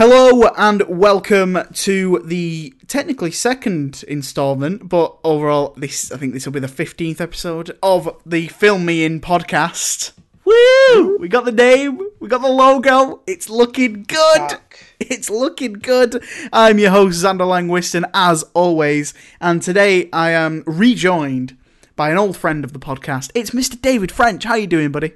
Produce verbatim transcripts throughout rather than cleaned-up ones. Hello and welcome to the technically second instalment, but overall, this I think this will be the fifteenth episode of the Film Me In podcast. Woo! We got the name, we got the logo, it's looking good! Back. It's looking good! I'm your host, Xander Langwiston, as always, and today I am rejoined by an old friend of the podcast. It's Mister David French. How you doing, buddy?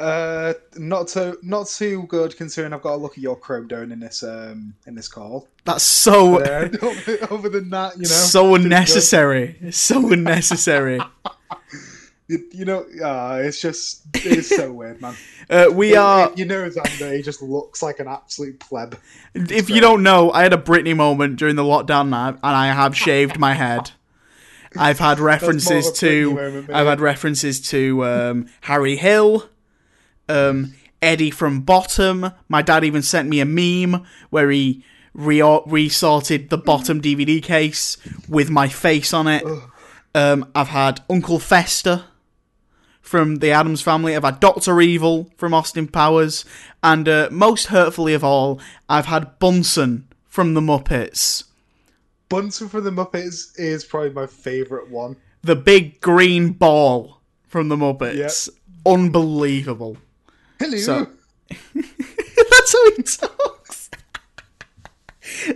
Uh, not too, not too good considering I've got to look at your Chrome in this um in this call. That's so uh, other than that, you know, so unnecessary, so unnecessary. you, you know, uh, it's just it's so weird, man. Uh, we it, are, it, you know, Xander, he just looks like an absolute pleb. If it's you great. Don't know, I had a Britney moment during the lockdown, now, and I have shaved my head. I've had references to, moment, I've had references to um Harry Hill. Um, Eddie from Bottom. My dad even sent me a meme where he re- resorted the Bottom D V D case with my face on it. Um, I've had Uncle Fester from the Addams Family. I've had Doctor Evil from Austin Powers. And uh, most hurtfully of all, I've had Bunsen from the Muppets. Bunsen from the Muppets is probably my favourite one. The big green ball from the Muppets. Yep. Unbelievable. Hello. So, that's how he talks.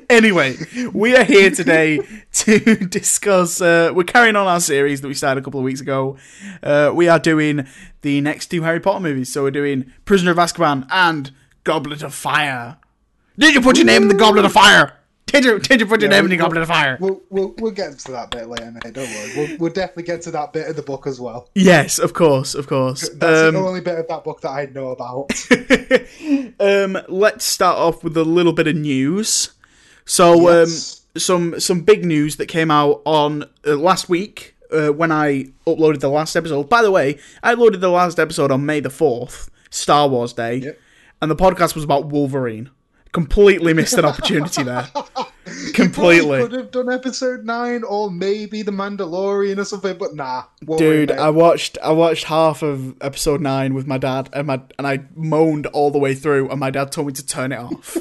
Anyway, we are here today to discuss. Uh, we're carrying on our series that we started a couple of weeks ago. Uh, we are doing the next two Harry Potter movies. So we're doing Prisoner of Azkaban and Goblet of Fire. Did you put your name in the Goblet of Fire? Did you, did you put your yeah, name in the Goblet of Fire? We'll, we'll, we'll get to that bit later, mate. Don't worry. We'll, we'll definitely get to that bit of the book as well. Yes, of course, of course. That's um, the only bit of that book that I know about. um, let's start off with a little bit of news. So, yes. um, some some big news that came out on uh, last week uh, when I uploaded the last episode. By the way, I uploaded the last episode on May the fourth, Star Wars Day, yep. And the podcast was about Wolverine. Completely missed an opportunity there. Completely. You could have done episode nine or maybe the Mandalorian or something, but nah. Dude, I watched I watched half of episode nine with my dad, and my and I moaned all the way through, and my dad told me to turn it off.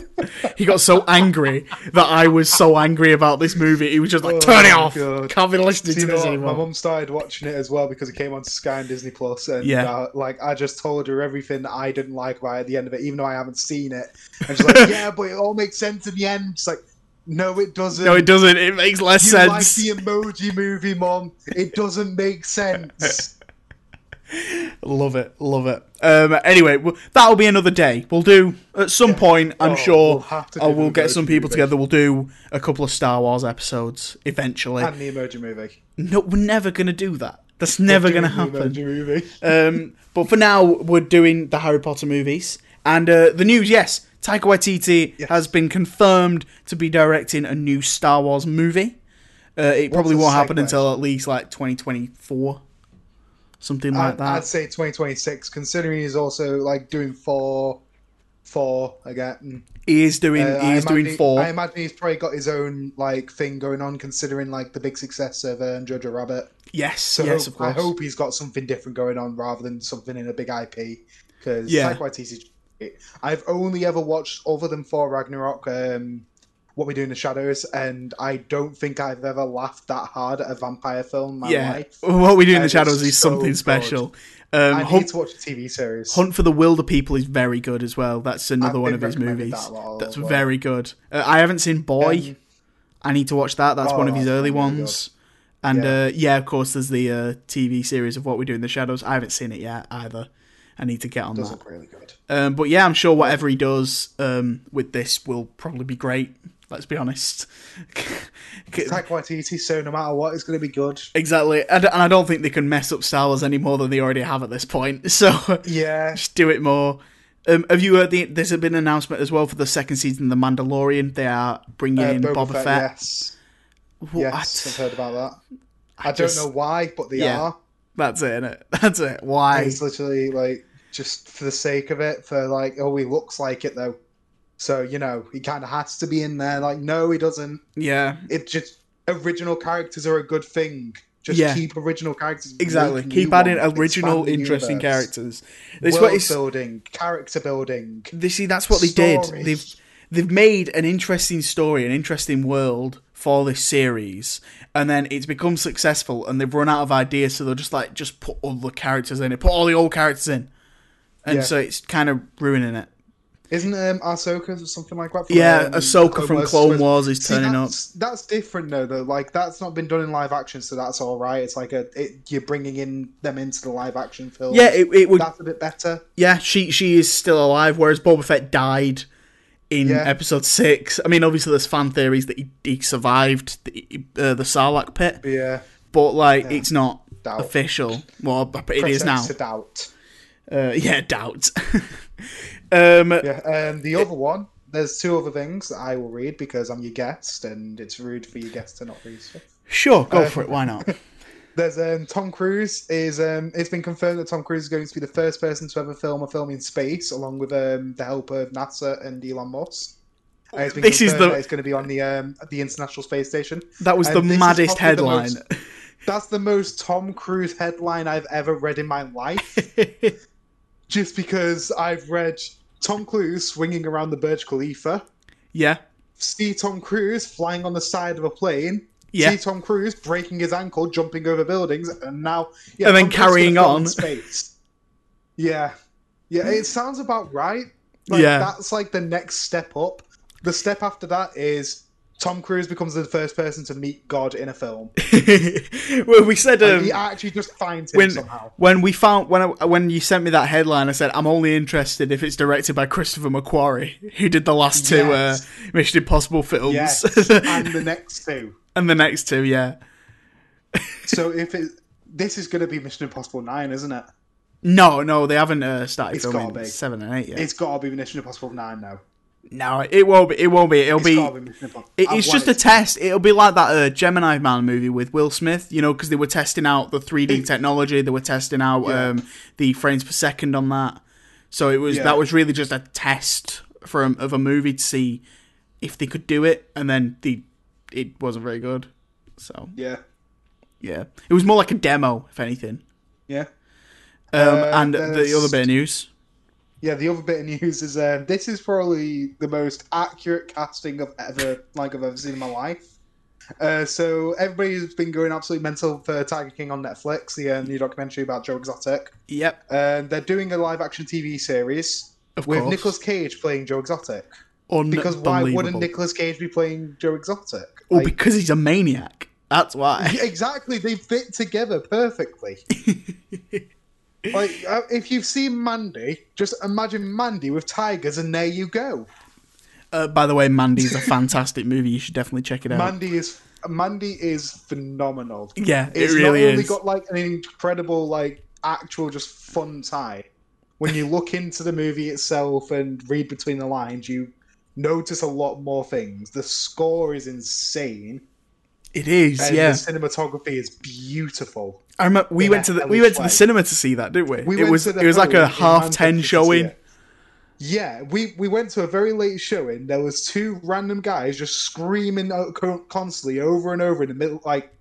He got so angry that I was so angry about this movie. He was just like, "Turn it off! God. Can't be listening See, to this anymore." My mum started watching it as well because it came on Sky and Disney Plus, and yeah. uh, like I just told her everything that I didn't like about it at the end of it, even though I haven't seen it. And she's like, "Yeah, but it all makes sense in the end." It's like. No, it doesn't. No, it doesn't. It makes less you sense. You like the Emoji Movie, Mom. It doesn't make sense. Love it. Love it. Um, anyway, we'll, that'll be another day. We'll do, at some yeah. point, I'm oh, sure, we'll have to I will get some people movie. together. We'll do a couple of Star Wars episodes, eventually. And the Emoji Movie. No, we're never going to do that. That's we're never going to happen. The Emoji Movie. um, but for now, we're doing the Harry Potter movies. And uh, the news, yes. Taika Waititi yes. has been confirmed to be directing a new Star Wars movie. Uh, it probably won't happen until at least like twenty twenty-four, something like I'd, that. I'd say twenty twenty-six, considering he's also like doing four, four again. He is doing. Uh, he is doing he, four. I imagine he's probably got his own like thing going on, considering like the big success of um, Jojo Rabbit. Yes, so yes, of course. I hope he's got something different going on rather than something in a big I P, because yeah. Taika Waititi. I've only ever watched, other than Thor Ragnarok, um, What We Do in the Shadows, and I don't think I've ever laughed that hard at a vampire film in my yeah. life. What We Do in and the Shadows is so something special. Um, I need Hunt, to watch a T V series. Hunt for the Wilder People is very good as well. That's another I've one of his movies. That That's well. very good. Uh, I haven't seen Boy. Um, I need to watch that. That's oh, one of his early really ones. Good. And yeah. Uh, yeah, of course, there's the uh, T V series of What We Do in the Shadows. I haven't seen it yet either. I need to get on that. It does look really good. Um, but yeah, I'm sure whatever he does um, with this will probably be great. Let's be honest. Taika Waititi, so no matter what, it's going to be good. Exactly. And, and I don't think they can mess up Star Wars any more than they already have at this point. So yeah, just do it more. Um, have you heard the, there's been an announcement as well for the second season of The Mandalorian? They are bringing uh, in Boba, Boba Fett. Fett. Yes, what? yes I've heard about that. I, I just, don't know why, but they yeah. are. That's it, innit? That's it. Why? It's literally, like, just for the sake of it, for, like, oh, he looks like it, though. So, you know, he kind of has to be in there. Like, no, he doesn't. Yeah. It just, original characters are a good thing. Just yeah. keep original characters. Exactly. Keep adding one. original, Expand interesting characters. This World building, character building. They, see, that's what Story. they did. They've they've made an interesting story, an interesting world for this series, and then it's become successful and they've run out of ideas, so they'll just like just put all the characters in it, put all the old characters in, and yeah. so it's kind of ruining it. Isn't um, Ahsoka or something like that? From, yeah, um, Ahsoka Clone from Wars. Clone Wars is See, turning that's, up. That's different though, though. Like that's not been done in live action, so that's all right. It's like a it, you're bringing in them into the live action film. Yeah, it, it would. That's a bit better. Yeah, she she is still alive, whereas Boba Fett died in yeah. episode six. I mean, obviously there's fan theories that he, he survived the, uh, the Sarlacc pit. Yeah, but like yeah. it's not doubt. official. Well, it Press is now. To doubt. Uh, yeah, doubt. Um, yeah, um, the other it, one, there's two other things that I will read because I'm your guest and it's rude for your guest to not read stuff. Sure, go um, for it, why not? There's um, Tom Cruise. Is um, It's been confirmed that Tom Cruise is going to be the first person to ever film a film in space, along with um, the help of NASA and Elon Musk. Uh, it's been this confirmed is the... that it's going to be on the, um, the International Space Station. That was um, the maddest headline. The most, that's the most Tom Cruise headline I've ever read in my life. Just because I've read Tom Cruise swinging around the Burj Khalifa. Yeah. See Tom Cruise flying on the side of a plane. Yeah. See Tom Cruise breaking his ankle, jumping over buildings, and now... Yeah, and then Tom carrying on. Space. Yeah. Yeah, it sounds about right. Like, yeah. That's like the next step up. The step after that is... Tom Cruise becomes the first person to meet God in a film. Well, we said um, he actually just finds him when, somehow. When we found when I, when you sent me that headline, I said I'm only interested if it's directed by Christopher McQuarrie, who did the last two yes. uh, Mission Impossible films, yes. and the next two, and the next two, yeah. So if it, this is going to be Mission Impossible nine, isn't it? No, no, they haven't uh, started it's filming seven and eight yet. It's got to be Mission Impossible nine now. No, it won't be. It won't be. It'll it's be. be it, it's just a test. It'll be like that uh, Gemini Man movie with Will Smith, you know, because they were testing out the three D technology. They were testing out yeah. um, the frames per second on that. So it was yeah. that was really just a test for a, of a movie to see if they could do it, and then the it wasn't very good. So yeah, yeah, it was more like a demo, if anything. Yeah, um, uh, and the other bit of news. Yeah, the other bit of news is um, this is probably the most accurate casting I've ever like I've ever seen in my life. Uh, so everybody's been going absolutely mental for Tiger King on Netflix, the uh, new documentary about Joe Exotic. Yep. Uh, they're doing a live action T V series of with Nicolas Cage playing Joe Exotic. Un- because why wouldn't Nicolas Cage be playing Joe Exotic? Well, like, because he's a maniac. That's why. Exactly. They fit together perfectly. Like, if you've seen Mandy, just imagine Mandy with tigers, and there you go. Uh, by the way, Mandy is a fantastic movie. You should definitely check it out. Mandy is Mandy is phenomenal. Yeah, it it's really not only is. Got like an incredible, like actual, just fun tie. When you look into the movie itself and read between the lines, you notice a lot more things. The score is insane. It is, and yeah. The cinematography is beautiful. I remember we went to the we went to the cinema to see that, didn't we? we it was it was like a half ten showing. Yeah, we we went to a very late showing. There was two random guys just screaming constantly over and over in the middle, like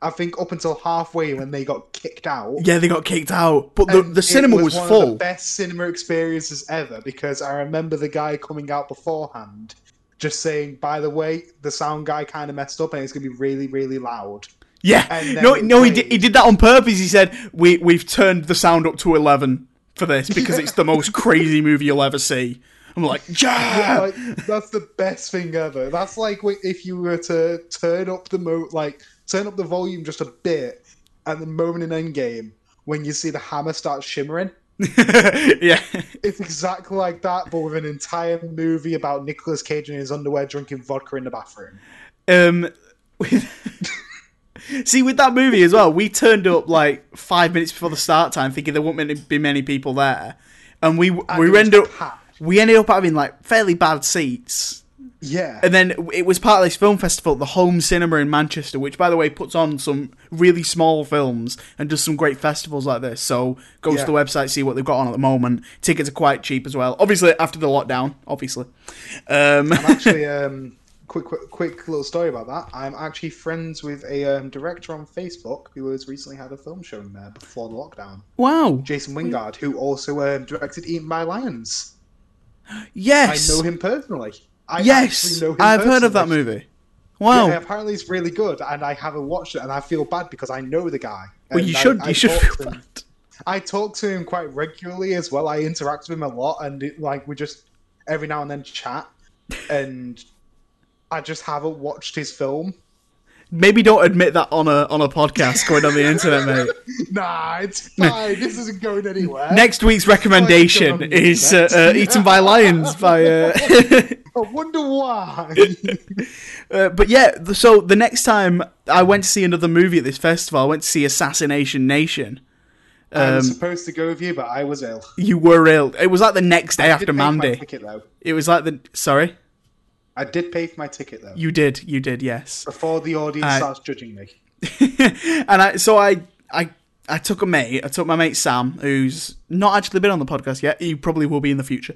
I think up until halfway when they got kicked out. Yeah, they got kicked out, but the, the cinema was, was one full. Of the best cinema experiences ever because I remember the guy coming out beforehand. Just saying, by the way, the sound guy kind of messed up, and it's gonna be really, really loud. Yeah, no, no, he did, he did that on purpose. He said, "We we've turned the sound up to eleven for this because yeah. it's the most crazy movie you'll ever see." I'm like, yeah, yeah like, that's the best thing ever. That's like if you were to turn up the mo, like turn up the volume just a bit, and the moment in Endgame when you see the hammer start shimmering. Yeah, it's exactly like that, but with an entire movie about Nicolas Cage in his underwear drinking vodka in the bathroom. Um, with... see, with that movie as well, we turned up like five minutes before the start time, thinking there wouldn't be many people there, and we and we ended up packed. we ended up having like fairly bad seats. Yeah, and then it was part of this film festival, the Home Cinema in Manchester, which, by the way, puts on some really small films and does some great festivals like this. So go yeah. to the website, see what they've got on at the moment. Tickets are quite cheap as well. Obviously, after the lockdown, obviously. Um, I'm actually um, quick, quick, quick little story about that. I'm actually friends with a um, director on Facebook who has recently had a film shown there before the lockdown. Wow, Jason Wingard, who also um, directed Eaten by Lions. Yes. I know him personally. I yes. Know him I've personally. heard of that movie. Wow. Yeah, apparently it's really good, and I haven't watched it, and I feel bad because I know the guy. Well, you should. I, you I should feel bad. Him. I talk to him quite regularly as well. I interact with him a lot, and it, like we just every now and then chat. And I just haven't watched his film. Maybe don't admit that on a on a podcast going on the internet, mate. Nah, it's fine. This isn't going anywhere. Next week's recommendation is uh, uh, Eaten by Lions by... Uh... I wonder why. uh, but yeah, so the next time I went to see another movie at this festival, I went to see Assassination Nation. Um, I was supposed to go with you, but I was ill. You were ill. It was like the next day I after did pay Mandy. For my ticket, though. It was like the... Sorry? I did pay for my ticket, though. You did, you did, yes. Before the audience uh, starts judging me. and I, so I, I, I took a mate. I took my mate Sam, who's not actually been on the podcast yet. He probably will be in the future.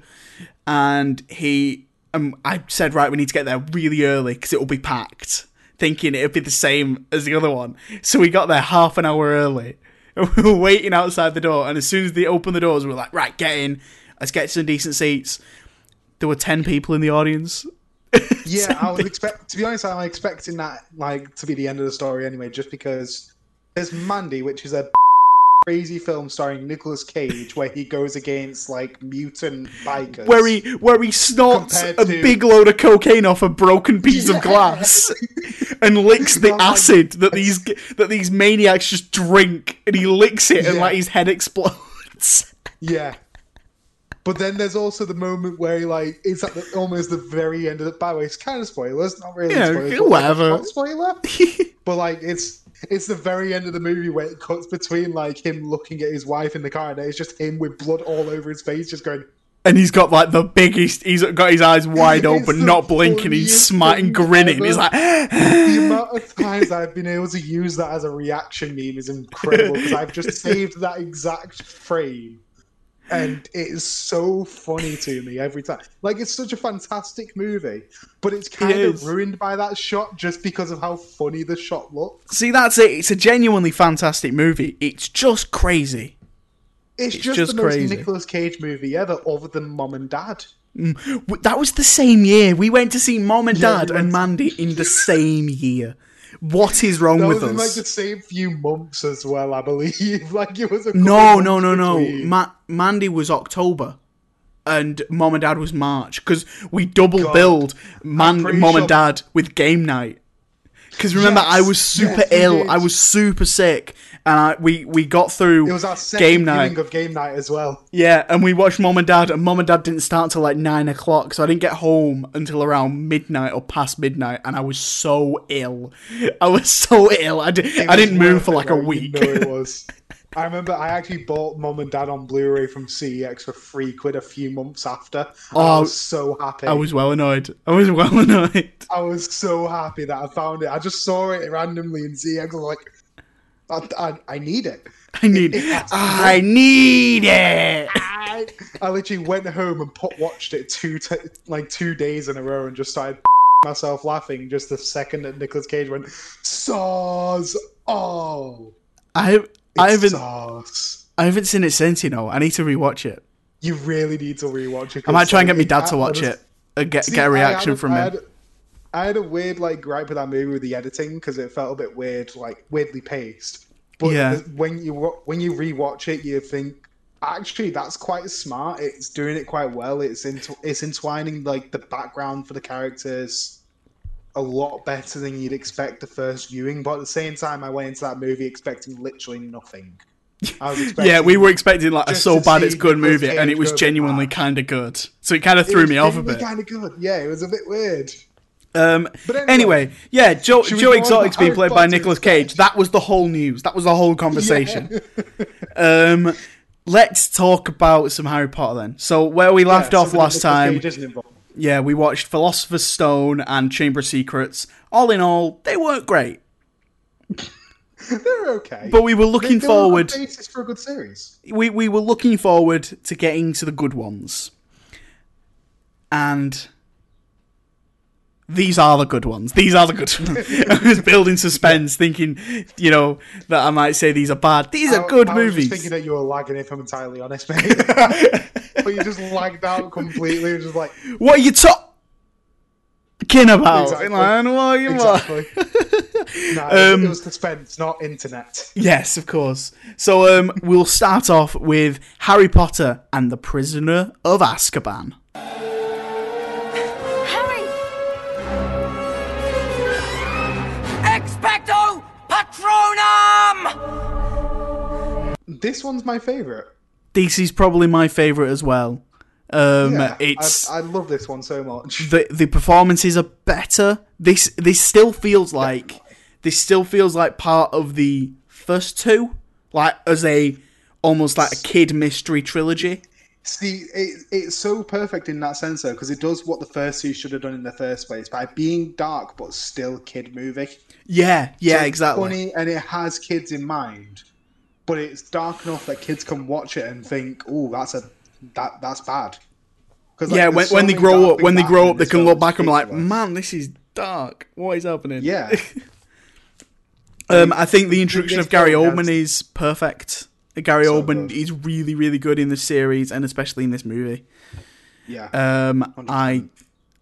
And he, um, I said, right, we need to get there really early because it will be packed. Thinking it'll be the same as the other one. So we got there half an hour early. And we were waiting outside the door. And as soon as they opened the doors, we were like, right, get in. Let's get some decent seats. There were ten people in the audience. Yeah, I was expect. To be honest, I'm expecting that like to be the end of the story anyway, just because there's Mandy, which is a crazy film starring Nicolas Cage, where he goes against like mutant bikers, where he where he snorts a to... big load of cocaine off a broken piece yeah. of glass and licks the acid that these that these maniacs just drink, and he licks it yeah. and like his head explodes. Yeah. But then there's also the moment where he, like, it's at the, almost the very end of the... By the way, it's kind of spoilers, not really yeah, spoilers. Whatever. Like, spoiler. But, like, it's it's the very end of the movie where it cuts between, like, him looking at his wife in the car, and it's just him with blood all over his face, just going... And he's got, like, the biggest... He's got his eyes wide open, not blinking, he's smiting, grinning. He's like... The amount of times I've been able to use that as a reaction meme is incredible, because I've just saved that exact frame. And it is so funny to me every time. Like, it's such a fantastic movie, but it's kind it of ruined by that shot just because of how funny the shot looks. See, that's it. It's a genuinely fantastic movie. It's just crazy. It's, it's just, just the crazy. most Nicolas Cage movie ever, other than Mom and Dad. Mm, that was the same year. We went to see Mom and Dad yeah, and Mandy in the same year. What is wrong that with was us? It was like the same few months as well, I believe. Like it was a no, no, no, no. Ma- Mandy was October, and Mom and Dad was March because we double God, billed Man- Mom sure. and Dad with game night. Because remember, yes, I was super yes, ill. I was super sick, and I, we we got through. It was our second game night of game night as well. Yeah, and we watched Mom and Dad, and Mom and Dad didn't start till like nine o'clock, so I didn't get home until around midnight or past midnight, and I was so ill. I was so ill. I did. I didn't move for like a week. You know it was. I remember I actually bought Mum and Dad on Blu-ray from C E X for three quid a few months after. Oh, I was so happy. I was well annoyed. I was well annoyed. I was so happy that I found it. I just saw it randomly in C E X. I was like, I, I, I need it. I need it. it, it I need it. I, I literally went home and put, watched it two t- like two days in a row and just started myself laughing just the second that Nicolas Cage went, Saws. Oh. I... It's I haven't. Sauce. I haven't seen it since, you know. I need to rewatch it. You really need to rewatch it. I might try and get my dad to watch it. And get, see, get a reaction a, from I had, him. I had a weird like gripe with that movie with the editing because it felt a bit weird, like weirdly paced. But yeah. when you when you rewatch it, you think actually that's quite smart. It's doing it quite well. It's into, it's entwining like the background for the characters a lot better than you'd expect the first viewing, but at the same time, I went into that movie expecting literally nothing. I was expecting yeah, we were expecting like a so bad it's good movie, and it was genuinely kind of good. So it kind of threw me off a bit. It was kind of good, yeah, it was a bit weird. Um, but anyway, anyway, yeah, Joe, Joe Exotic's being played by Nicolas Cage. That was the whole news. That was the whole conversation. Yeah. um, let's talk about some Harry Potter then. So where we left yeah, off last time... Yeah, we watched Philosopher's Stone and Chamber of Secrets. All in all, they weren't great. They're okay. But we were looking they, they forward... They were a basis for a good series. We, we were looking forward to getting to the good ones. And these are the good ones. These are the good ones. I was building suspense, thinking, you know, that I might say these are bad. These are I, good I was movies. I was thinking that you were lagging, if I'm entirely honest, mate. But you just lagged out completely. You're just like, what are you talking about? Exactly. Man, what are you exactly. nah, it, um, was, it was suspense, not internet. Yes, of course. So um, we'll start off with Harry Potter and the Prisoner of Azkaban. This one's my favourite. This is probably my favourite as well. Um, yeah, it's I, I love this one so much. The the performances are better. This this still feels like Definitely. this still feels like part of the first two, like as a almost like a kid mystery trilogy. See, it, it's so perfect in that sense though, because it does what the first two should have done in the first place by being dark but still kid movie. Yeah, yeah, so it's exactly. Funny, and it has kids in mind. But it's dark enough that kids can watch it and think, "Oh, that's a that that's bad." Like, yeah, when, so when they grow up, when they grow up, they can look back and be like, "Man, this is dark. What is happening?" Yeah. um, I think the introduction of Gary Oldman is perfect. Gary so Oldman good. is really, really good in the series and especially in this movie. Yeah. Um, I,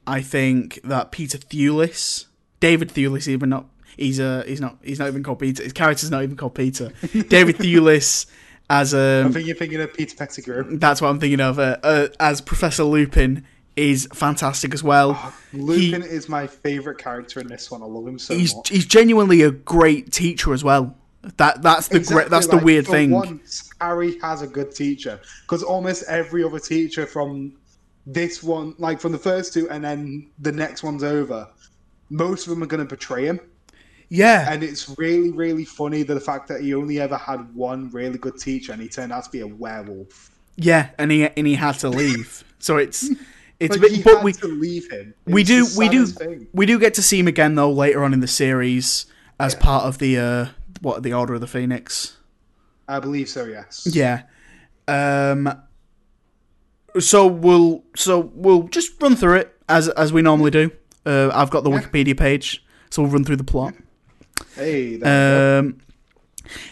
I think that Peter Thewlis, David Thewlis, even not. He's a, he's not he's not even called Peter. His character's not even called Peter. David Thewlis as um, I think you're thinking of Peter Pettigrew. That's what I'm thinking of. Uh, uh, as Professor Lupin is fantastic as well. Oh, Lupin he, is my favourite character in this one. I love him so he's, much. He's genuinely a great teacher as well. That that's the exactly, great, that's like, the weird for thing. Once, Harry has a good teacher because almost every other teacher from this one, like from the first two, and then the next one's over, most of them are going to betray him. Yeah. And it's really, really funny that the fact that he only ever had one really good teacher and he turned out to be a werewolf. Yeah, and he and he had to leave. So it's it's but, a bit, but had we to leave him. It we do we do thing. we do get to see him again though later on in the series as yeah. part of the uh, what the Order of the Phoenix. I believe so, yes. Yeah. Um so we'll so we'll just run through it as as we normally do. Uh, I've got the yeah. Wikipedia page, so we'll run through the plot. Hey, um,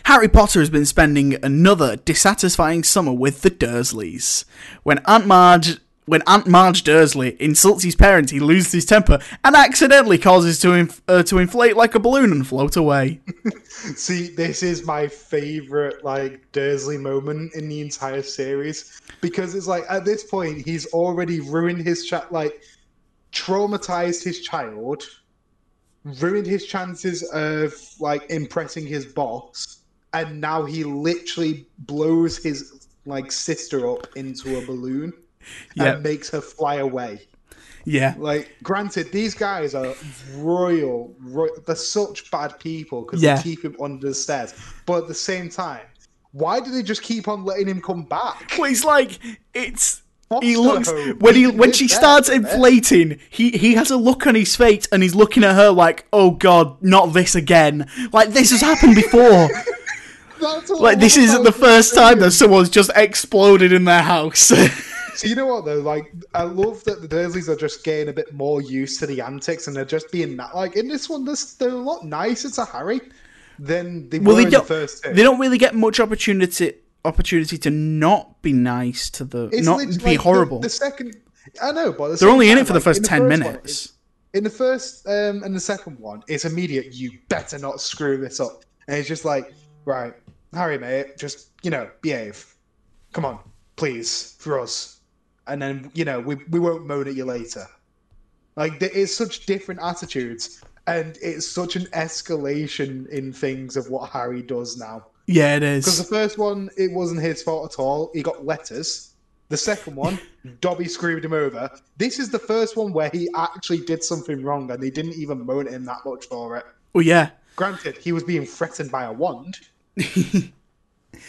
Harry Potter has been spending another dissatisfying summer with the Dursleys. When Aunt Marge, when Aunt Marge Dursley insults his parents, he loses his temper and accidentally causes to inf- uh, to inflate like a balloon and float away. See, this is my favourite like Dursley moment in the entire series because it's like at this point he's already ruined his cha- like traumatized his child. Ruined his chances of like impressing his boss, and now he literally blows his like sister up into a balloon yep. and makes her fly away. Yeah, like granted, these guys are royal. royal they're such bad people because yeah. they keep him under the stairs. But at the same time, why do they just keep on letting him come back? Well, it's like it's. He looks when he when she starts inflating. He he has a look on his face, and he's looking at her like, "Oh God, not this again!" Like this has happened before. Like this isn't the first time that someone's just exploded in their house. So you know what though, like I love that the Dursleys are just getting a bit more used to the antics, and they're just being that. Like in this one, they're, they're a lot nicer to Harry than they well, were they in the first two. They don't really get much opportunity. Opportunity to not be nice to the, it's not be like horrible. The, the second, I know, but the they're only in time, it for the first like, ten the first minutes. One, in the first um, and the second one, it's immediate. You better not screw this up. And it's just like, right, Harry, mate, just you know, behave. Come on, please, for us. And then you know, we we won't moan at you later. Like there is such different attitudes, and it's such an escalation in things of what Harry does now. Yeah, it is. Because the first one, it wasn't his fault at all. He got letters. The second one, Dobby screwed him over. This is the first one where he actually did something wrong and they didn't even moan at him that much for it. Oh, yeah. Granted, he was being threatened by a wand.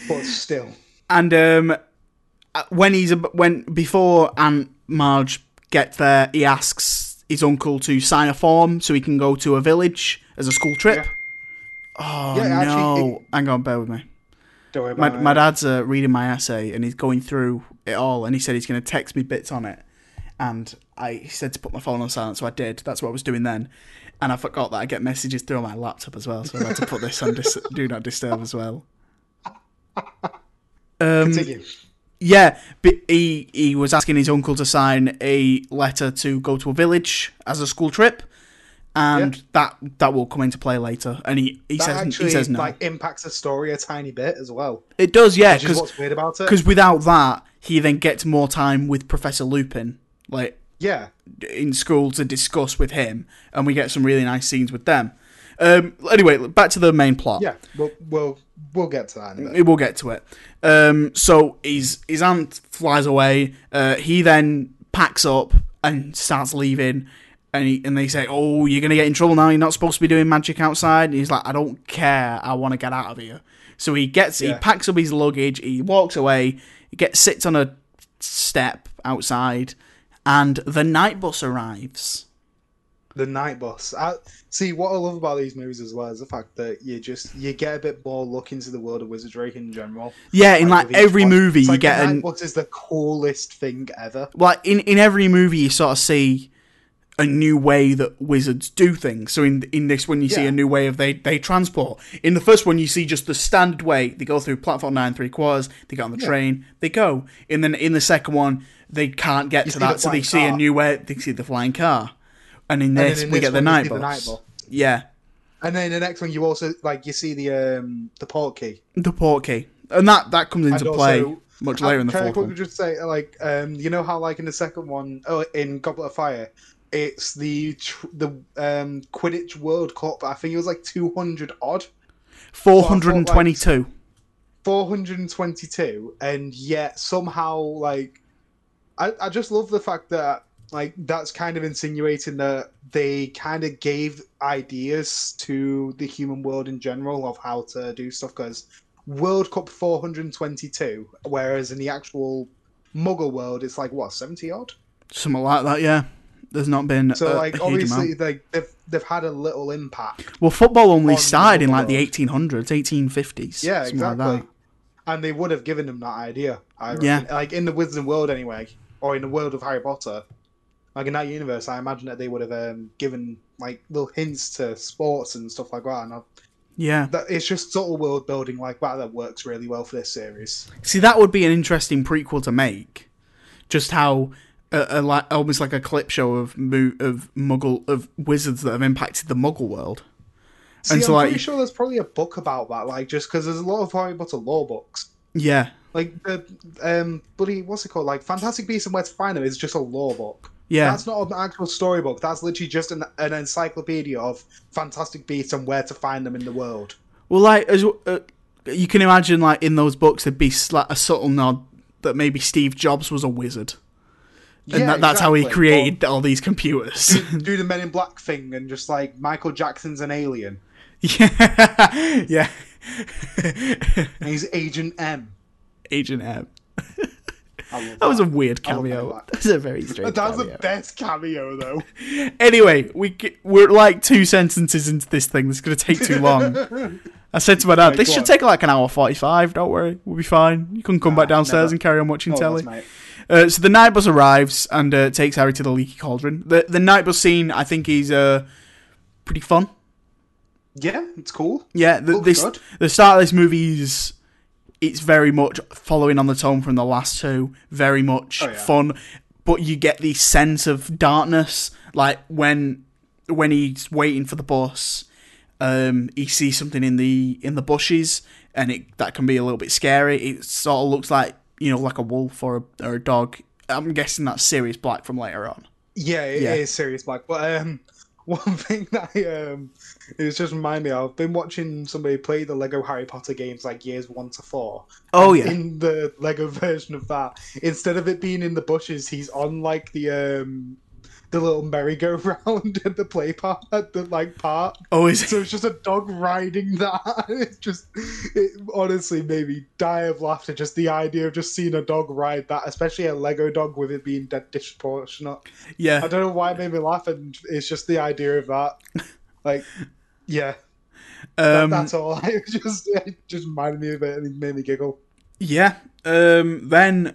But still. And um, when he's... when before Aunt Marge gets there, he asks his uncle to sign a form so he can go to a village as a school trip. Yeah. Oh, yeah, no. Actually, it... Hang on, bear with me. Don't worry about my, my dad's uh, reading my essay, and he's going through it all, and he said he's going to text me bits on it. and I he said to put my phone on silent, so I did. That's what I was doing then. And I forgot that I get messages through my laptop as well, so I had to put this on dis- do not disturb as well. Um, Continue. Yeah, but he, he was asking his uncle to sign a letter to go to a village as a school trip, and yeah. that that will come into play later. And he, he that says actually, he says no. Like, impacts the story a tiny bit as well. It does, yeah, because without that, he then gets more time with Professor Lupin, like yeah, in school to discuss with him, and we get some really nice scenes with them. Um, anyway, back to the main plot. Yeah, we'll we'll, we'll get to that in a bit. We'll get to it. Um, so his, his aunt flies away. Uh, he then packs up and starts leaving. And he, and they say, oh, you're going to get in trouble now. You're not supposed to be doing magic outside. And he's like, I don't care. I want to get out of here. So he gets, yeah. he packs up his luggage. He walks away. He gets sits on a step outside. And the night bus arrives. The night bus. I, see, what I love about these movies as well is the fact that you just you get a bit more look into the world of wizardry in general. Yeah, like in like every one. movie it's you like get the night an... bus is the coolest thing ever. Like in, in every movie you sort of see a new way that wizards do things. So in in this one you yeah. see a new way of they, they transport. In the first one you see just the standard way. They go through platform nine three quarters, they get on the yeah. train, they go. And then in the second one they can't get you to that, so they car. see a new way they see the flying car. And in this, and in we this get the night, the night bus. Yeah. And then the next one, you also, like, you see the um, the portkey. The portkey. And that, that comes into and play also, much later in the fourth one. Can I just say, like, um, you know how, like, in the second one, oh, in Goblet of Fire, it's the tr- the um, Quidditch World Cup. I think it was, like, two hundred odd. four hundred twenty-two. four hundred twenty-two. And yet, somehow, like, I, I just love the fact that Like, that's kind of insinuating that they kind of gave ideas to the human world in general of how to do stuff, because World Cup four hundred twenty-two, whereas in the actual Muggle world, it's like, what, seventy odd? Something like that, yeah. There's not been So, a, like, a obviously, they, they've, they've had a little impact. Well, football only on started in, like, the eighteen hundreds, eighteen fifties. Yeah, exactly. Like and they would have given them that idea. I yeah. Like, in the Wizarding World, anyway, or in the world of Harry Potter. Like, in that universe, I imagine that they would have um, given, like, little hints to sports and stuff like that. And I've, yeah. That, it's just subtle world building like that that works really well for this series. See, that would be an interesting prequel to make. Just how, uh, a, like, almost like a clip show of mo- of Muggle, of wizards that have impacted the Muggle world. See, and so, I'm like, pretty sure there's probably a book about that, like, just because there's a lot of Harry Potter lore books. Yeah. Like, the, um, bloody, what's it called? Like, Fantastic Beasts and Where to Find Them is just a lore book. Yeah. That's not an actual storybook. That's literally just an, an encyclopedia of Fantastic Beasts and where to find them in the world. Well, like, as uh, you can imagine, like, in those books, there'd be like, a subtle nod that maybe Steve Jobs was a wizard. And yeah, that, that's exactly. how he created but all these computers. Do, do the Men in Black thing and just, like, Michael Jackson's an alien. Yeah. Yeah. And he's Agent M. Agent M. That, that was a weird cameo. That's a very strange. That was cameo. The best cameo, though. Anyway, we we're like two sentences into this thing. This is gonna take too long. I said to my dad, "This should take like an hour forty-five. Don't worry, we'll be fine. You can come nah, back downstairs never. and carry on watching oh, telly." Uh, so the night bus arrives and uh, takes Harry to the leaky cauldron. The the night bus scene, I think, is uh, pretty fun. Yeah, it's cool. Yeah, the, this good. the start of this movie is. It's very much following on the tone from the last two. Very much oh, yeah. fun, but you get the sense of darkness. Like when when he's waiting for the bus, um, he sees something in the in the bushes, and it that can be a little bit scary. It sort of looks like you know, like a wolf or a, or a dog. I'm guessing that's Sirius Black from later on. Yeah, it yeah. is Sirius Black. But um, one thing that I, um, it was just reminded me of, I've been watching somebody play the Lego Harry Potter games like years one to four. Oh, yeah. In the Lego version of that, instead of it being in the bushes, he's on like the um, the little merry-go-round at the play park, at the like park. Oh, is it? So it's just a dog riding that. It's just, it honestly made me die of laughter. Just the idea of just seeing a dog ride that, especially a Lego dog with it being dead disproportionate. Yeah. I don't know why it made me laugh, and it's just the idea of that. Like, yeah. Um, that, that's all. It just, it just reminded me of it and it made me giggle. Yeah. Um, then,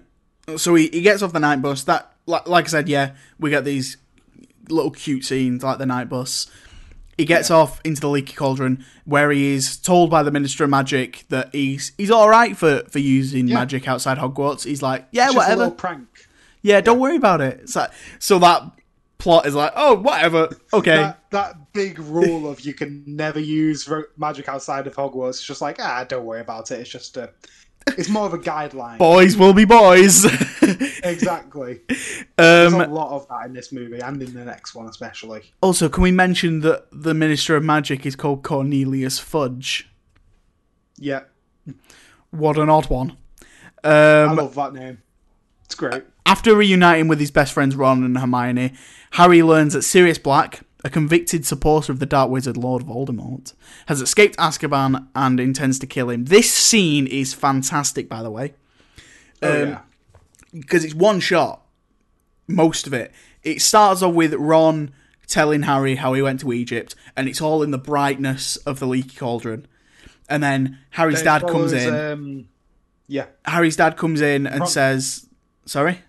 so he, he gets off the night bus. That like, like I said, yeah, we get these little cute scenes, like the night bus. He gets yeah. off into the leaky cauldron, where he is told by the Minister of Magic that he's he's all right for, for using yeah. magic outside Hogwarts. He's like, yeah, it's whatever. Just a little prank. Yeah, don't yeah. worry about it. It's like, so that plot is like, oh, whatever. Okay. that, that big rule of you can never use magic outside of Hogwarts. It's just like, ah, don't worry about it. It's just a... It's more of a guideline. Boys will be boys. Exactly. Um, There's a lot of that in this movie, and in the next one especially. Also, can we mention that the Minister of Magic is called Cornelius Fudge? Yeah. What an odd one. Um, I love that name. It's great. After reuniting with his best friends Ron and Hermione, Harry learns that Sirius Black, a convicted supporter of the Dark Wizard Lord Voldemort, has escaped Azkaban and intends to kill him. This scene is fantastic, by the way. Oh, um, yeah. Because it's one shot, most of it. It starts off with Ron telling Harry how he went to Egypt, and it's all in the brightness of the leaky cauldron. And then Harry's dad comes in. Um, yeah. Harry's dad comes in and Ron. says... Sorry?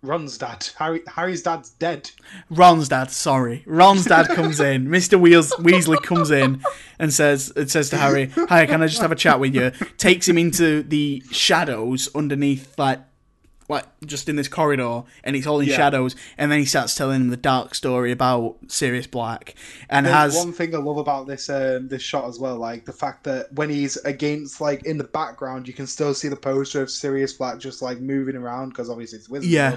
Ron's dad. Harry, Harry's dad's dead. Ron's dad, sorry. Ron's dad comes in. Mister Weas- Weasley comes in and says it says to Harry, "Hi, can I just have a chat with you?" Takes him into the shadows underneath, like, like just in this corridor, and it's all in yeah. shadows, and then he starts telling him the dark story about Sirius Black. And There's has... one thing I love about this um, this shot as well, like the fact that when he's against, like in the background, you can still see the poster of Sirius Black just like moving around, because obviously it's wizard. Yeah.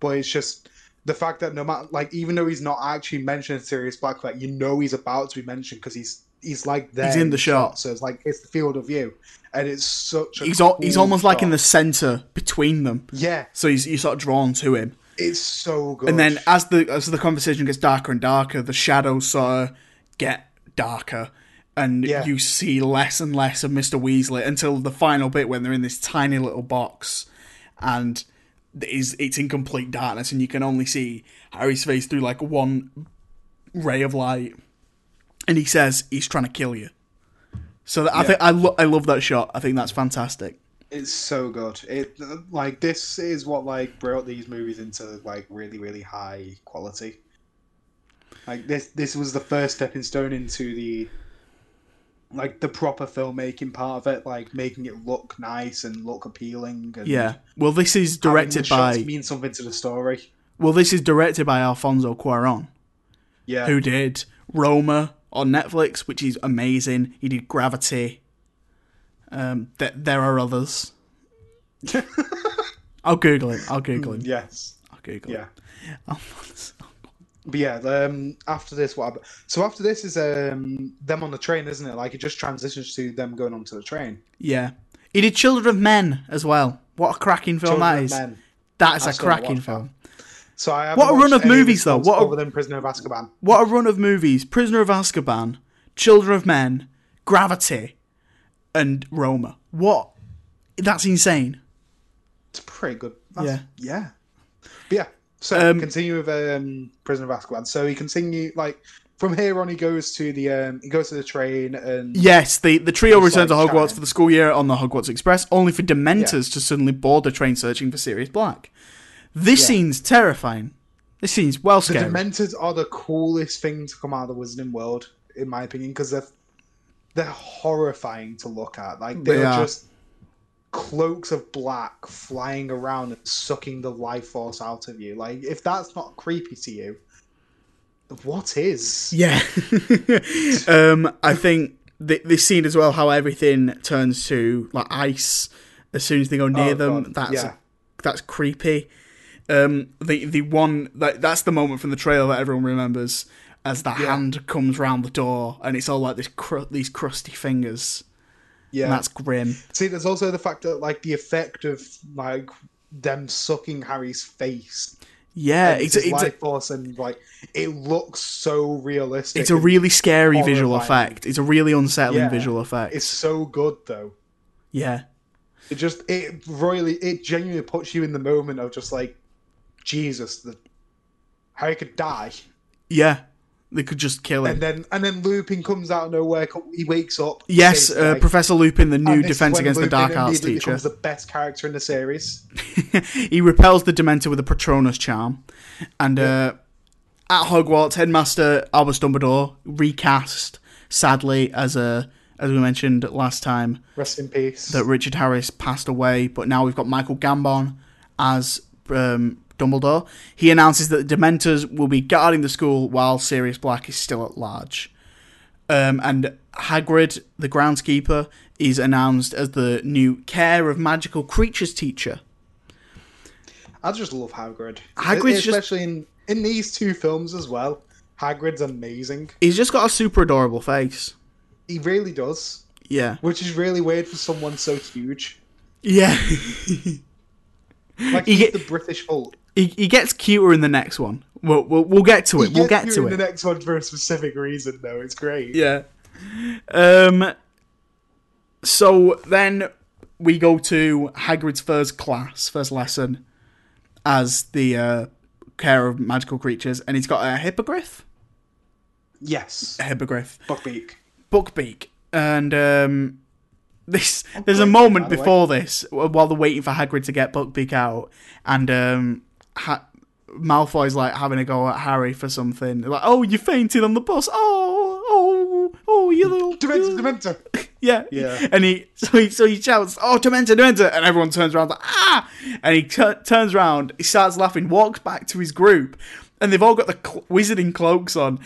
But it's just the fact that no matter, like, even though he's not actually mentioned Sirius Black, like, you know he's about to be mentioned because he's he's like there. He's in the shot, so it's like it's the field of view, and it's such a he's cool al- he's almost shot. Like in the center between them. Yeah, so he's you're sort of drawn to him. It's so good. And then as the as the conversation gets darker and darker, the shadows sort of get darker, and yeah. you see less and less of Mister Weasley until the final bit when they're in this tiny little box, and is it's in complete darkness, and you can only see Harry's face through like one ray of light. And he says he's trying to kill you. So that, yeah. I think I, lo- I love that shot. I think that's fantastic. It's so good. It like this is what like brought these movies into like really really high quality. Like this this was the first stepping stone into the like the proper filmmaking part of it, like making it look nice and look appealing. And yeah. Well, this is directed the by. Shots mean something to the story. Well, this is directed by Alfonso Cuarón. Yeah. Who did Roma on Netflix, which is amazing. He did Gravity. Um, th- there are others. I'll Google him. I'll Google him. Yes. I'll Google yeah. him. Yeah. But yeah, um, after this, what? I... So after this is um them on the train, isn't it? Like it just transitions to them going onto the train. Yeah. He did Children of Men as well. What a cracking film Children that is. Men. That is I a cracking film. That. So I what a run of movies, though. What other than Prisoner of Azkaban? What a run of movies. Prisoner of Azkaban, Children of Men, Gravity, and Roma. What? That's insane. It's pretty good. That's, yeah. Yeah. But yeah. So um, continue with um, Prisoner of Azkaban. So he continue, like, from here on he goes to the um, he goes to the train and... Yes, the, the trio returns like, to Hogwarts for the school year on the Hogwarts Express, only for Dementors yeah. to suddenly board the train searching for Sirius Black. This yeah. scene's terrifying. This scene's well scary. The Dementors are the coolest thing to come out of the Wizarding World, in my opinion, because they're, they're horrifying to look at. Like They're they are. just cloaks of black flying around and sucking the life force out of you. Like, if that's not creepy to you, what is? Yeah. um, I think th- this scene as well, how everything turns to like ice as soon as they go near oh, them, God. that's yeah. that's creepy. Um, the the one that that's the moment from the trailer that everyone remembers as the yeah. hand comes round the door and it's all like this cr- these crusty fingers. Yeah, and that's grim. See, there's also the fact that like the effect of like them sucking Harry's face. Yeah, it's, it's life a, force and like it looks so realistic. It's a really scary horrifying. visual effect. It's a really unsettling yeah. visual effect. It's so good though. Yeah. It just, it really, it genuinely puts you in the moment of just like, Jesus, the, Harry could die. Yeah. They could just kill him. And then and then Lupin comes out of nowhere. He wakes up. Yes, uh, like, Professor Lupin, the new Defense Against Lupin the Dark Arts teacher. He becomes the best character in the series. He repels the Dementor with a Patronus charm. And yeah. uh, at Hogwarts, Headmaster Albus Dumbledore, recast, sadly, as a as we mentioned last time. Rest in peace. That Richard Harris passed away. But now we've got Michael Gambon as... Um, Dumbledore. He announces that the Dementors will be guarding the school while Sirius Black is still at large. Um, and Hagrid, the groundskeeper, is announced as the new Care of Magical Creatures teacher. I just love Hagrid. Hagrid's Especially just, in, in these two films as well. Hagrid's amazing. He's just got a super adorable face. He really does. Yeah. Which is really weird for someone so huge. Yeah. Like he's he, the British Hulk. He, he gets cuter in the next one. We'll we'll, we'll get to it. He we'll get to in it. The next one for a specific reason, though. It's great. Yeah. Um. So then we go to Hagrid's first class, first lesson, as the uh, Care of Magical Creatures, and he's got a hippogriff. Yes. A hippogriff. Buckbeak. Buckbeak, and um. This, there's a moment before this, while they're waiting for Hagrid to get Buckbeak out, and um, ha- Malfoy's like having a go at Harry for something. They're like, oh, you fainted on the bus. Oh, oh, oh, you little Dementor, Dementor. yeah, yeah. And he so he so he shouts, oh, Dementor, Dementor, and everyone turns around like ah, and he t- turns around, he starts laughing, walks back to his group. And they've all got the cl- wizarding cloaks on.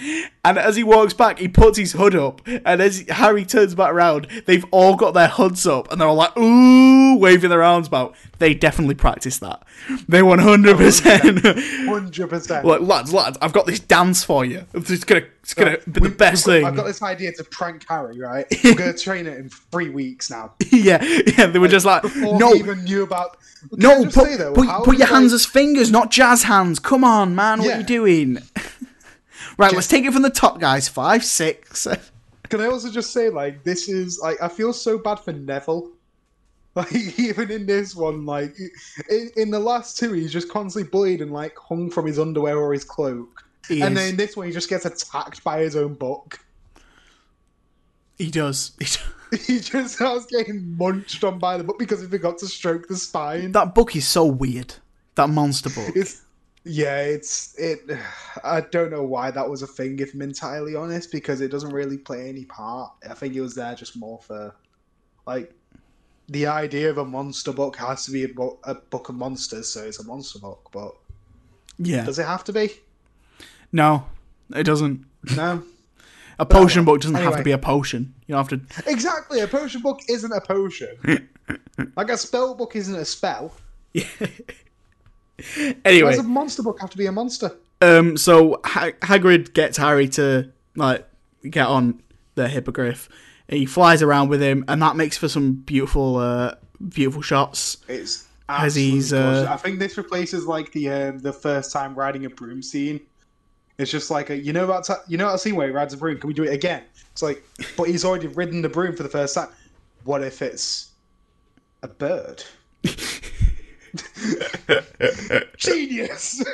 And as he walks back, he puts his hood up. And as Harry turns back around, they've all got their hoods up. And they're all like, ooh, waving their arms about. They definitely practice that. They one hundred percent. one hundred percent. Like, lads, lads, I've got this dance for you. It's going to be the best thing. I've got this idea to prank Harry, right? We're going to train it in three weeks now. yeah, yeah. They were like, just like, no. Even knew about... No, put, say, though, put, put your like... hands as fingers, not jazz hands. Come on, man. Yeah. What are you doing? Right, just... let's take it from the top, guys. Five, six. Can I also just say, like, this is, like, I feel so bad for Neville. Like, even in this one, like, in, in the last two, he's just constantly bullied and, like, hung from his underwear or his cloak. He and is. Then in this one, he just gets attacked by his own book. He does. He does. He just starts getting munched on by the book because he forgot to stroke the spine. That book is so weird. That monster book. It's, yeah, it's... it. I don't know why that was a thing, if I'm entirely honest, because it doesn't really play any part. I think it was there just more for... Like, the idea of a monster book has to be a, bo- a book of monsters, so it's a monster book, but... Yeah. Does it have to be? No, it doesn't. No. A potion book doesn't anyway. have to be a potion. You don't have to. Exactly, a potion book isn't a potion. Like a spell book isn't a spell. Yeah. Anyway, why does a monster book have to be a monster? Um. So ha- Hagrid gets Harry to like get on the hippogriff. He flies around with him, and that makes for some beautiful, uh, beautiful shots. It's as he's. Uh... I think this replaces like the um, the first time riding a broom scene. It's just like, a, you know that t- you know that scene where he rides a broom? Can we do it again? It's like, but he's already ridden the broom for the first time. What if it's a bird? Genius!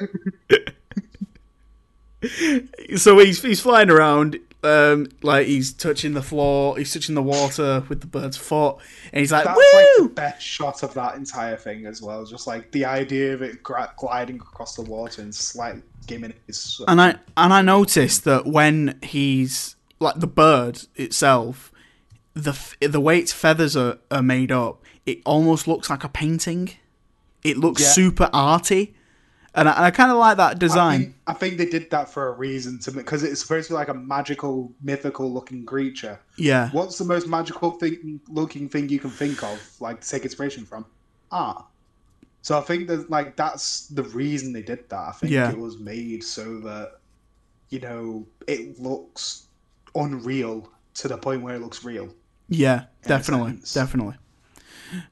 So he's he's flying around, um, like he's touching the floor, he's touching the water with the bird's foot, and he's like, that's woo! Like the best shot of that entire thing as well. Just like the idea of it gra- gliding across the water and slightly... So and I and I noticed that when he's like the bird itself, the the way its feathers are, are made up, it almost looks like a painting. It looks yeah. super arty, and I, and I kind of like that design. I think, I think they did that for a reason, to because it's supposed to be like a magical, mythical looking creature. Yeah. What's the most magical thing looking thing you can think of, like to take inspiration from? Art. So I think that like that's the reason they did that. I think yeah. it was made so that, you know, it looks unreal to the point where it looks real. Yeah, definitely, definitely.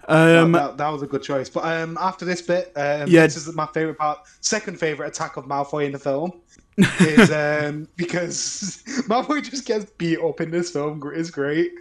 Um, that, that, that was a good choice. But um, after this bit, um, yeah. this is my favorite part. Second favorite attack of Malfoy in the film is um, because Malfoy just gets beat up in this film. It's great.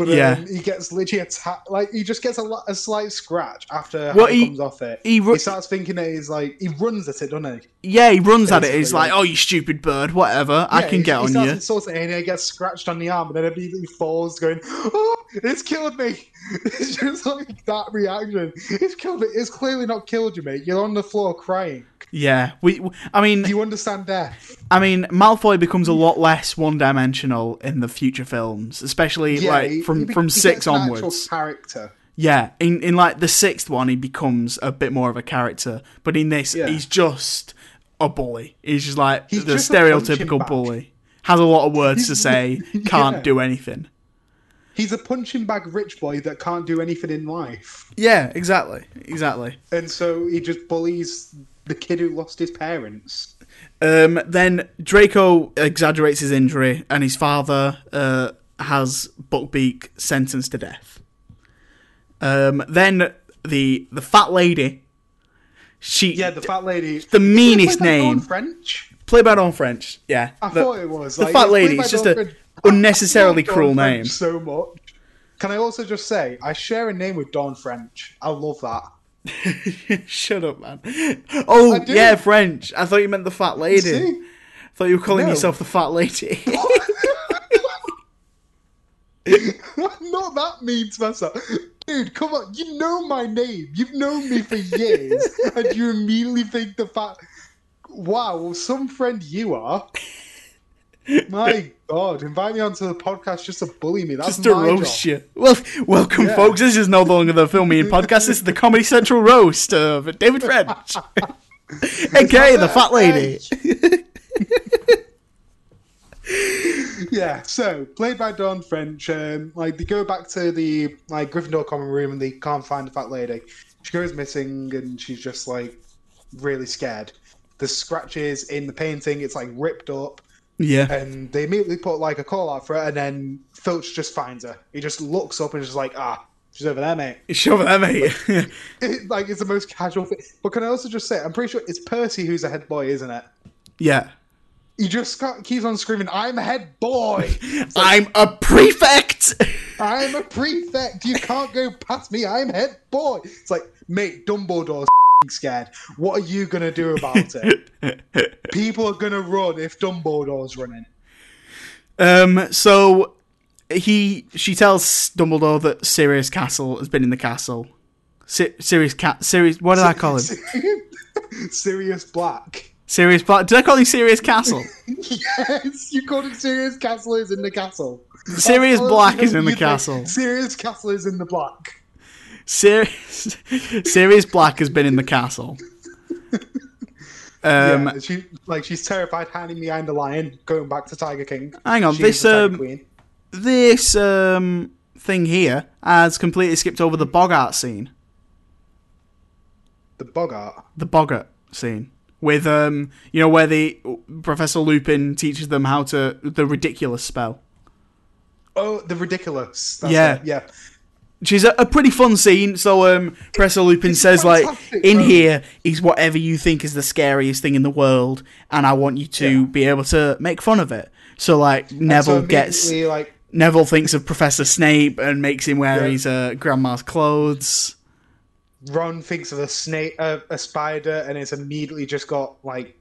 But um, yeah. he gets literally attacked. Like, he just gets a, a slight scratch after well, he, he comes off it. He, ru- he starts thinking it is like, he runs at it, doesn't he? Yeah, he runs Basically. at it. He's like, oh, you stupid bird, whatever. Yeah, I can he, get he on you. He starts insulting it, he gets scratched on the arm, and then immediately falls going, oh, it's killed me. It's just like that reaction. It's killed me. It's clearly not killed you, mate. You're on the floor crying. Yeah. we. I mean... Do you understand death? I mean, Malfoy becomes a lot less one-dimensional in the future films, especially yeah, like he, from, he, from he six onwards. An actual character. Yeah, in, in like the sixth one, he becomes a bit more of a character, but in this, yeah. he's just a bully. He's just like he's the just stereotypical bully. Has a lot of words to say, can't yeah. do anything. He's a punching bag rich boy that can't do anything in life. Yeah, exactly, exactly. And so he just bullies the kid who lost his parents. Um, then Draco exaggerates his injury, and his father uh, has Buckbeak sentenced to death. Um, then the the fat lady, she yeah the fat lady, the meanest name, French, played by Dawn French. Yeah, I the, thought it was the like, fat lady. It's just an unnecessarily cruel name. So much. Can I also just say I share a name with Dawn French? I love that. Shut up, man. Oh, yeah, French. I thought you meant the fat lady. See? I thought you were calling no. yourself the fat lady. I'm not that mean to myself. Dude, come on. You know my name. You've known me for years. And you immediately think the fat... Wow, well, some friend you are. My God, invite me onto the podcast just to bully me. That's just to my roast job. You. Well, welcome, yeah. folks. This is no longer the Filming Podcast. This is the Comedy Central roast of David French, aka the Fat Lady. Yeah. So played by Dawn French. Um, like they go back to the like Gryffindor common room and they can't find the fat lady. She goes missing and she's just like really scared. There's scratches in the painting. It's like ripped up. Yeah, and they immediately put like a call out for her, and then Filch just finds her. He just looks up and is just like, ah, she's over there, mate. She's over there, mate. Like, it, like it's the most casual thing. But can I also just say, I'm pretty sure it's Percy who's a head boy, isn't it? Yeah. He just got, keeps on screaming, "I'm a head boy. Like, I'm a prefect. I'm a prefect. You can't go past me. I'm head boy." It's like, mate, Dumbledore's scared. What are you gonna do about it? People are gonna run if Dumbledore's running. Um. So he, she tells Dumbledore that Sirius Castle has been in the castle. Si- Sirius Cat. Sirius. What did I call him? Sirius Black. Sirius Black. Did I call him Sirius Castle? Yes, you called him Sirius Castle. Is in the castle. Sirius Black is in the castle. Sirius Castle is in the black. Sirius, Sirius Black has been in the castle. Um, yeah, she, like she's terrified, hiding behind the lion, going back to Tiger King. Hang on, she this um, this um thing here has completely skipped over the Bogart scene. The Bogart, the Bogart scene with um, you know, where the Professor Lupin teaches them how to the ridiculous spell. Oh, the ridiculous. That's yeah, it. yeah. Which is a, a pretty fun scene. So, um, Professor Lupin it's says, like, in though. here is whatever you think is the scariest thing in the world, and I want you to yeah. be able to make fun of it. So, like, Neville so gets... Like, Neville thinks of Professor Snape and makes him wear yeah. his uh, grandma's clothes. Ron thinks of a snake, uh, a spider, and it's immediately just got, like,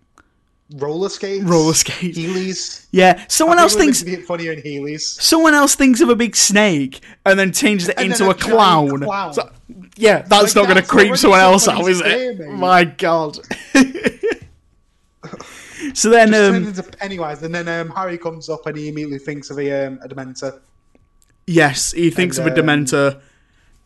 roller skates? Roller skates. Heelys. Yeah. Someone else thinks... funnier in Heelys. Someone else thinks of a big snake and then changes it and into a, a clown. clown. So, yeah, that's like, not going to creep someone else out, is it? Me. My God. So then... Just um, into Pennywise, and then um, Harry comes up and he immediately thinks of a, um, a Dementor. Yes, he thinks and, of a Dementor um,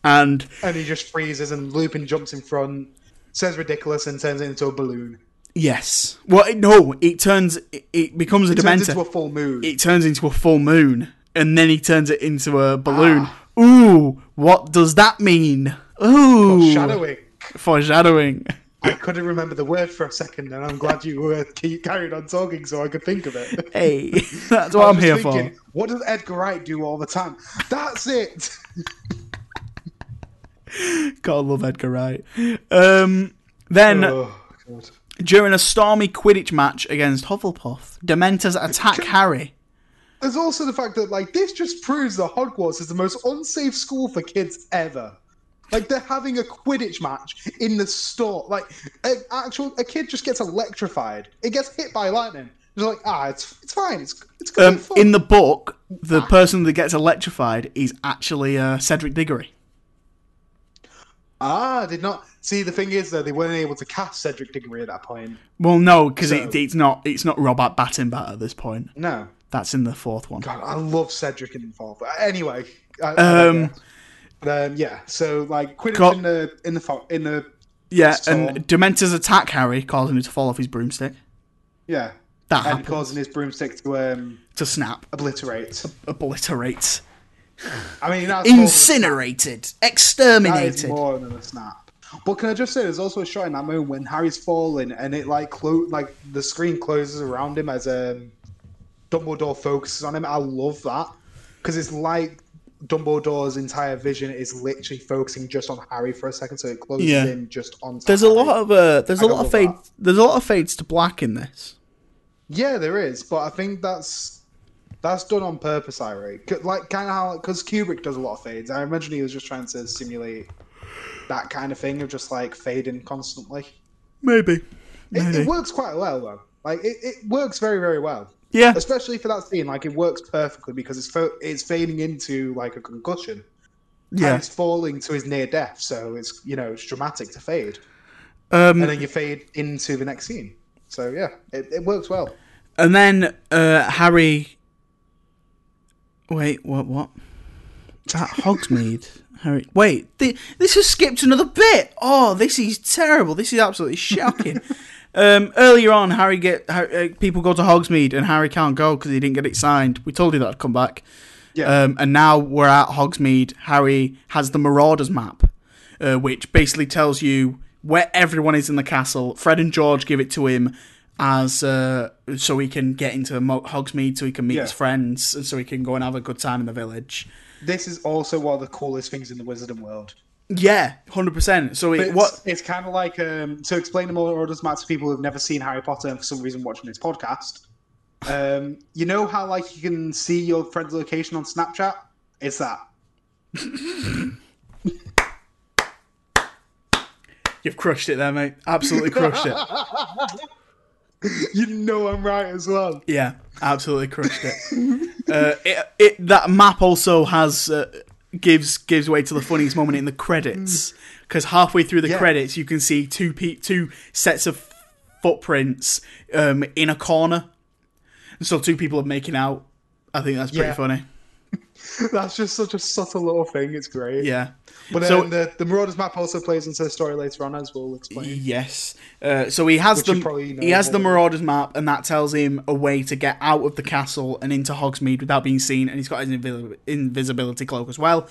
and... And he just freezes and Lupin jumps in front, says ridiculous and turns it into a balloon. Yes. Well, it, no, it turns... It, it becomes a Dementor. It turns into a full moon. It turns into a full moon. And then he turns it into a balloon. Ah. Ooh, what does that mean? Ooh. Foreshadowing. Foreshadowing. I couldn't remember the word for a second, and I'm glad you were carried on talking so I could think of it. Hey, that's what I'm here thinking, for. What does Edgar Wright do all the time? That's it! Gotta love Edgar Wright. Um, then... Oh, God. During a stormy Quidditch match against Hufflepuff, Dementors attack Harry. there's also the fact that, like, this just proves that Hogwarts is the most unsafe school for kids ever. Like, they're having a Quidditch match in the store. Like, an actual, a kid just gets electrified. It gets hit by lightning. They're like, ah, it's it's fine. It's it's good. Um, in the book, the person that gets electrified is actually uh, Cedric Diggory. Ah, did not see. The thing is, though, they weren't able to cast Cedric Diggory at that point. Well, no, because so... it, it's not it's not Robert Battenbat at this point. No, that's in the fourth one. God, I love Cedric in the fourth. Anyway, I, um, I but, um, yeah. So like Quidditch co- in the in the in the yeah, and Dementor's attack Harry, causing him to fall off his broomstick. Yeah. That and happens. Causing his broomstick to um to snap, obliterate, Ob- obliterate. I mean, that's incinerated, exterminated. That is more than a snap. But can I just say, there's also a shot in that moment when Harry's falling, and it like clo- like the screen closes around him as um Dumbledore focuses on him. I love that because it's like Dumbledore's entire vision is literally focusing just on Harry for a second, so it closes yeah. in just on. There's Harry. a lot of uh, there's I a lot of fade, that. there's a lot of fades to black in this. Yeah, there is, but I think that's that's done on purpose, I rate. Like kind of how because Kubrick does a lot of fades. I imagine he was just trying to simulate that kind of thing of just like fading constantly. Maybe, Maybe. It, it works quite well though. Like it, it works very very well. Yeah, especially for that scene. Like it works perfectly because it's fo- it's fading into like a concussion. Yeah, and it's falling to his near death, so it's you know it's dramatic to fade, um, and then you fade into the next scene. So yeah, it, it works well. And then uh, Harry. Wait, what? What? That Hogsmeade. Harry. Wait, th- this has skipped another bit. Oh, this is terrible. This is absolutely shocking. um, earlier on, Harry get Harry, uh, people go to Hogsmeade, and Harry can't go because he didn't get it signed. We told you that I'd come back. Yeah. Um, and now we're at Hogsmeade. Harry has the Marauders Map, uh, which basically tells you where everyone is in the castle. Fred and George give it to him as uh, so he can get into Hogsmeade, so he can meet yeah. his friends, and so he can go and have a good time in the village. This is also one of the coolest things in the wizarding world. Yeah, one hundred percent. So it, it's, what... it's kind of like, um, to explain the Marauders Map to people who've never seen Harry Potter and for some reason watching this podcast, um, you know how like you can see your friend's location on Snapchat? It's that. You've crushed it there, mate. Absolutely crushed it. You know I'm right as well. Yeah, absolutely crushed it. uh, it, it that map also has uh, gives gives way to the funniest moment in the credits because halfway through the yeah. credits you can see two pe- two sets of footprints um, in a corner, and so two people are making out. I think that's pretty yeah. funny. That's just such a subtle little thing. It's great. Yeah. But so, um, the, the Marauders Map also plays into the story later on, as we'll explain. Yes. Uh, so he has Which the he has the Marauders Map, and that tells him a way to get out of the castle and into Hogsmeade without being seen. And he's got his invis- invisibility cloak as well.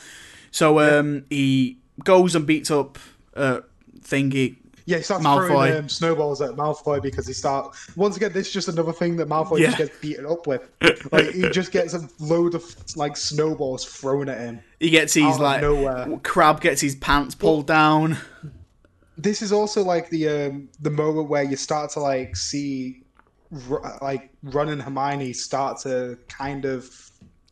So um, yeah. he goes and beats up uh, Thingy. Yeah, he starts Malfoy. throwing um, snowballs at Malfoy because he start once again. This is just another thing that Malfoy yeah. just gets beaten up with. Like he just gets a load of like snowballs thrown at him. He gets his like nowhere. Crab gets his pants pulled well, down. This is also like the um, the moment where you start to like see r- like Ron and Hermione start to kind of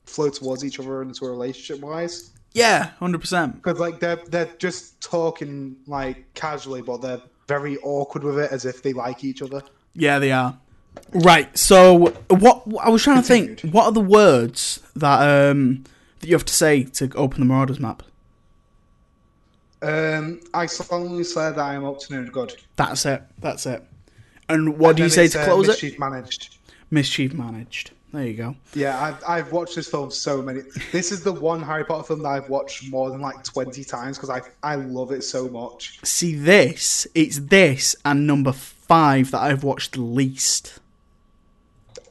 flow towards each other into a relationship wise. Yeah, one hundred percent. Because like they're they're just talking like casually, but they're very awkward with it, as if they like each other. Yeah, they are. Right. So what, what I was trying Continued. to think, what are the words that um that you have to say to open the Marauders Map? Um, I solemnly swear that I am up to no good. That's it. That's it. And what and do you say to close uh, mischief it? Mischief managed. Mischief managed. There you go. Yeah, I've, I've watched this film so many... This is the one Harry Potter film that I've watched more than like twenty times because I I love it so much. See, this, it's this and number five that I've watched the least.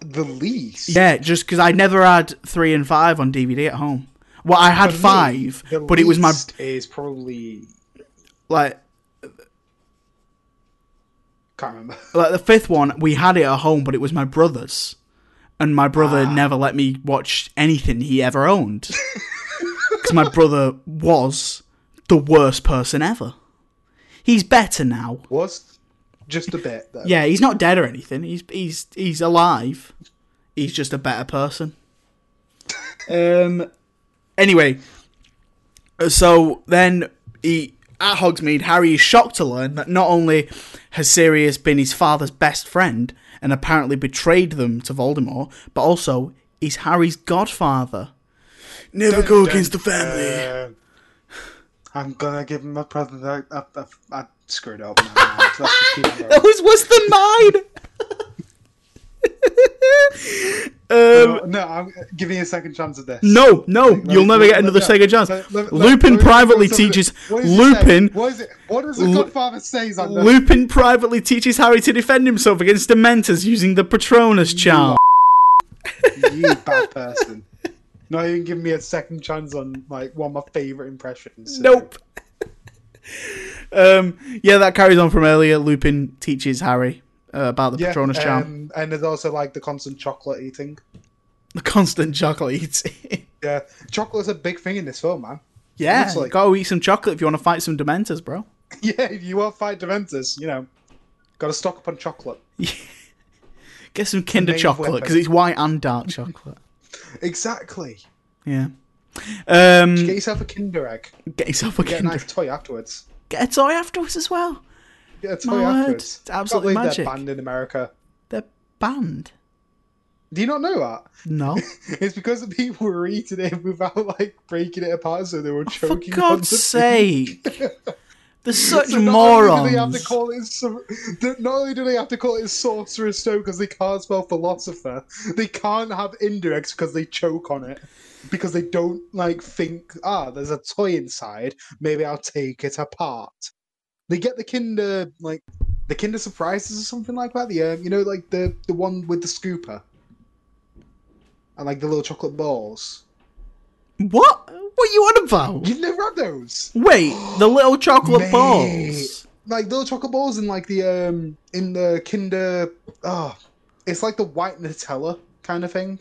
The least? Yeah, just because I never had three and five on D V D at home. Well, I had five, but it was my... is probably... Like... Can't remember. Like the fifth one, we had it at home, but it was my brother's. And my brother ah. never let me watch anything he ever owned. Because my brother was the worst person ever. He's better now. Was? Just a bit, though. Yeah, he's not dead or anything. He's he's he's alive. He's just a better person. Um, anyway, so then he, at Hogsmeade, Harry is shocked to learn that not only has Sirius been his father's best friend and apparently betrayed them to Voldemort, but also he's Harry's godfather. Never go against the family. Uh, I'm gonna give him a present. I, I, I, I screwed up. Now. That was worse than mine. um, no, no, I'm giving you a second chance at this. No, no, like, you'll me, never get me, another no, second chance. Let, let, Lupin let, privately let teaches what Lupin. What, is it? What does the Godfather say? Lupin privately teaches Harry to defend himself against Dementors using the Patronus charm. You, you bad person. Not even giving me a second chance on like one of my favourite impressions. So. Nope. um, yeah, that carries on from earlier. Lupin teaches Harry. Uh, about the yeah, Patronus charm. Um, and there's also like the constant chocolate eating. The constant chocolate eating. Yeah. Chocolate's a big thing in this film, man. Yeah. Honestly. Gotta eat some chocolate if you want to fight some Dementors, bro. Yeah, if you want to fight Dementors, you know, gotta stock up on chocolate. Get some Kinder chocolate, because it's white and dark chocolate. Exactly. Yeah. Um, you get yourself a Kinder egg. Get yourself a you Kinder. Get a nice toy afterwards. Get a toy afterwards as well. Yeah, it's afterwards. It's absolutely magic. They're banned in America. They're banned? Do you not know that? No. It's because the people were eating it without like breaking it apart, so they were choking. Oh, for God's sake! They're such so morons. Not only do they have to call it, not only do they have to call it Sorcerer's Stone because they can't spell philosopher, they can't have indirects because they choke on it. Because they don't like think, ah, there's a toy inside. Maybe I'll take it apart. They get the Kinder, like, the Kinder Surprises or something like that. The, um, you know, like, the, the one with the scooper. And, like, the little chocolate balls. What? What are you on about? You've never had those? Wait, the little chocolate Mate. balls? Like, little chocolate balls in, like, the, um, in the Kinder, oh, it's like the white Nutella kind of thing.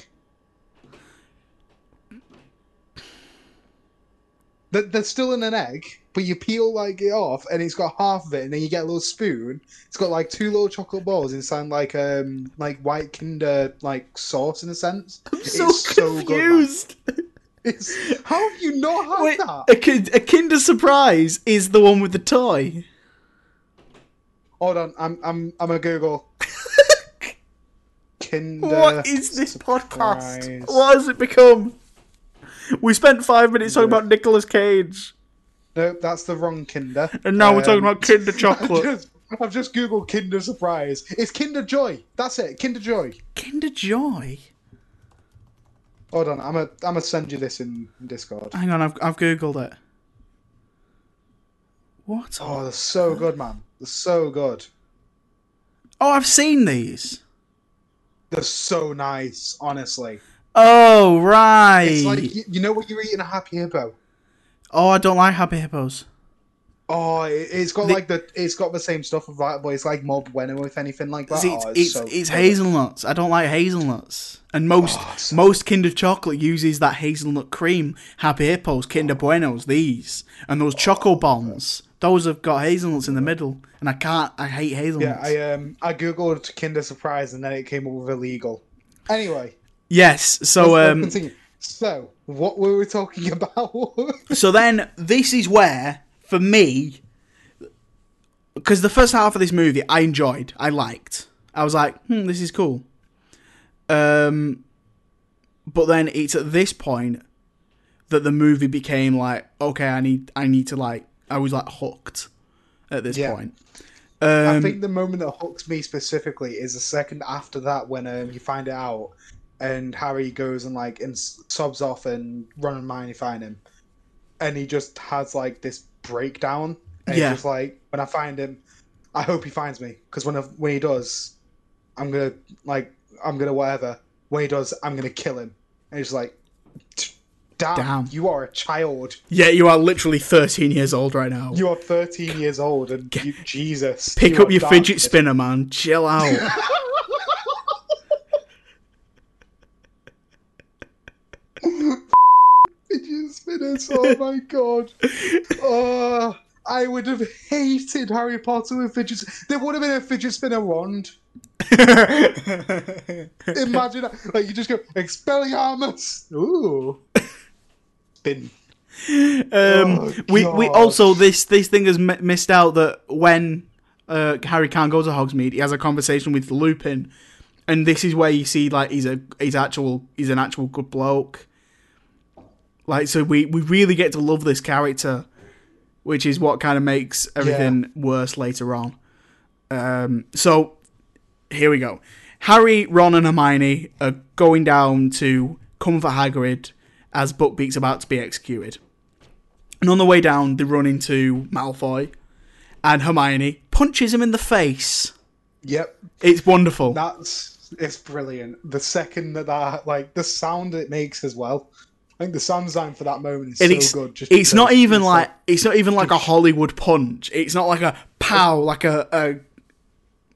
They're still in an egg, but you peel like it off, and it's got half of it, and then you get a little spoon. It's got like two little chocolate balls inside, like um, like white Kinder like sauce in a sense. I'm it's so, so confused. Good, it's, how have you not had Wait, that? A, kid, a Kinder Surprise is the one with the toy. Hold on, I'm I'm I'm a Google. Kinder. What is this Surprise. Podcast? What has it become? We spent five minutes talking about Nicolas Cage. Nope, that's the wrong Kinder. And now um, we're talking about Kinder chocolate. I've just, I've just Googled Kinder Surprise. It's Kinder Joy. That's it. Kinder Joy. Kinder Joy. Hold on, I'm a I'm a send you this in Discord. Hang on, I've I've Googled it. What? Oh, they're so good, man. They're so good. Oh, I've seen these. They're so nice, honestly. Oh, right. It's like, you, you know what you're eating, a Happy Hippo? Oh, I don't like Happy Hippos. Oh, it, it's got the, like the, it's got the same stuff of that, but it's like more bueno, if anything like that. It's, oh, it's, it's, so it's hazelnuts. I don't like hazelnuts. And most oh, so most Kinder Chocolate uses that hazelnut cream. Happy Hippos, Kinder oh. Buenos, these. And those oh. Choco Bombs. Those have got hazelnuts in the middle. And I can't, I hate hazelnuts. Yeah, I, um, I Googled Kinder Surprise and then it came up with illegal. Anyway. Yes, so... Um, so, what were we talking about? So then, this is where, for me... Because the first half of this movie, I enjoyed. I liked. I was like, hmm, this is cool. Um, but then, it's at this point that the movie became like, okay, I need I need to like... I was like, hooked at this yeah. point. Um, I think the moment that hooks me specifically is the second after that when um, you find it out... And Harry goes and like and sobs off, and Ron and Hermione find him, and he just has like this breakdown. And yeah. He's just like, when I find him, I hope he finds me, because when I, when he does, I'm gonna like I'm gonna whatever. When he does, I'm gonna kill him. And he's like, damn, damn, you are a child. Yeah, you are literally thirteen years old right now. You are thirteen years old, and you, Jesus, pick you up your dark, fidget kid. spinner, man. Chill out. Oh my god! Oh, I would have hated Harry Potter with fidget. There would have been a fidget spinner wand. Imagine that. Like, you just go, Expelliarmus! Ooh. Spin. Um, oh, we, we also, this this thing has m missed out that when uh, Harry can't go to Hogsmeade, he has a conversation with Lupin. And this is where you see, like, he's a he's actual he's an actual good bloke. Like, so we, we really get to love this character, which is what kind of makes everything yeah. worse later on. Um, so, here we go. Harry, Ron, and Hermione are going down to comfort Hagrid as Buckbeak's about to be executed. And on the way down, they run into Malfoy, and Hermione punches him in the face. Yep. It's wonderful. That's, it's brilliant. The second that that, like, the sound it makes as well. I think the sound design for that moment is and so it's, good. Just it's not even like, like it's not even like a Hollywood punch. It's not like a pow, like a, a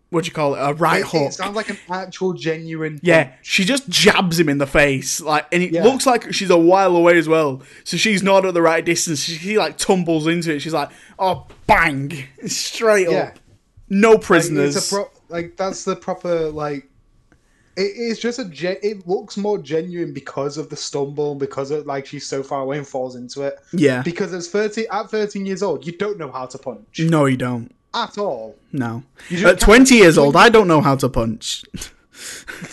what do you call it? A right it, hook. It sounds like an actual genuine. Yeah, punch. She just jabs him in the face, like, and it yeah. looks like she's a while away as well. So she's not at the right distance. She, she like tumbles into it. She's like, oh, bang, straight yeah. up. No prisoners. Like, it's a pro like that's the proper like. It is just a. Gen it looks more genuine because of the stumble, because of, like, she's so far away and falls into it. Yeah. Because as thirty at thirteen years old, you don't know how to punch. No, you don't. At all. No. At twenty years old, I don't know how to punch.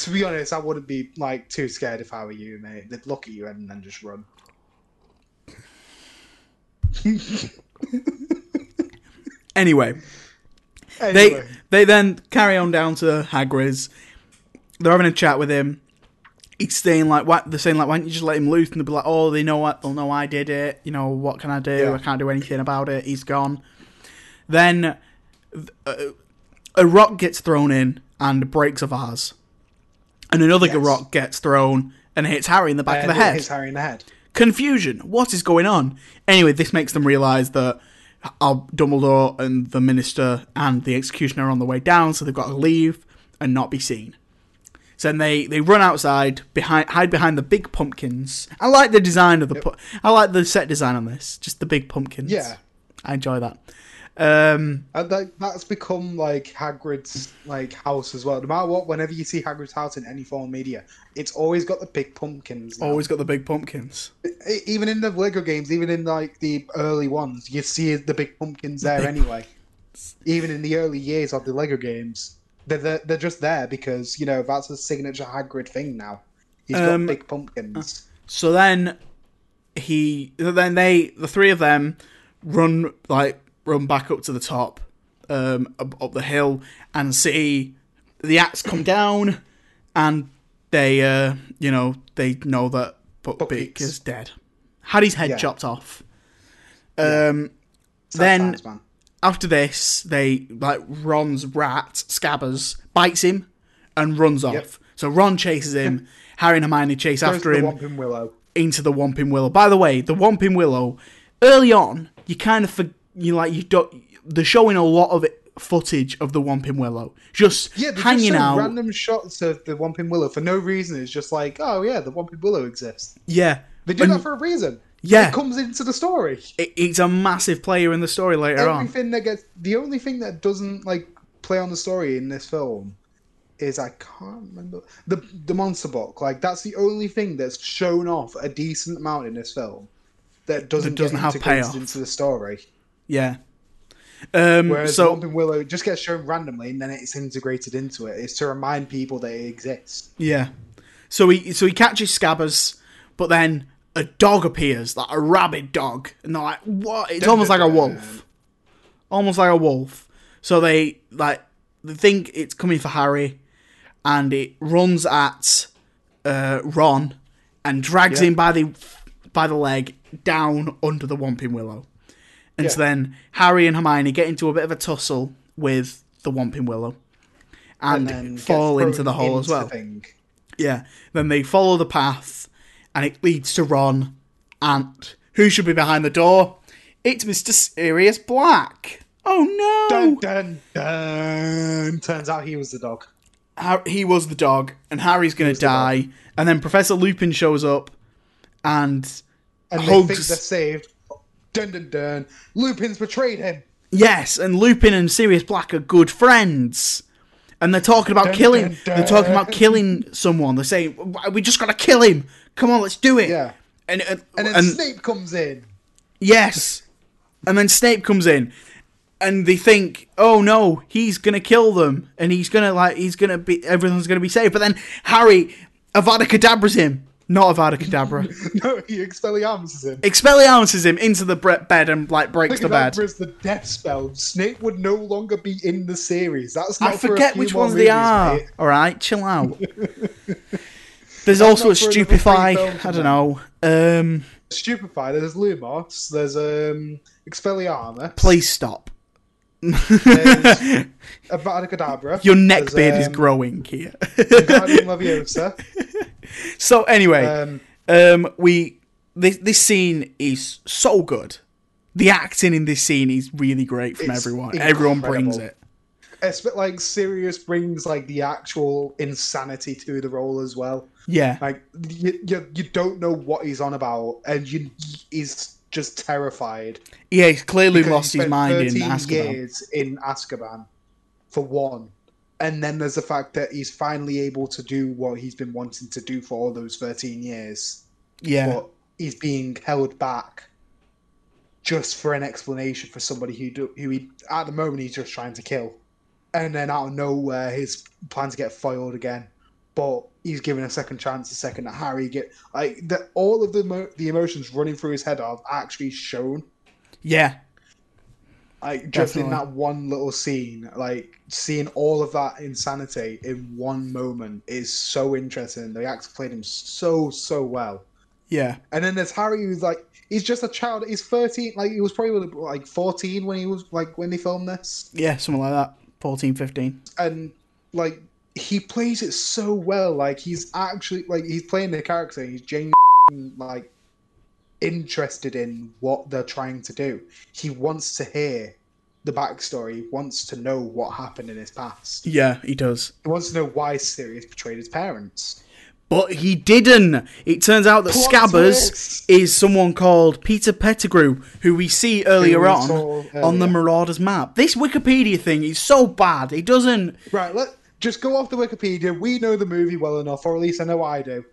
To be honest, I wouldn't be like too scared if I were you, mate. They'd look at you and then just run. Anyway, anyway, they they then carry on down to Hagrid's. They're having a chat with him. He's saying like, "What?" They're saying like, "Why don't you just let him loose?" And they'll be like, "Oh, they know what? They'll know I did it. You know, what can I do? Yeah. I can't do anything about it. He's gone." Then uh, a rock gets thrown in and breaks a vase, and another yes. rock gets thrown and hits Harry in the back uh, of the head. Hits Harry in the head. Confusion. What is going on? Anyway, this makes them realise that Dumbledore and the Minister and the Executioner are on the way down, so they've got to leave and not be seen. So then they, they run outside, behind hide behind the big pumpkins. I like the design of the... Pu I like the set design on this. Just the big pumpkins. Yeah. I enjoy that. Um, and that, that's become, like, Hagrid's, like, house as well. No matter what, whenever you see Hagrid's house in any form of media, it's always got the big pumpkins now. Always got the big pumpkins. It, it, even in the Lego games, even in, like, the early ones, you see the big pumpkins there anyway. Even in the early years of the Lego games. They're, they're just there because, you know, that's a signature Hagrid thing now. He's um, got big pumpkins. So then he, then they, the three of them run, like, run back up to the top, um, up, up the hill, and see the axe come down, and they, uh, you know, they know that Buckbeak is dead. Had his head yeah. chopped off. Um, yeah. Then... Times, man. After this, they, like, Ron's rat, Scabbers, bites him and runs off. Yep. So Ron chases him. Harry and Hermione chase Goes after him. Into the Whomping Willow. Into the Whomping Willow. By the way, the Whomping Willow, early on, you kind of, for, you like, you don't, they're showing a lot of it, footage of the Whomping Willow. Just yeah, hanging just out. Random shots of the Whomping Willow for no reason. It's just like, oh, yeah, the Whomping Willow exists. Yeah. They do and, that for a reason. Yeah, it comes into the story. It, it's a massive player in the story later on. Everything that gets, the only thing that doesn't like play on the story in this film is I can't remember the the monster book. Like that's the only thing that's shown off a decent amount in this film that doesn't that doesn't get have payoff into the story. Yeah. Um, Whereas so, Whomping Willow just gets shown randomly and then it's integrated into it. It's to remind people that it exists. Yeah. So he so he catches Scabbers, but then. A dog appears, like a rabid dog, and they're like, "What?" It's almost like a wolf, almost like a wolf. So they like they think it's coming for Harry, and it runs at uh, Ron and drags yeah. him by the by the leg down under the Whomping Willow. And yeah. so then Harry and Hermione get into a bit of a tussle with the Whomping Willow, and, and fall into the hole into as well. Thing. Yeah, then they follow the path. And it leads to Ron, and who should be behind the door? It's Mister Sirius Black. Oh no! Dun, dun, dun. Turns out he was the dog. He was the dog, and Harry's going to die. And then Professor Lupin shows up, and and hugs. They think they're saved. Dun dun dun! Lupin's betrayed him. Yes, and Lupin and Sirius Black are good friends, and they're talking about dun, killing. Dun, dun. They're talking about killing someone. They're saying, "We just gotta kill him. Come on, let's do it." Yeah. And and, and then and, Snape comes in. Yes. And then Snape comes in, and they think, "Oh no, he's gonna kill them, and he's gonna like he's gonna be everything's gonna be safe." But then Harry Avada Kedavra's him. Not Avada Kedavra. No, he Expelliarmus him. Expelliarmus him into the bed and like breaks the bed. Because the death spell, Snape would no longer be in the series. That's not I forget for which ones they are. Mate. All right, chill out. There's That's also a stupefy. Films, I don't know. Um, stupefy. There's Lumos. There's um, Expelliarmus. Please stop. Avada Kedavra. Your neck beard um, is growing here. Wingardium Leviosa. So anyway, um, um, we this this scene is so good. The acting in this scene is really great from everyone. Incredible. Everyone brings it. It's bit like Sirius brings like the actual insanity to the role as well. Yeah, like you you, you don't know what he's on about, and you he's just terrified. Yeah, he's clearly lost his mind in Azkaban. Years in Azkaban for one. And then there's the fact that he's finally able to do what he's been wanting to do for all those thirteen years. Yeah. But he's being held back just for an explanation for somebody who, do, who he, at the moment, he's just trying to kill. And then out of nowhere, his plans get foiled again. But he's given a second chance, the second that Harry get like the, all of the mo- the emotions running through his head are actually shown. Yeah. Like, just Definitely. in that one little scene, like, seeing all of that insanity in one moment is so interesting. The actor played him so, so well. Yeah. And then there's Harry, who's like, he's just a child. He's thirteen, like, he was probably, like, fourteen when he was, like, when they filmed this. Yeah, something like that. fourteen, fifteen. And, like, he plays it so well. Like, he's actually, like, he's playing the character. He's genuinely, like, interested in what they're trying to do. He wants to hear the backstory. He wants to know what happened in his past. Yeah, he does. He wants to know why Sirius betrayed his parents. But he didn't. It turns out that Plot Scabbers twist. is someone called Peter Pettigrew, who we see earlier on saw, uh, on the yeah. Marauders Map. This Wikipedia thing is so bad. It doesn't... Right, let just go off the Wikipedia. We know the movie well enough, or at least I know I do.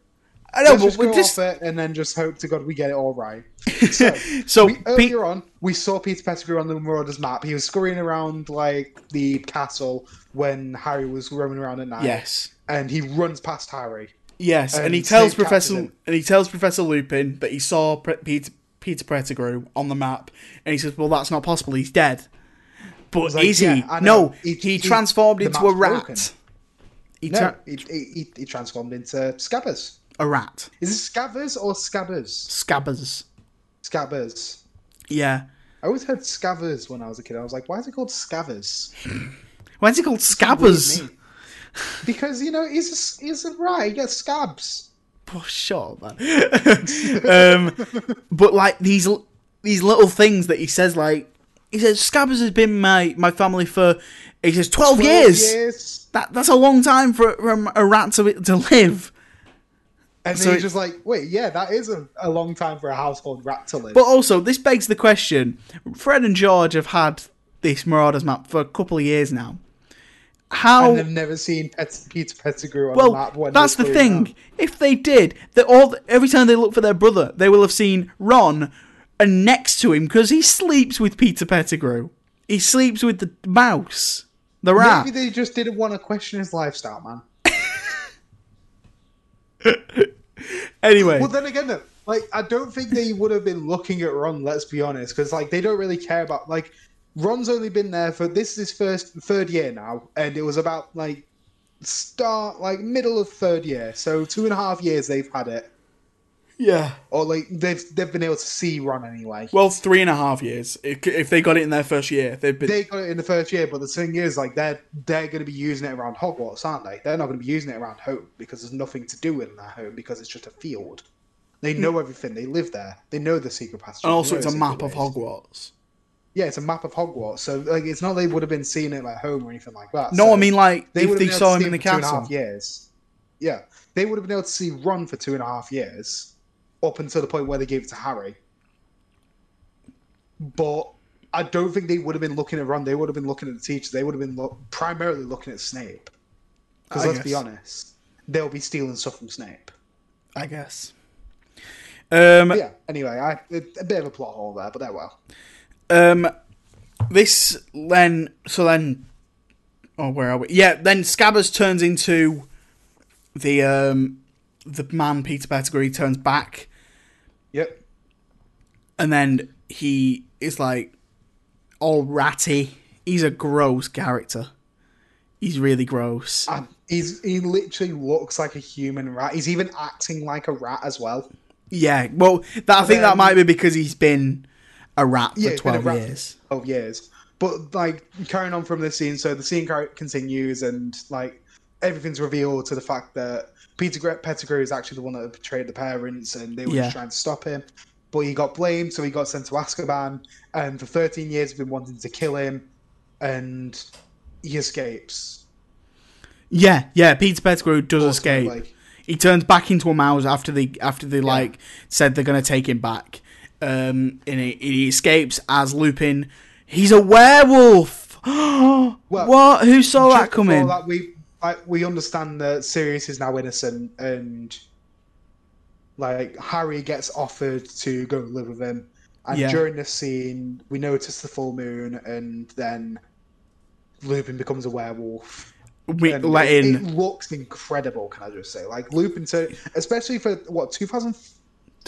I know, Let's but just go just... off it and then just hope to God we get it all right. So, so we, earlier Pe- on, we saw Peter Pettigrew on the Marauders Map. He was scurrying around like the castle when Harry was roaming around at night. Yes, and he runs past Harry. Yes, and, and he tells Snape Professor and he tells Professor Lupin that he saw Pre- Peter Peter Pettigrew on the map, and he says, "Well, that's not possible. He's dead." But like, is yeah, he? No, he, he, he transformed he, into a rat. Broken. He tra- no, he, he he transformed into Scabbers. A rat. Is it Scabbers or Scabbers? Scabbers. Scabbers. Yeah. I always heard Scabbers when I was a kid. I was like, why is it called Scabbers? Why is it called Scabbers? Because, you know, he's a, he's a rat. He gets scabs. Oh, shut up, man. um, but, like, these these little things that he says, like, he says, Scabbers has been my, my family for, he says, twelve years. years. That That's a long time for, for a rat to to live. And so then you're just like, wait, yeah, that is a, a long time for a household rat to live. But also, this begs the question. Fred and George have had this Marauders Map for a couple of years now. How... And they've never seen Pet- Peter Pettigrew on well, the map. Well, that's the thing. Out. If they did, all every time they look for their brother, they will have seen Ron and next to him, because he sleeps with Peter Pettigrew. He sleeps with the mouse, the rat. Maybe they just didn't want to question his lifestyle, man. Anyway, well then again though, like I don't think they would have been looking at Ron, let's be honest, because like they don't really care about like Ron's only been there for this is his first third year now, and it was about like start like middle of third year, so two and a half years they've had it. Yeah, or like they've they've been able to see Ron anyway. Well, three and a half years if, if they got it in their first year. They've been... they got it in the first year, but the thing is, like they're they're going to be using it around Hogwarts, aren't they? They're not going to be using it around home because there's nothing to do in their home because it's just a field. They know mm. everything. They live there. They know the secret passages. And also, it's a map ways. of Hogwarts. Yeah, it's a map of Hogwarts. So like, it's not they would have been seeing it at like, home or anything like that. No, so I mean like they if they saw him in the castle. Two and a half years. Yeah, they would have been able to see Ron for two and a half years. Up until the point where they gave it to Harry. But I don't think they would have been looking at Ron. They would have been looking at the teacher. They would have been lo- primarily looking at Snape. Because let's guess. be honest, they'll be stealing stuff from Snape. I guess. Um, yeah, anyway, I, a bit of a plot hole there, but they're well. Um, this then, so then, oh, where are we? Yeah, then Scabbers turns into the, um, the man Peter Pettigrew turns back. Yep. And then he is like, all ratty. He's a gross character. He's really gross. And he's he literally looks like a human rat. He's even acting like a rat as well. Yeah, well, that, I think um, that might be because he's been a rat for yeah, twelve rat years. For twelve years. But like carrying on from this scene, so the scene continues, and like everything's revealed to the fact that Peter Pettigrew is actually the one that betrayed the parents, and they were yeah. just trying to stop him. But he got blamed, so he got sent to Azkaban, and for thirteen years they've been wanting to kill him, and he escapes. Yeah, yeah, Peter Pettigrew does Ultimately. escape. He turns back into a mouse after they after they yeah. like said they're gonna take him back, um, and he, he escapes as Lupin. He's a werewolf. well, what? Who saw that coming? That we like, we understand that Sirius is now innocent, and like Harry gets offered to go live with him. And yeah. during this scene, we notice the full moon, and then Lupin becomes a werewolf. We let it, in. It looks incredible. Can I just say, like Lupin, so, especially for what two thousand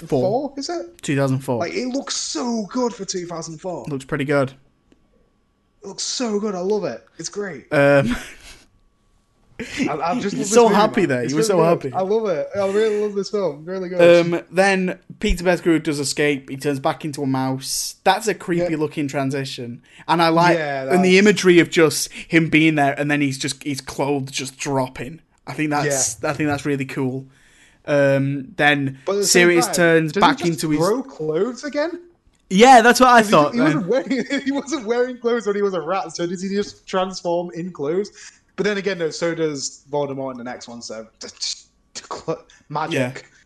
four is it? two thousand four Like it looks so good for two thousand four Looks pretty good. It looks so good. I love it. It's great. Um, I, I'm just so happy there. You were so happy. I love it. I really love this film. Really good. Um, then Peter Pettigrew does escape. He turns back into a mouse. That's a creepy yeah. looking transition, and I like yeah, and the imagery of just him being there, and then he's just his clothes just dropping. I think that's yeah. I think that's really cool. Um, then Sirius time, turns back he just into his throw clothes again. Yeah, that's what I thought. He, he, wasn't wearing, he wasn't wearing clothes when he was a rat. So did he just transform in clothes? But then again, no, so does Voldemort in the next one, so magic.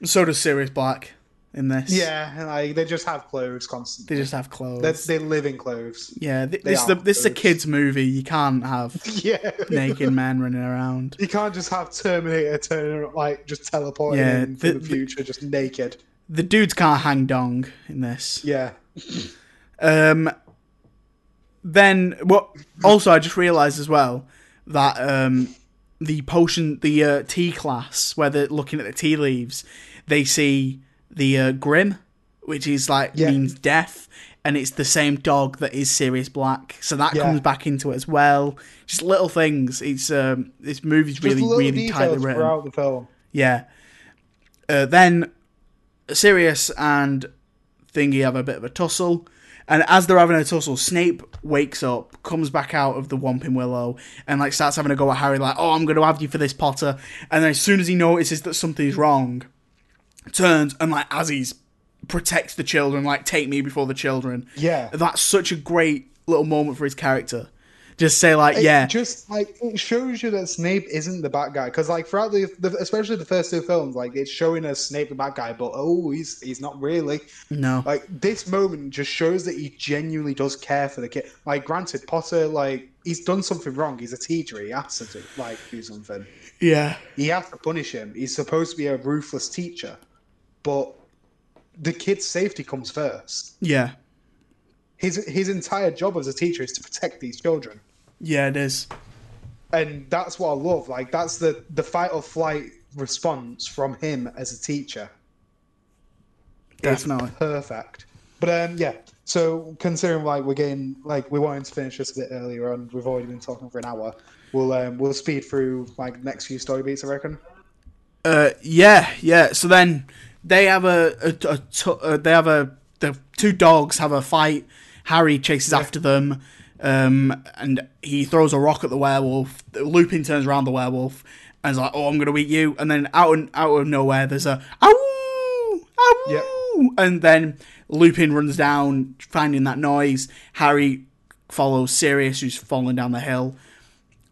Yeah. So does Sirius Black in this. Yeah, like, they just have clothes constantly. They just have clothes. They're, they live in clothes. Yeah, th- this, the, this is a kid's movie. You can't have yeah. naked men running around. You can't just have Terminator turning up, like, just teleporting yeah, in the, the future, the, just naked. The dudes can't hang dong in this. Yeah. um. Then, what? also, I just realised as well, that um, the potion, the uh, tea class, where they're looking at the tea leaves, they see the uh, Grim, which is like yeah. means death, and it's the same dog that is Sirius Black, so that yeah. comes back into it as well. Just little things. It's um, this movie's Just really, really tightly written throughout the film. Yeah. Uh, then Sirius and Thingy have a bit of a tussle. And as they're having a tussle, Snape wakes up, comes back out of the Whomping Willow, and like starts having a go at Harry, like, oh, I'm going to have you for this, Potter. And then as soon as he notices that something's wrong, turns and, like, as he's, protects the children, like, take me before the children. Yeah. That's such a great little moment for his character. Just say, like, it yeah. just, like, it shows you that Snape isn't the bad guy. Because, like, throughout the, the, especially the first two films, like, it's showing us Snape the bad guy, but, oh, he's he's not really. No. Like, this moment just shows that he genuinely does care for the kid. Like, granted, Potter, like, he's done something wrong. He's a teacher. He has to, do, like, do something. Yeah. He has to punish him. He's supposed to be a ruthless teacher. But the kid's safety comes first. Yeah. His his entire job as a teacher is to protect these children. Yeah, it is. And that's what I love. Like, that's the, the fight or flight response from him as a teacher. Definitely. It's perfect. But, um, yeah. So, considering, like, we're getting... Like, we wanted to finish this a bit earlier on. We've already been talking for an hour. We'll um, we'll speed through, like, the next few story beats, I reckon. Uh, yeah, yeah. So then, they have a... a, a t- uh, they have a... The two dogs have a fight. Harry chases yeah. after them, um, and he throws a rock at the werewolf. Lupin turns around the werewolf and is like, "Oh, I'm gonna eat you!" And then out and out of nowhere, there's a "ow, ow," yep. and then Lupin runs down, finding that noise. Harry follows Sirius, who's falling down the hill,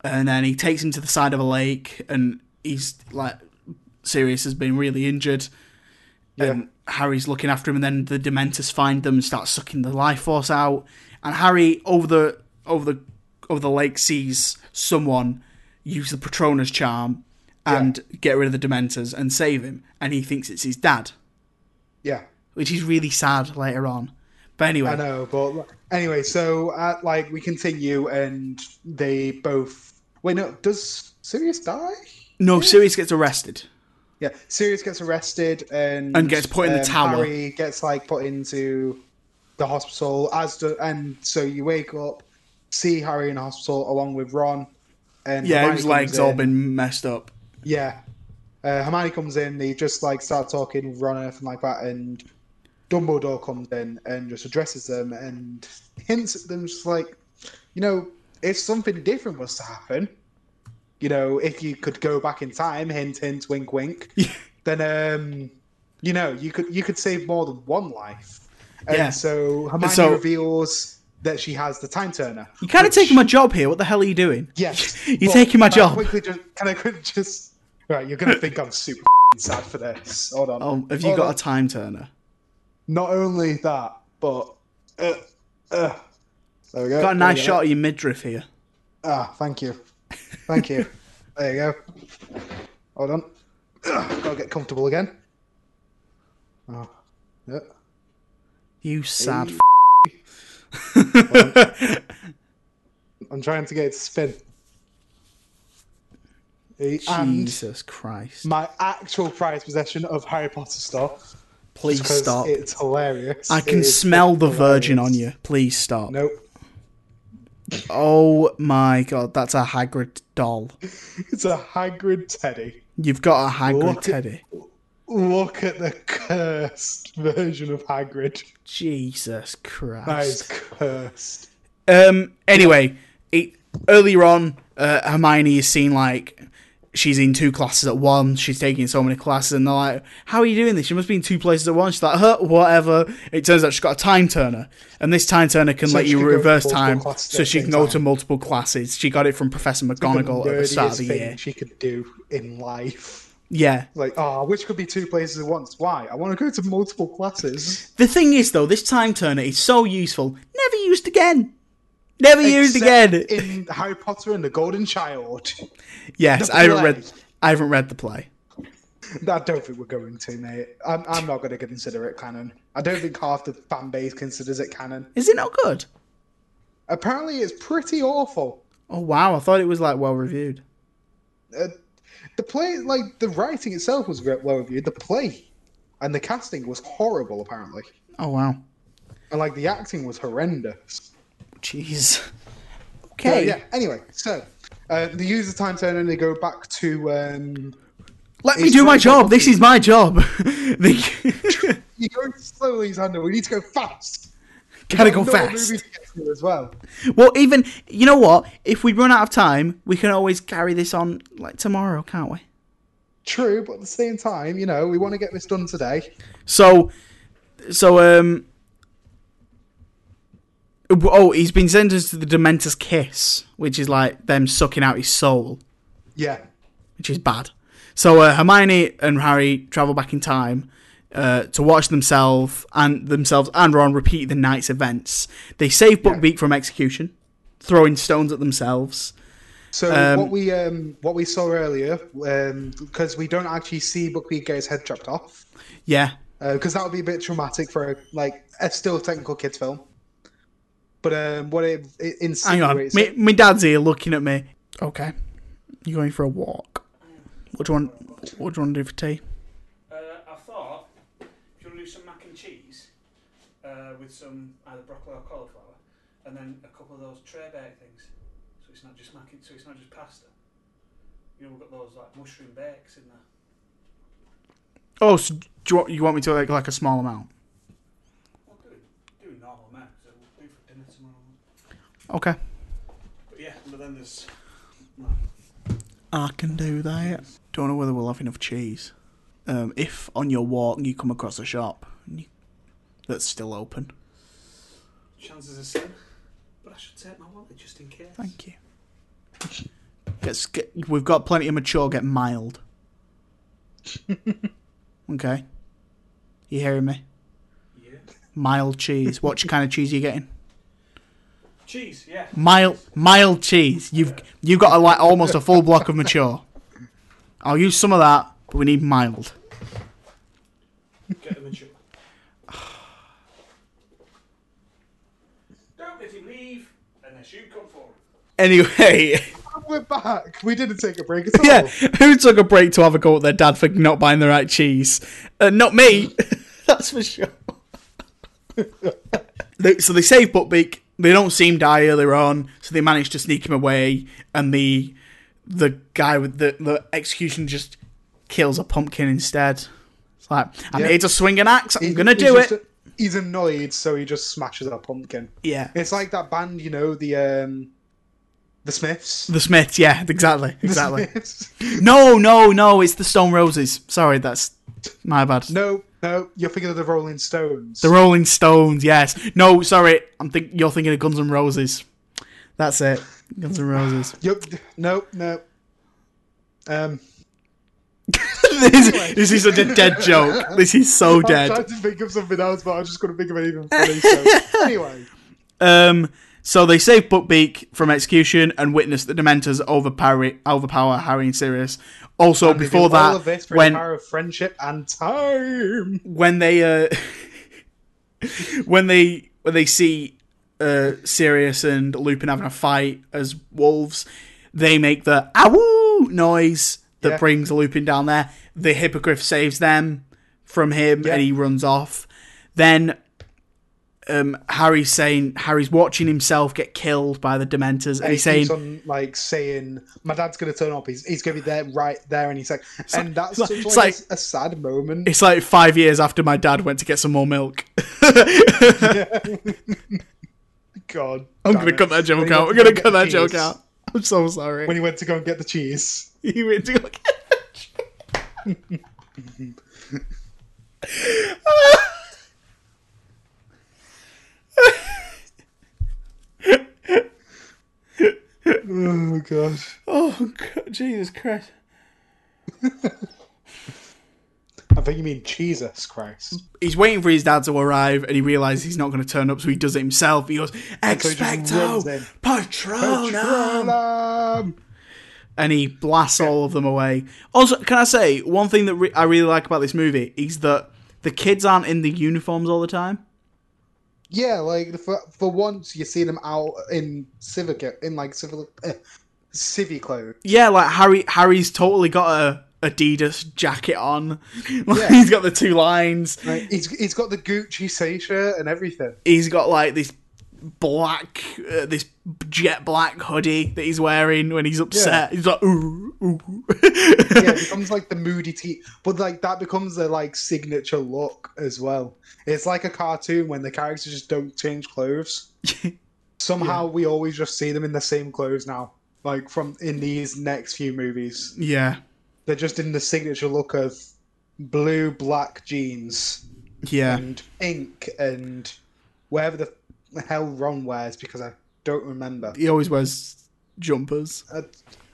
and then he takes him to the side of a lake, and he's like, Sirius has been really injured, yeah. and Harry's looking after him, and then the Dementors find them and start sucking the life force out. And Harry over the over the over the lake sees someone use the Patronus charm and yeah. get rid of the Dementors and save him. And he thinks it's his dad. Yeah. Which is really sad later on. But anyway. I know, but anyway, so uh, like we continue and they both... Wait, no, does Sirius die? No, yeah. Sirius gets arrested. Yeah, Sirius gets arrested and... And gets put in um, the tower. Harry gets like put into the hospital. as do, And so you wake up, see Harry in the hospital along with Ron. And yeah, Hermione his legs all been messed up. Yeah. Uh, Hermione comes in, they just like start talking with Ron and everything like that, and Dumbledore comes in and just addresses them and hints at them, just like, you know, if something different was to happen, you know, if you could go back in time, hint, hint, wink, wink, then, um, you know, you could you could save more than one life. And yeah. so Hermione and so, reveals that she has the time turner. You kind which, of taking my job here. What the hell are you doing? Yes. You're taking my job. Quickly just, can I quickly just... Right, you're going to think I'm super sad for this. Hold on. Oh, have you Hold got on. a time turner? Not only that, but... Uh, uh, there we go. Got a nice shot of your midriff here. Ah, thank you. Thank you. There you go. Hold on. Ugh, gotta get comfortable again. Oh, yeah. You sad hey. f***. I'm trying to get it to spin. Jesus and Christ. My actual prized possession of Harry Potter stuff. Please stop. It's hilarious. I can it smell the hilarious. Virgin on you. Please stop. Nope. Oh my god, that's a Hagrid doll. It's a Hagrid teddy. You've got a Hagrid look teddy. At, look at the cursed version of Hagrid. Jesus Christ. That is cursed. Um. Anyway, it, earlier on, uh, Hermione is seen like she's in two classes at once. She's taking so many classes, and they're like, "How are you doing this? You must be in two places at once." She's like, huh, "Whatever." It turns out she's got a time turner, and this time turner can so let you can reverse time, so she can go time. to multiple classes. She got it from Professor McGonagall at the start of the year. She could do in life. Yeah, like ah, oh, which could be two places at once. Why? I want to go to multiple classes. The thing is, though, this time turner is so useful. Never used again. Never Except used again in Harry Potter and the Golden Child. Yes, I haven't read. I haven't read the play. I don't think we're going to, mate. I'm, I'm not going to consider it canon. I don't think half the fan base considers it canon. Is it not good? Apparently, it's pretty awful. Oh wow! I thought it was like well reviewed. Uh, the play, like the writing itself, was well reviewed. The play and the casting was horrible, apparently. Oh wow! And like the acting was horrendous. Jeez. Okay. Yeah, yeah. Anyway, so uh, they use the time turn and they go back to. Um, Let me do my job. This is my job. they... You're going slowly, Xander. We need to go fast. Gotta go fast. As well. Well, even you know what? If we run out of time, we can always carry this on like tomorrow, can't we? True, but at the same time, you know, we want to get this done today. So, so um. Oh, he's been sentenced to the Dementor's kiss, which is like them sucking out his soul. Yeah. Which is bad. So uh, Hermione and Harry travel back in time uh, to watch themselves and themselves and Ron repeat the night's events. They save Buckbeak yeah. from execution, throwing stones at themselves. So um, what we um, what we saw earlier, because um, we don't actually see Buckbeak get his head chopped off. Yeah. Because uh, that would be a bit traumatic for like a still technical kids film. But um, what it, it insinuates... Hang on, my, my dad's here looking at me. Okay, you're going for a walk. What do you want? What do you want to do for tea? Uh, I thought, do you want to do some mac and cheese uh, with some either broccoli or cauliflower, and then a couple of those tray bake things, so it's not just mac and, so it's not just pasta. You know, we've got those like mushroom bakes in there. Oh, so do you want, you want me to like like a small amount? Okay. But yeah, but then there's... I can do that. Don't know whether we'll have enough cheese. Um, if on your walk you come across a shop and you... that's still open. Chances are slim, but I should take my wallet just in case. Thank you. Get, get, we've got plenty of mature, get mild. Okay. You hearing me? Yeah. Mild cheese. What kind of cheese are you getting? Cheese, yeah. Mild, mild cheese. You've yeah. you've got a, like almost a full block of mature. I'll use some of that, but we need mild. Get the mature. Don't let him leave unless you come forward. Anyway. We're back. We didn't take a break at all. Yeah, who took a break to have a go at their dad for not buying the right cheese? Uh, not me. That's for sure. So they save Buckbeak. They don't seem die earlier on, so they manage to sneak him away. And the the guy with the, the execution just kills a pumpkin instead. It's like, I'm yeah. here to swing an axe. I'm he, gonna do it. Just, he's annoyed, so he just smashes a pumpkin. Yeah, it's like that band, you know, the um, the Smiths. The Smiths, yeah, exactly, exactly. No, no, no, it's the Stone Roses. Sorry, that's my bad. No. No, you're thinking of the Rolling Stones. The Rolling Stones, yes. No, sorry, I'm think you're thinking of Guns N' Roses. That's it, Guns N' Roses. Yep. No, no. Um. this, anyway. This is such a dead joke. This is so I'm dead. I'm trying to think of something else, but I just couldn't think of anything funny. So. Anyway. Um. So they save Buckbeak from execution and witness the Dementors overpower, overpower Harry and Sirius. Also, and before that, all of this when the power of friendship and time, when they uh, when they when they see uh, Sirius and Lupin having a fight as wolves, they make the "awoo" noise that yeah. brings Lupin down there. The Hippogriff saves them from him, yeah. and he runs off. Then. Um, Harry's saying Harry's watching himself get killed by the Dementors, and, and he's saying, on, like, saying, "My dad's going to turn up. He's he's going to be there, right there." And he's like, and like, that's such like, like a, a sad moment. It's like five years after my dad went to get some more milk. God, I'm going to cut that joke out. We're going to cut that joke out. I'm so sorry. When he went to go and get the cheese, he went to go get the cheese. Oh god! Oh god! Jesus Christ! I think you mean Jesus Christ. He's waiting for his dad to arrive, and he realizes he's not going to turn up, so he does it himself. He goes, "Expecto Patronum!" Patronum! And he blasts yeah. all of them away. Also, can I say one thing that re- I really like about this movie is that the kids aren't in the uniforms all the time. Yeah, like for for once you see them out in civic in like civil uh, civvy clothes. Yeah, like Harry Harry's totally got a Adidas jacket on. Like, yeah. He's got the two lines. Like, he's he's got the Gucci T-shirt and everything. He's got like this black uh, this jet black hoodie that he's wearing when he's upset. Yeah. He's like ooh ooh. Yeah, it becomes like the moody tea, but like that becomes their like signature look as well. It's like a cartoon when the characters just don't change clothes. Somehow yeah. we always just see them in the same clothes now, like from in these next few movies. Yeah. They're just in the signature look of blue, black jeans. Yeah. And pink and whatever the hell Ron wears, because I don't remember. He always wears jumpers. Uh,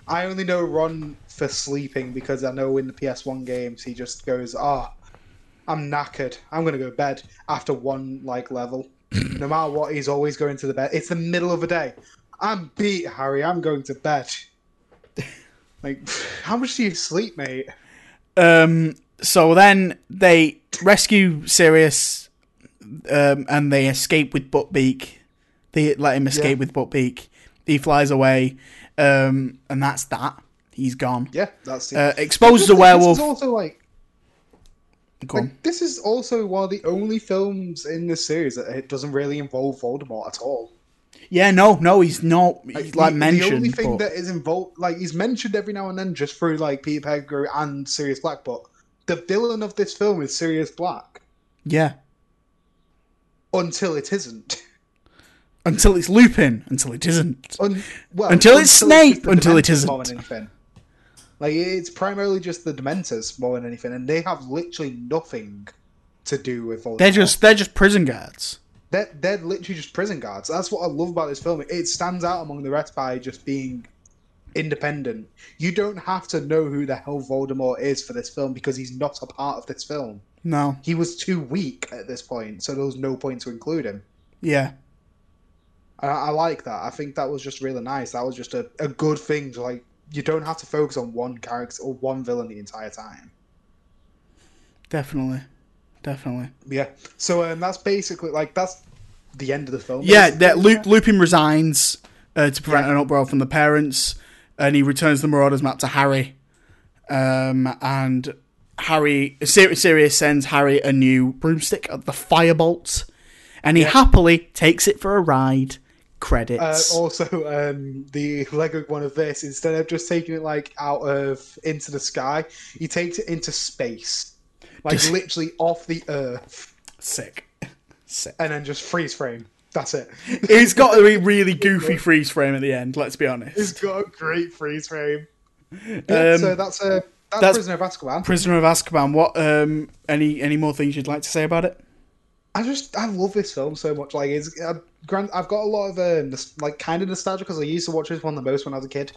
I only know Ron for sleeping, because I know in the P S one games he just goes, ah. Oh, I'm knackered. I'm going to go to bed after one, like, level. No matter what, he's always going to the bed. It's the middle of the day. I'm beat, Harry. I'm going to bed. Like, how much do you sleep, mate? Um. So then they rescue Sirius um, and they escape with Buckbeak. They let him escape yeah. with Buckbeak. He flies away. Um, and that's that. He's gone. Yeah, that's it. Uh, exposes the werewolf. It's also, like... Like, this is also one of the only films in this series that it doesn't really involve Voldemort at all. Yeah, no, no, he's not. He's like, like the, mentioned. The only thing but... that is involved, like he's mentioned every now and then, just through like Peter Pettigrew and Sirius Black. But the villain of this film is Sirius Black. Yeah. Until it isn't. Until it's Lupin. Until it isn't. Un- well, until, until it's Snape. It's until it isn't. Like, it's primarily just the Dementors more than anything, and they have literally nothing to do with Voldemort. They're just, they're just prison guards. They're, they're literally just prison guards. That's what I love about this film. It stands out among the rest by just being independent. You don't have to know who the hell Voldemort is for this film, because he's not a part of this film. No. He was too weak at this point, so there was no point to include him. Yeah. And I, I like that. I think that was just really nice. That was just a, a good thing to, like, you don't have to focus on one character or one villain the entire time. Definitely. Definitely. Yeah. So um, that's basically, like, that's the end of the film. Yeah, that Lu- Lupin resigns uh, to prevent yeah. an uproar from the parents, and he returns the Marauders map to Harry. Um, and Harry, Sir- Sirius sends Harry a new broomstick, the Firebolt, and he yeah. happily takes it for a ride. Credits. Uh, also, um, the Lego one of this, instead of just taking it like out of into the sky, he takes it into space, like just... literally off the Earth. Sick. Sick. And then just freeze frame. That's it. It's got a really goofy freeze frame at the end. Let's be honest. It's got a great freeze frame. Yeah, um, so that's a uh, that's, that's Prisoner of Azkaban. Prisoner of Azkaban. What? Um, any any more things you'd like to say about it? I just I love this film so much. Like, it's uh, grand, I've got a lot of um, like kind of nostalgia because I used to watch this one the most when I was a kid.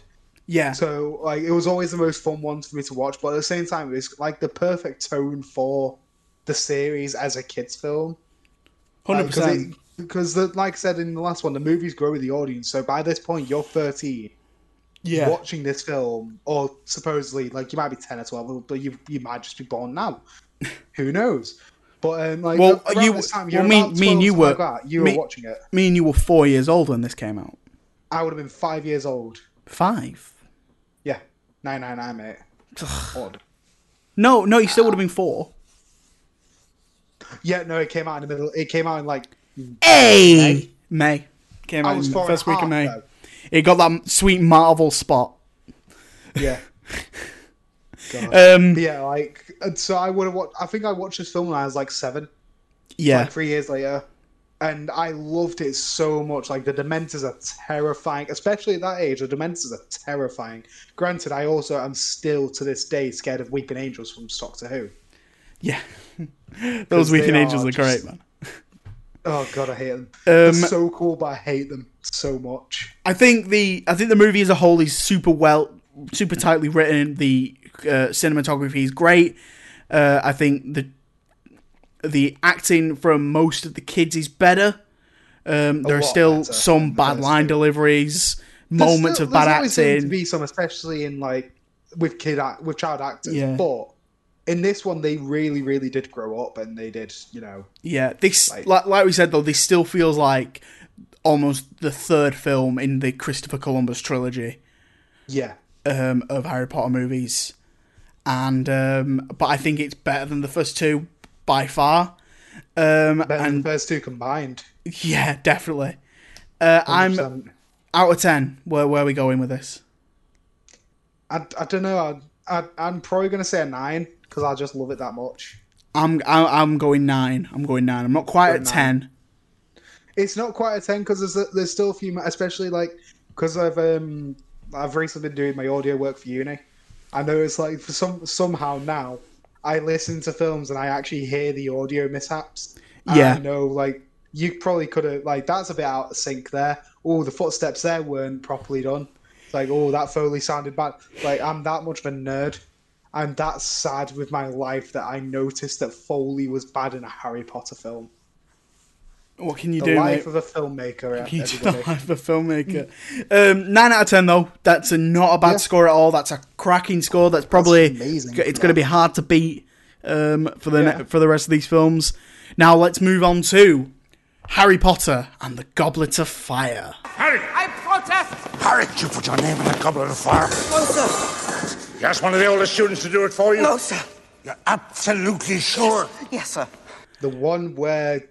Yeah. So like it was always the most fun one for me to watch, but at the same time, it's like the perfect tone for the series as a kids film. Hundred like, percent. Because, like I said in the last one, the movies grow with the audience. So by this point, you're thirteen. Yeah. Watching this film, or supposedly, like, you might be ten or twelve, but you you might just be born now. Who knows? But um, like, well, you, this time, well, me, me and you were like you me, were watching it. Me and you were four years old when this came out. I would have been five years old. Five. Yeah, nine nine nine, mate. Odd. No, no, you still would have been four. Yeah, no, it came out in the middle. It came out in like hey! May. May came out in the first week of May. Though. It got that sweet Marvel spot. Yeah. Um, yeah, like, and so I would have watched, I think I watched this film when I was like seven. Yeah. Like three years later. And I loved it so much. Like, the Dementors are terrifying. Especially at that age, the Dementors are terrifying. Granted, I also am still to this day scared of Weeping Angels from Doctor Who. Yeah. Those Weeping Angels are, are just, great, man. Oh, God, I hate them. Um, They're so cool, but I hate them so much. I think the I think the movie as a whole is super well, super tightly written. The Uh, cinematography is great. Uh, I think the the acting from most of the kids is better. Um, there are still better. some bad line deliveries, there's moments still, of bad acting. Seems to be some, especially in like with kid with child actors. Yeah. But in this one, they really, really did grow up, and they did, you know. Yeah, this like, like, like we said though, this still feels like almost the third film in the Christopher Columbus trilogy. Yeah, um, of Harry Potter movies. And um, but I think it's better than the first two by far. Um, better and than the first two combined. Yeah, definitely. Uh, I'm out of ten. Where where are we going with this? I, I don't know. I, I I'm probably gonna say a nine because I just love it that much. I'm I, I'm going nine. I'm going nine. I'm not quite at ten. It's not quite a ten because there's a, there's still a few, especially like because I've um I've recently been doing my audio work for uni. I know it's like for some somehow now I listen to films and I actually hear the audio mishaps. Yeah, I know, like you probably could have like that's a bit out of sync there. Oh, the footsteps there weren't properly done. It's like, oh, that Foley sounded bad. Like, I'm that much of a nerd. I'm that sad with my life that I noticed that Foley was bad in a Harry Potter film. What can you the do? Life mate? Of a filmmaker. Can you do the life of a filmmaker. Um, nine out of ten, though. That's a, not a bad yeah. score at all. That's a cracking score. That's probably That's amazing. It's yeah. going to be hard to beat um, for the yeah. ne- for the rest of these films. Now let's move on to Harry Potter and the Goblet of Fire. Harry, I protest. Harry, you put your name in the Goblet of Fire. No, sir. You asked one of the older students to do it for you. No, sir. You're absolutely sure. Yes, yes sir. The one where,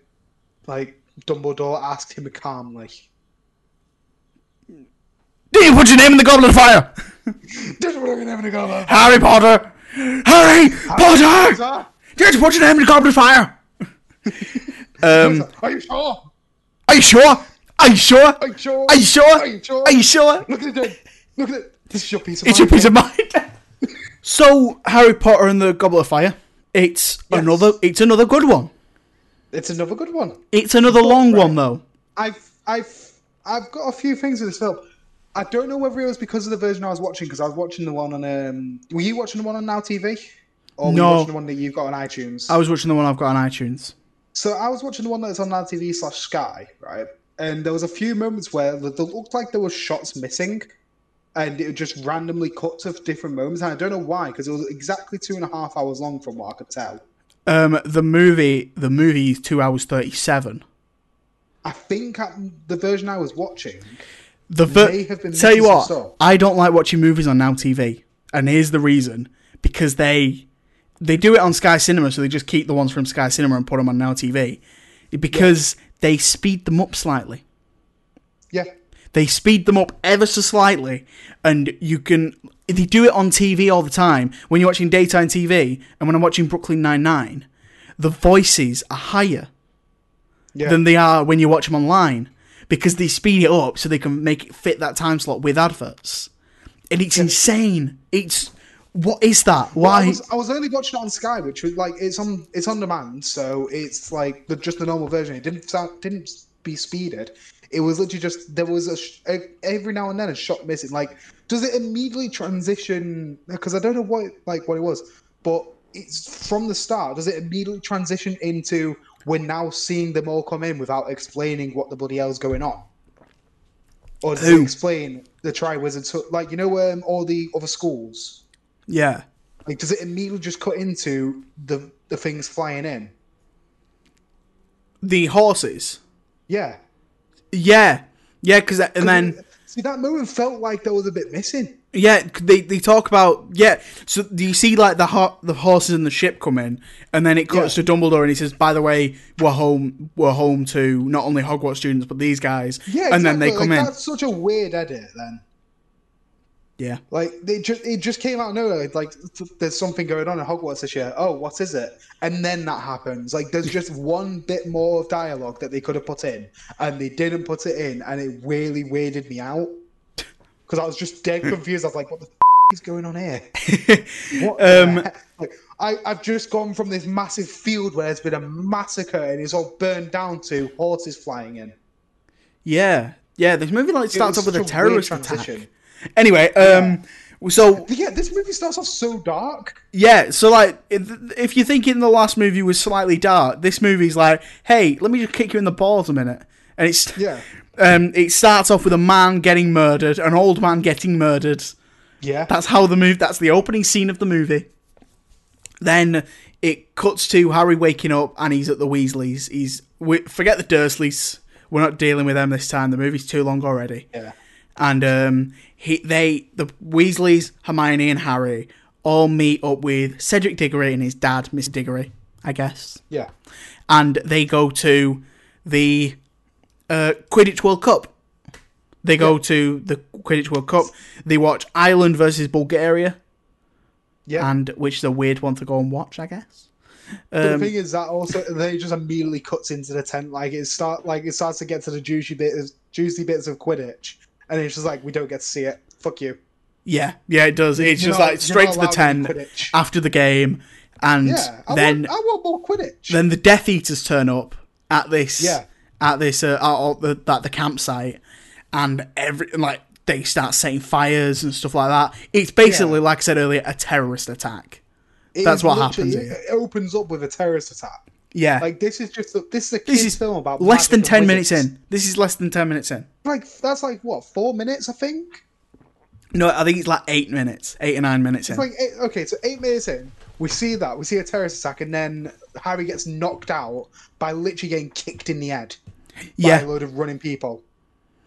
like. Dumbledore asked him calmly, "Did you put your name in the Goblet of Fire?" Did you put your name in the Goblet of Fire? Harry Potter! Harry, Harry Potter! Potter! Did you put your name in the Goblet of Fire? um, Are you sure? Are you sure? Are you sure? Are you sure? Are you sure? Are you sure? Are you sure? Look at it, look at it. This is your piece of it's mind. It's your piece of mind. So, Harry Potter and the Goblet of Fire. It's yes. another. It's another good one. It's another good one. It's another but, long right, one, though. I've, I've, I've got a few things in this film. I don't know whether it was because of the version I was watching, because I was watching the one on... Um, were you watching the one on Now T V? Or no. Were you watching the one that you've got on iTunes? I was watching the one I've got on iTunes. So I was watching the one that's on Now T V slash Sky, right? and there was a few moments where it looked like there were shots missing, and it just randomly cuts of different moments. And I don't know why, because it was exactly two and a half hours long from what I could tell. Um, the movie, the movie is two hours thirty-seven. I think I, the version I was watching. The ver- may have been tell you what, stuff. I don't like watching movies on Now T V, and here's the reason: because they they do it on Sky Cinema, so they just keep the ones from Sky Cinema and put them on Now T V, because yeah. they speed them up slightly. Yeah. They speed them up ever so slightly, and you can... They do it on T V all the time. When you're watching daytime T V, and when I'm watching Brooklyn Nine-Nine, the voices are higher yeah. than they are when you watch them online, because they speed it up so they can make it fit that time slot with adverts. And it's yeah. insane. It's... What is that? Why? Well, I, was, I was only watching it on Sky, which was like... It's on it's on demand, so it's like the, just the normal version. It didn't sound, didn't be speeded. It was literally just, there was a, sh- a every now and then a shot missing. Like, does it immediately transition? Because I don't know what, like, what it was, but it's from the start. Does it immediately transition into, we're now seeing them all come in without explaining what the bloody hell's going on? Or does Ooh. it explain the Triwizards? Like, you know, um, all the other schools? Yeah. Like, does it immediately just cut into the the things flying in? The horses? Yeah. Yeah, yeah, because and then see that moment felt like there was a bit missing. Yeah, they they talk about yeah. So do you see like the ho- the horses and the ship come in, and then it cuts yeah. to Dumbledore, and he says, "By the way, we're home. We're home to not only Hogwarts students but these guys." Yeah, exactly. And then they come like, in. That's such a weird edit. Then yeah, like they just it just came out of nowhere. Like there's something going on in Hogwarts this year. Oh, what is it? And then that happens. Like there's just one bit more of dialogue that they could have put in, and they didn't put it in, and it really weirded me out because I was just dead confused. I was like, what the f- is going on here? What um, like, I I've just gone from this massive field where there's been a massacre and it's all burned down to horses flying in. Yeah, yeah. This movie like starts off with a terrorist attack. Anyway, um, yeah. so... Yeah, this movie starts off so dark. Yeah, so, like, if, if you're thinking the last movie was slightly dark, this movie's like, hey, let me just kick you in the balls a minute. And it's... Yeah. Um, it starts off with a man getting murdered, an old man getting murdered. Yeah. That's how the move... That's the opening scene of the movie. Then it cuts to Harry waking up, and he's at the Weasleys. He's... We, forget the Dursleys. We're not dealing with them this time. The movie's too long already. Yeah. And um, he, they, the Weasleys, Hermione and Harry all meet up with Cedric Diggory and his dad, Miss Diggory, I guess. Yeah. And they go to the uh, Quidditch World Cup. They go yeah. to the Quidditch World Cup. They watch Ireland versus Bulgaria. Yeah. And which is a weird one to go and watch, I guess. But um, the thing is that also they just immediately cuts into the tent, like it start, like it starts to get to the juicy bit, of, juicy bits of Quidditch. And it's just like, we don't get to see it. Fuck you. Yeah, yeah, it does. It's you're just not, like straight to the tent after the game. And yeah, I then want, I want more Quidditch. Then the Death Eaters turn up at this, yeah. at this, uh, at the, at the campsite, and every like they start setting fires and stuff like that. It's basically, yeah. like I said earlier, a terrorist attack. It That's what happens. Here. It opens up with a terrorist attack. Yeah, like this is just a, this is a kid's is film about less than ten minutes in. This is less than ten minutes in. Like that's like what four minutes, I think. No, I think it's like eight minutes, eight or nine minutes it's in. Like eight, okay, so eight minutes in, we see that we see a terrorist attack, and then Harry gets knocked out by literally getting kicked in the head by yeah. a load of running people,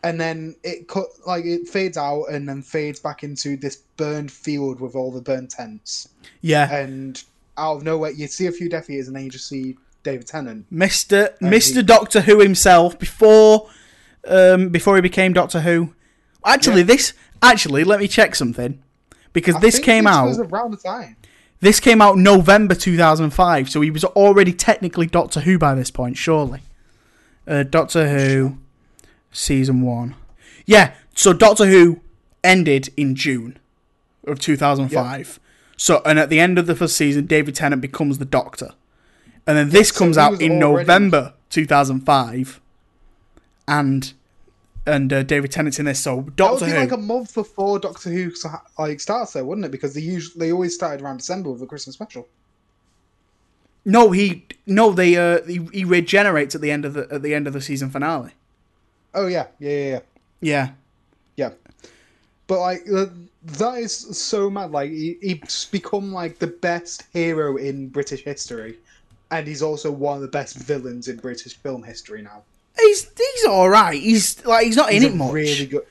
and then it cut like it fades out and then fades back into this burned field with all the burned tents. Yeah, and out of nowhere you see a few Death Eaters, and then you just see David Tennant, Mister Um, Mister He, Doctor Who himself, before um, before he became Doctor Who. Actually, yeah. this actually let me check something because I this think came this out was around the time. This came out November two thousand five, so he was already technically Doctor Who by this point, surely. Uh, Doctor Who season one, yeah. So Doctor Who ended in June of two thousand five. Yeah. So and at the end of the first season, David Tennant becomes the Doctor. And then this yeah, comes so out in already... November two thousand five, and and uh, David Tennant's in this. So Doctor Who that would be Who, like a month before Doctor Who like starts, though, wouldn't it? Because they usually they always started around December with a Christmas special. No, he no they uh he, he regenerates at the end of the at the end of the season finale. Oh yeah, yeah, yeah, yeah. Yeah. Yeah. But like that is so mad. Like he, he's become like the best hero in British history, and he's also one of the best villains in British film history now. He's he's all right. He's like he's not he's in it much. Really good.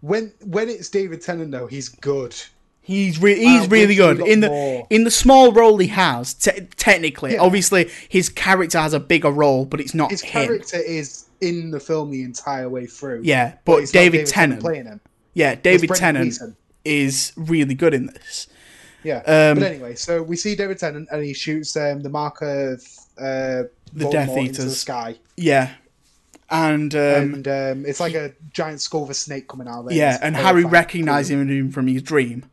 When when it's David Tennant though, he's good. He's re- he's really good in the more. in the small role he has. Te- technically, yeah. Obviously, his character has a bigger role, but it's not his him. character is in the film the entire way through. Yeah, but, but David, David Tennant playing him. Yeah, David Tennant Gleason. is really good in this. Yeah, um, but anyway, so we see David Tennant and he shoots um, the mark of uh, the Voldemort Death Eaters into the sky. Yeah, and um, and um, it's like a giant skull of a snake coming out of there. Yeah, and Harry recognises him from his dream.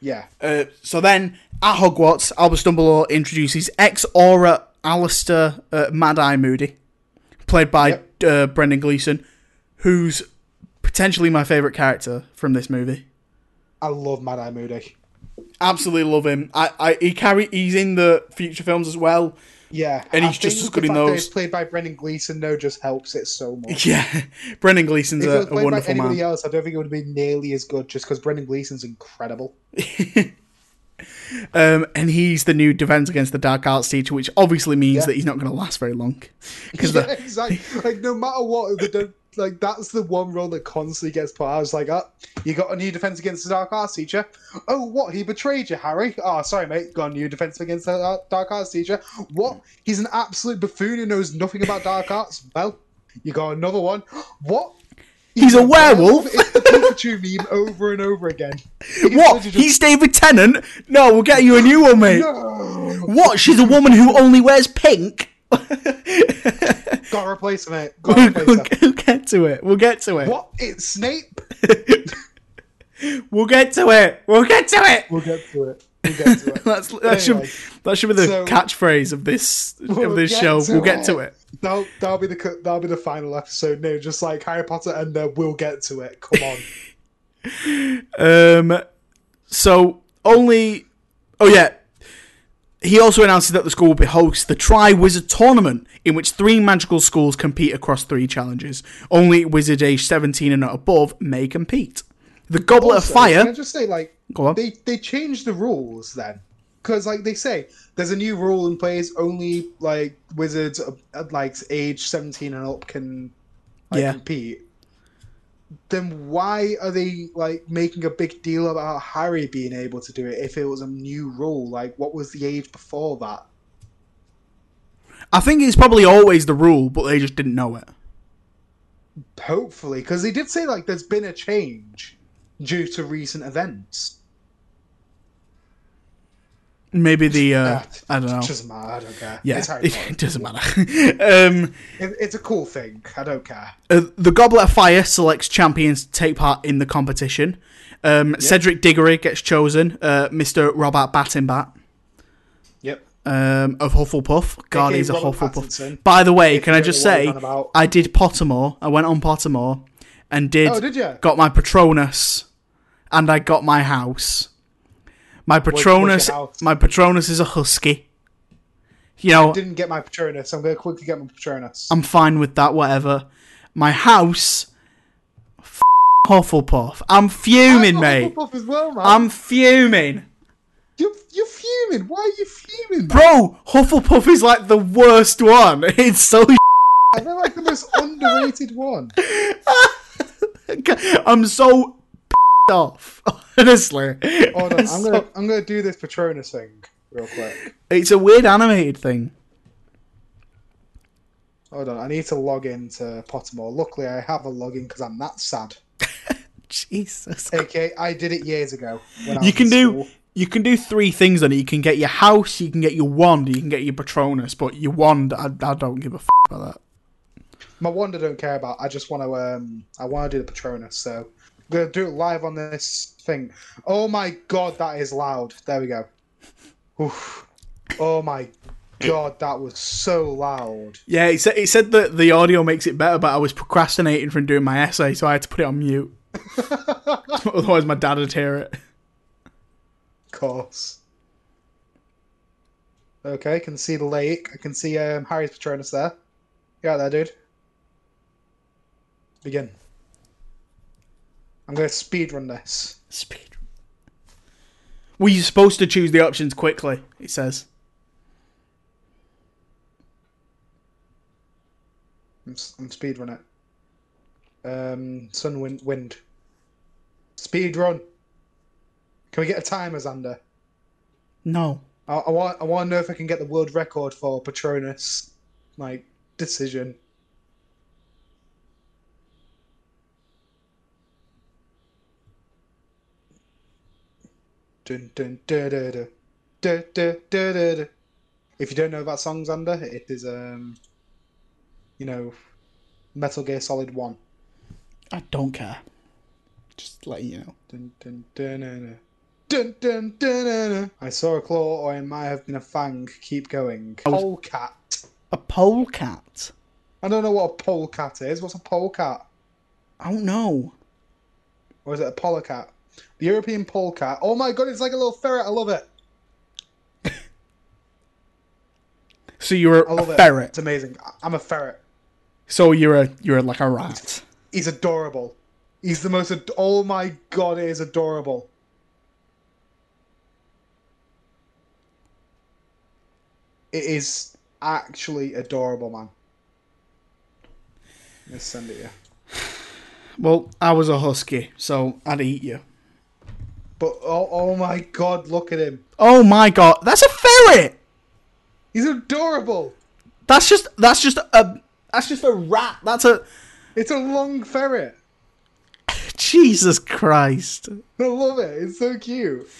Yeah. Uh, so then at Hogwarts, Albus Dumbledore introduces ex-Aura Alistair uh, Mad Eye Moody, played by yep. uh, Brendan Gleeson, who's potentially my favourite character from this movie. I love Mad Eye Moody. Absolutely love him. I, I he carry he's in the future films as well. Yeah, and he's I just as good in those. Played by Brendan Gleeson, though, just helps it so much. Yeah, Brendan Gleeson's a, a wonderful man. If it was played by anybody else, I don't think it would have been nearly as good, just because Brendan Gleeson's incredible. um, and he's the new Defense Against the Dark Arts teacher, which obviously means yeah. that he's not going to last very long. Because yeah, the... exactly. Like no matter what, they don't. Like, that's the one role that constantly gets put out. I was like, oh, you got a new Defense Against the Dark Arts teacher? Oh, what? He betrayed you, Harry? Oh, sorry, mate. Got a new Defense Against the Dark Arts teacher. What? He's an absolute buffoon who knows nothing about dark arts. Well, you got another one. What? He's, He's a, a werewolf? werewolf. It's the Pikachu meme over and over again. He's what? Just... He's David Tennant? No, we'll get you a new one, mate. No. What? She's a woman who only wears pink? Gotta replace him, mate. Gotta replace we'll, him. We'll get to it. We'll get to it. What? It's Snape? we'll get to it. We'll get to it. We'll get to it. We'll get to it. That's, that, anyway, should, that should be the so, catchphrase of this we'll of this show. We'll it. get to it. That'll, that'll be the that'll be the final episode. No, just like Harry Potter and uh, we'll get to it. Come on. um. So only. Oh yeah. He also announces that the school will be hosts the Tri-Wizard Tournament, in which three magical schools compete across three challenges. Only wizard age seventeen and above may compete. The Goblet also, of Fire... Can I just say, like, go on. They, they changed the rules then. Because, like, they say, there's a new rule in place, only, like, wizards at, like, age seventeen and up can like, yeah. compete. Then why are they like making a big deal about Harry being able to do it if it was a new rule? Like, what was the age before that? I think it's probably always the rule, but they just didn't know it. Hopefully, because they did say like there's been a change due to recent events. Maybe the uh, I don't know. It doesn't matter. I don't care. Yeah, it's Harry Potter. It doesn't matter. um, it, it's a cool thing. I don't care. Uh, the Goblet of Fire selects champions to take part in the competition. Um, yep. Cedric Diggory gets chosen. Uh, Mister Robert Battenbat. Yep. Um, of Hufflepuff. God, he's a Robert Hufflepuff. Pattinson. By the way, if can I just say I did Pottermore. I went on Pottermore and did. Oh, did you? Got my Patronus, and I got my house. My Patronus, my Patronus is a husky. You know, I didn't get my Patronus. I'm going to quickly get my Patronus. I'm fine with that, whatever. My house, f*** Hufflepuff. I'm fuming, I'm mate. Hufflepuff as well, man. I'm fuming. You're, you're fuming. Why are you fuming, man? Bro, Hufflepuff is like the worst one. It's so I They're like the most underrated one. I'm so f***ed off. Honestly, hold on. I'm so... gonna I'm gonna do this Patronus thing real quick. It's a weird animated thing. Hold on, I need to log in to Pottermore. Luckily, I have a login because I'm that sad. Jesus. Okay, I did it years ago. When I was you can in do school. You can do three things on it. You can get your house, you can get your wand, you can get your Patronus. But your wand, I, I don't give a f about that. My wand, I don't care about. I just want to um, I want to do the Patronus. So. I'm going to do it live on this thing. Oh my god, that is loud. There we go. Oof. Oh my god, that was so loud. Yeah, it said, it said that the audio makes it better, but I was procrastinating from doing my essay, so I had to put it on mute. Otherwise my dad would hear it. Of course. Okay, I can see the lake. I can see um, Harry's Patronus there. Yeah, there, dude. Begin. I'm going to speedrun this. Speedrun. Were you supposed to choose the options quickly, it says. I'm, I'm speedrunning it. Um, sun, wind, wind. Speedrun. Can we get a timer, Xander? No. I, I, want, I want to know if I can get the world record for Patronus. Like, decision. Dun, dun, da, da, da. Da, da, da, da, da. If you don't know that song, Xander, it is, um, you know, Metal Gear Solid one. I don't care. Just let you know. Dun, dun, dun, dun, dun. Dun, dun, dun, dun, dun. I saw a claw, or it might have been a fang. Keep going. Polecat. A polecat? I don't know what a polecat is. What's a polecat? I don't know. Or is it a polecat? The European polecat. Oh my god, it's like a little ferret. I love it. So you're a I love ferret. It. It's amazing. I'm a ferret. So you're a you're like a rat. He's, he's adorable. He's the most. Ad oh my god, it is adorable. It is actually adorable, man. Let's send it to you. Well, I was a husky, so I'd eat you. But, oh, oh my god, look at him. Oh my god, that's a ferret! He's adorable! That's just, that's just a, that's just a rat, that's a... It's a long ferret. Jesus Christ. I love it, it's so cute.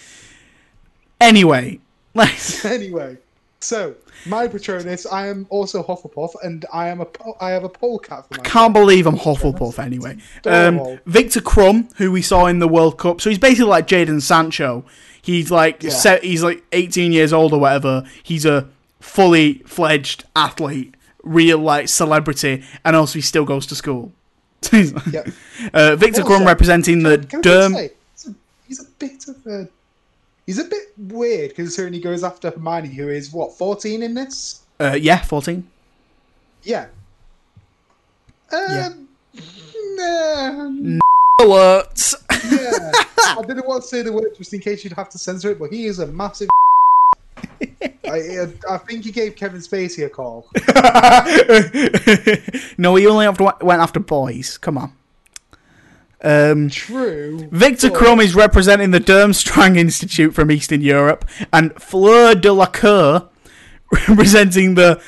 Anyway, let's... Anyway, so, my Patronus, I am also Hufflepuff, and I am a, I have a polecat for my I can't name. believe I'm Hufflepuff anyway. Um, Victor Crumb, who we saw in the World Cup, so he's basically like Jadon Sancho. He's like yeah. set, he's like eighteen years old or whatever. He's a fully fledged athlete, real like celebrity, and also he still goes to school. Yep. uh, Victor Crumb that? representing can, the can Durham. Say, he's, a, he's a bit of a. He's a bit weird, considering he goes after Hermione, who is, what, fourteen in this? Uh, yeah, fourteen. Yeah. Um, yeah. Nah. Alert! Yeah. I didn't want to say the word just in case you'd have to censor it, but he is a massive I, I think he gave Kevin Spacey a call. No, he only after, went after boys. Come on. Um, True. Victor Crumb is representing the Durmstrang Institute from Eastern Europe, and Fleur de la Cour representing the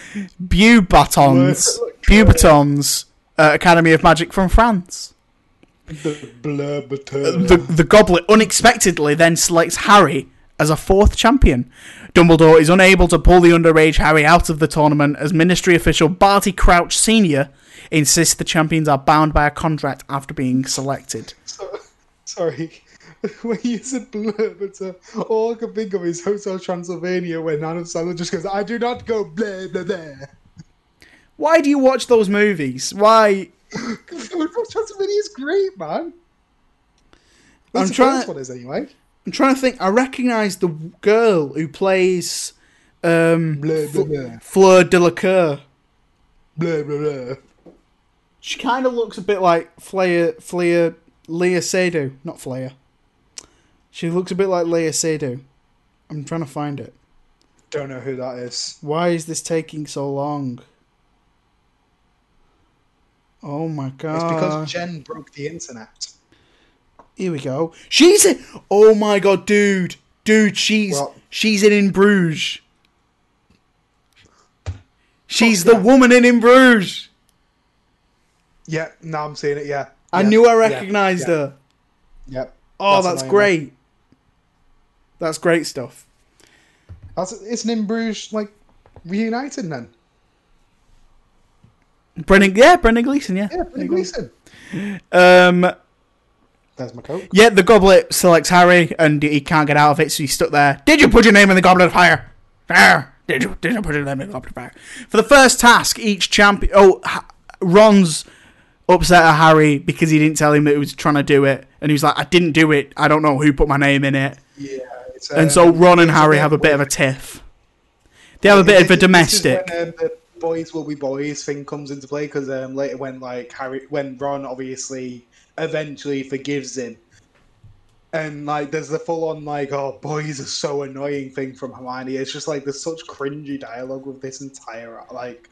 Beauxbatons, Beauxbatons uh, Academy of Magic from France. The, the, the Goblet unexpectedly then selects Harry as a fourth champion. Dumbledore is unable to pull the underage Harry out of the tournament as Ministry official Barty Crouch Senior insists the champions are bound by a contract after being selected. So, sorry, when you said blurb, all I could think of is Hotel Transylvania, where Nana Sandler just goes, I do not go blah, blah, blah. Why do you watch those movies? Why? Hotel Transylvania is great, man. That's I'm the trying, first one is, anyway. I'm trying to think. I recognise the girl who plays um, blah, blah, blah. Fleur de la Cour. Blah, blah, blah. She kind of looks a bit like Fleur, Fleur, Lea Seydoux. Not Fleur. She looks a bit like Lea Seydoux. I'm trying to find it. Don't know who that is. Why is this taking so long? Oh my god. It's because Jen broke the internet. Here we go. She's in... Oh my god, dude. Dude, she's... What? She's in In Bruges. She's oh, yeah. the woman in In Bruges. Yeah, now I'm seeing it, yeah. I yeah. knew I recognised yeah. her. Yeah. Yep. Oh, that's, that's great. One. That's great stuff. That's, it's an In Bruges, like, reunited then. Brendan, yeah, Brendan Gleeson, yeah. Yeah, Brendan Gleeson. Um, There's my coat. Yeah, the Goblet selects Harry, and he can't get out of it, so he's stuck there. Did you put your name in the Goblet of Fire? Fire. Did you, did you put your name in the Goblet of Fire? For the first task, each champion... Oh, Ron's... upset at Harry because he didn't tell him that he was trying to do it. And he was like, I didn't do it. I don't know who put my name in it. Yeah, it's, um, and so Ron and Harry a have a bit of a tiff. They have a bit of a domestic. When, um, boys will be boys thing comes into play, because um, later when like Harry, when Ron obviously eventually forgives him, and like there's the full on like, oh, boys are so annoying thing from Hermione. It's just like there's such cringy dialogue with this entire like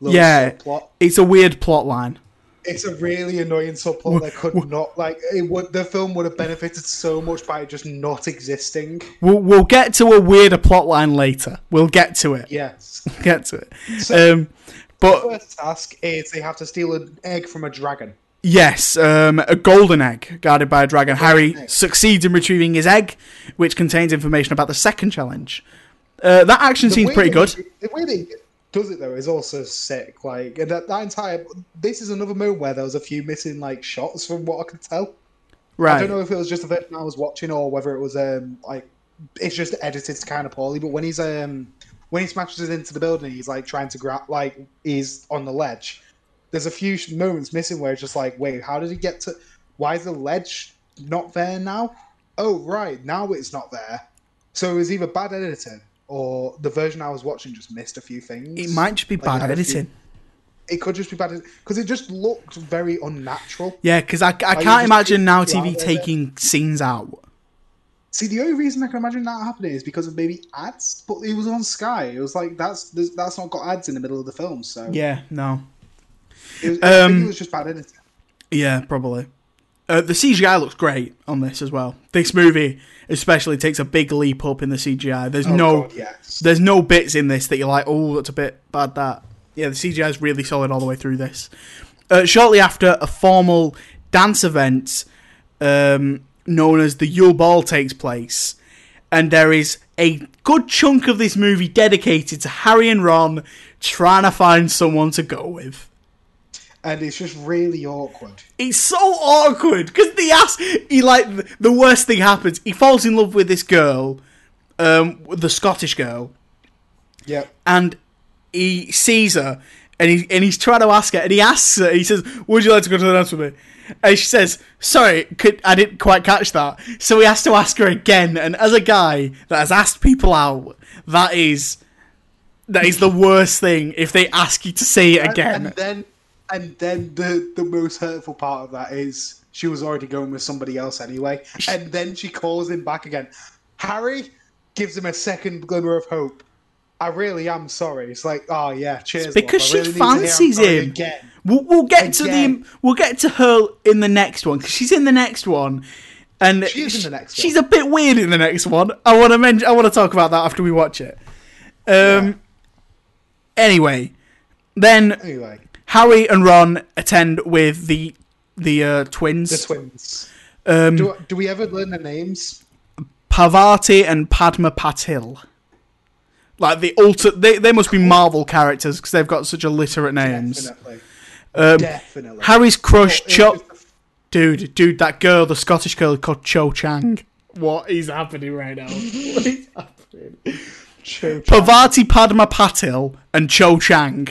little yeah plot. It's a weird plot line. It's a really annoying subplot that could we'll, not like it would, the film would have benefited so much by just not existing. We'll, we'll get to a weirder plot line later. We'll get to it. Yes, we'll get to it. So, um, but the first task is they have to steal an egg from a dragon. Yes, um, a golden egg guarded by a dragon. Golden Harry egg. succeeds in retrieving his egg, which contains information about the second challenge. Uh, that action the seems pretty they, good. The way they does it though is also sick. Like that, that entire this is another moment where there was a few missing like shots from what I could tell. Right. I don't know if it was just the version I was watching or whether it was um like it's just edited kind of poorly. But when he's um when he smashes it into the building, he's like trying to grab like he's on the ledge. There's a few moments missing where it's just like, wait, how did he get to? Why is the ledge not there now? Oh right, now it's not there. So it was either bad editing, or the version I was watching just missed a few things. It might just be like, bad editing. Few, it could just be bad editing. Because it just looked very unnatural. Yeah, because I, I like, can't imagine Now T V taking it. scenes out. See, the only reason I can imagine that happening is because of maybe ads. But it was on Sky. It was like, that's that's not got ads in the middle of the film, so... Yeah, no. It was, um, I think it was just bad editing. Yeah, probably. Uh, the C G I looks great on this as well. This movie especially takes a big leap up in the C G I. There's oh no, God, yes. there's no bits in this that you're like, oh, that's a bit bad. That yeah, the C G I is really solid all the way through this. Uh, shortly after, a formal dance event um, known as the Yule Ball takes place, and there is a good chunk of this movie dedicated to Harry and Ron trying to find someone to go with. And it's just really awkward. It's so awkward because the ass. He like the worst thing happens. He falls in love with this girl, um, the Scottish girl. Yeah. And he sees her, and he and he's trying to ask her, and he asks her. He says, "Would you like to go to the dance with me?" And she says, "Sorry, could, I didn't quite catch that." So he has to ask her again. And as a guy that has asked people out, that is that is the worst thing if they ask you to say it again. And, and then. And then the, the most hurtful part of that is she was already going with somebody else anyway. And then she calls him back again. Harry gives him a second glimmer of hope. I really am sorry. It's like, oh yeah, cheers. It's because love. she really fancies him. Again. We'll, we'll get again. to the we'll get to her in the next one because she's in the next one, and she is in the next one. She's a bit weird in the next one. I want to mention. I want to talk about that after we watch it. Um. Yeah. Anyway, then. Anyway. Harry and Ron attend with the the uh, twins. The twins. Um, do, do we ever learn their names? Parvati and Padma Patil. Like the alter, they they must be Marvel characters because they've got such illiterate names. Definitely. Um, Definitely. Harry's crush, Cho. A... Dude, dude, that girl, the Scottish girl, is called Cho Chang. What is happening right now? What is happening? Cho Parvati, Padma Patil, and Cho Chang.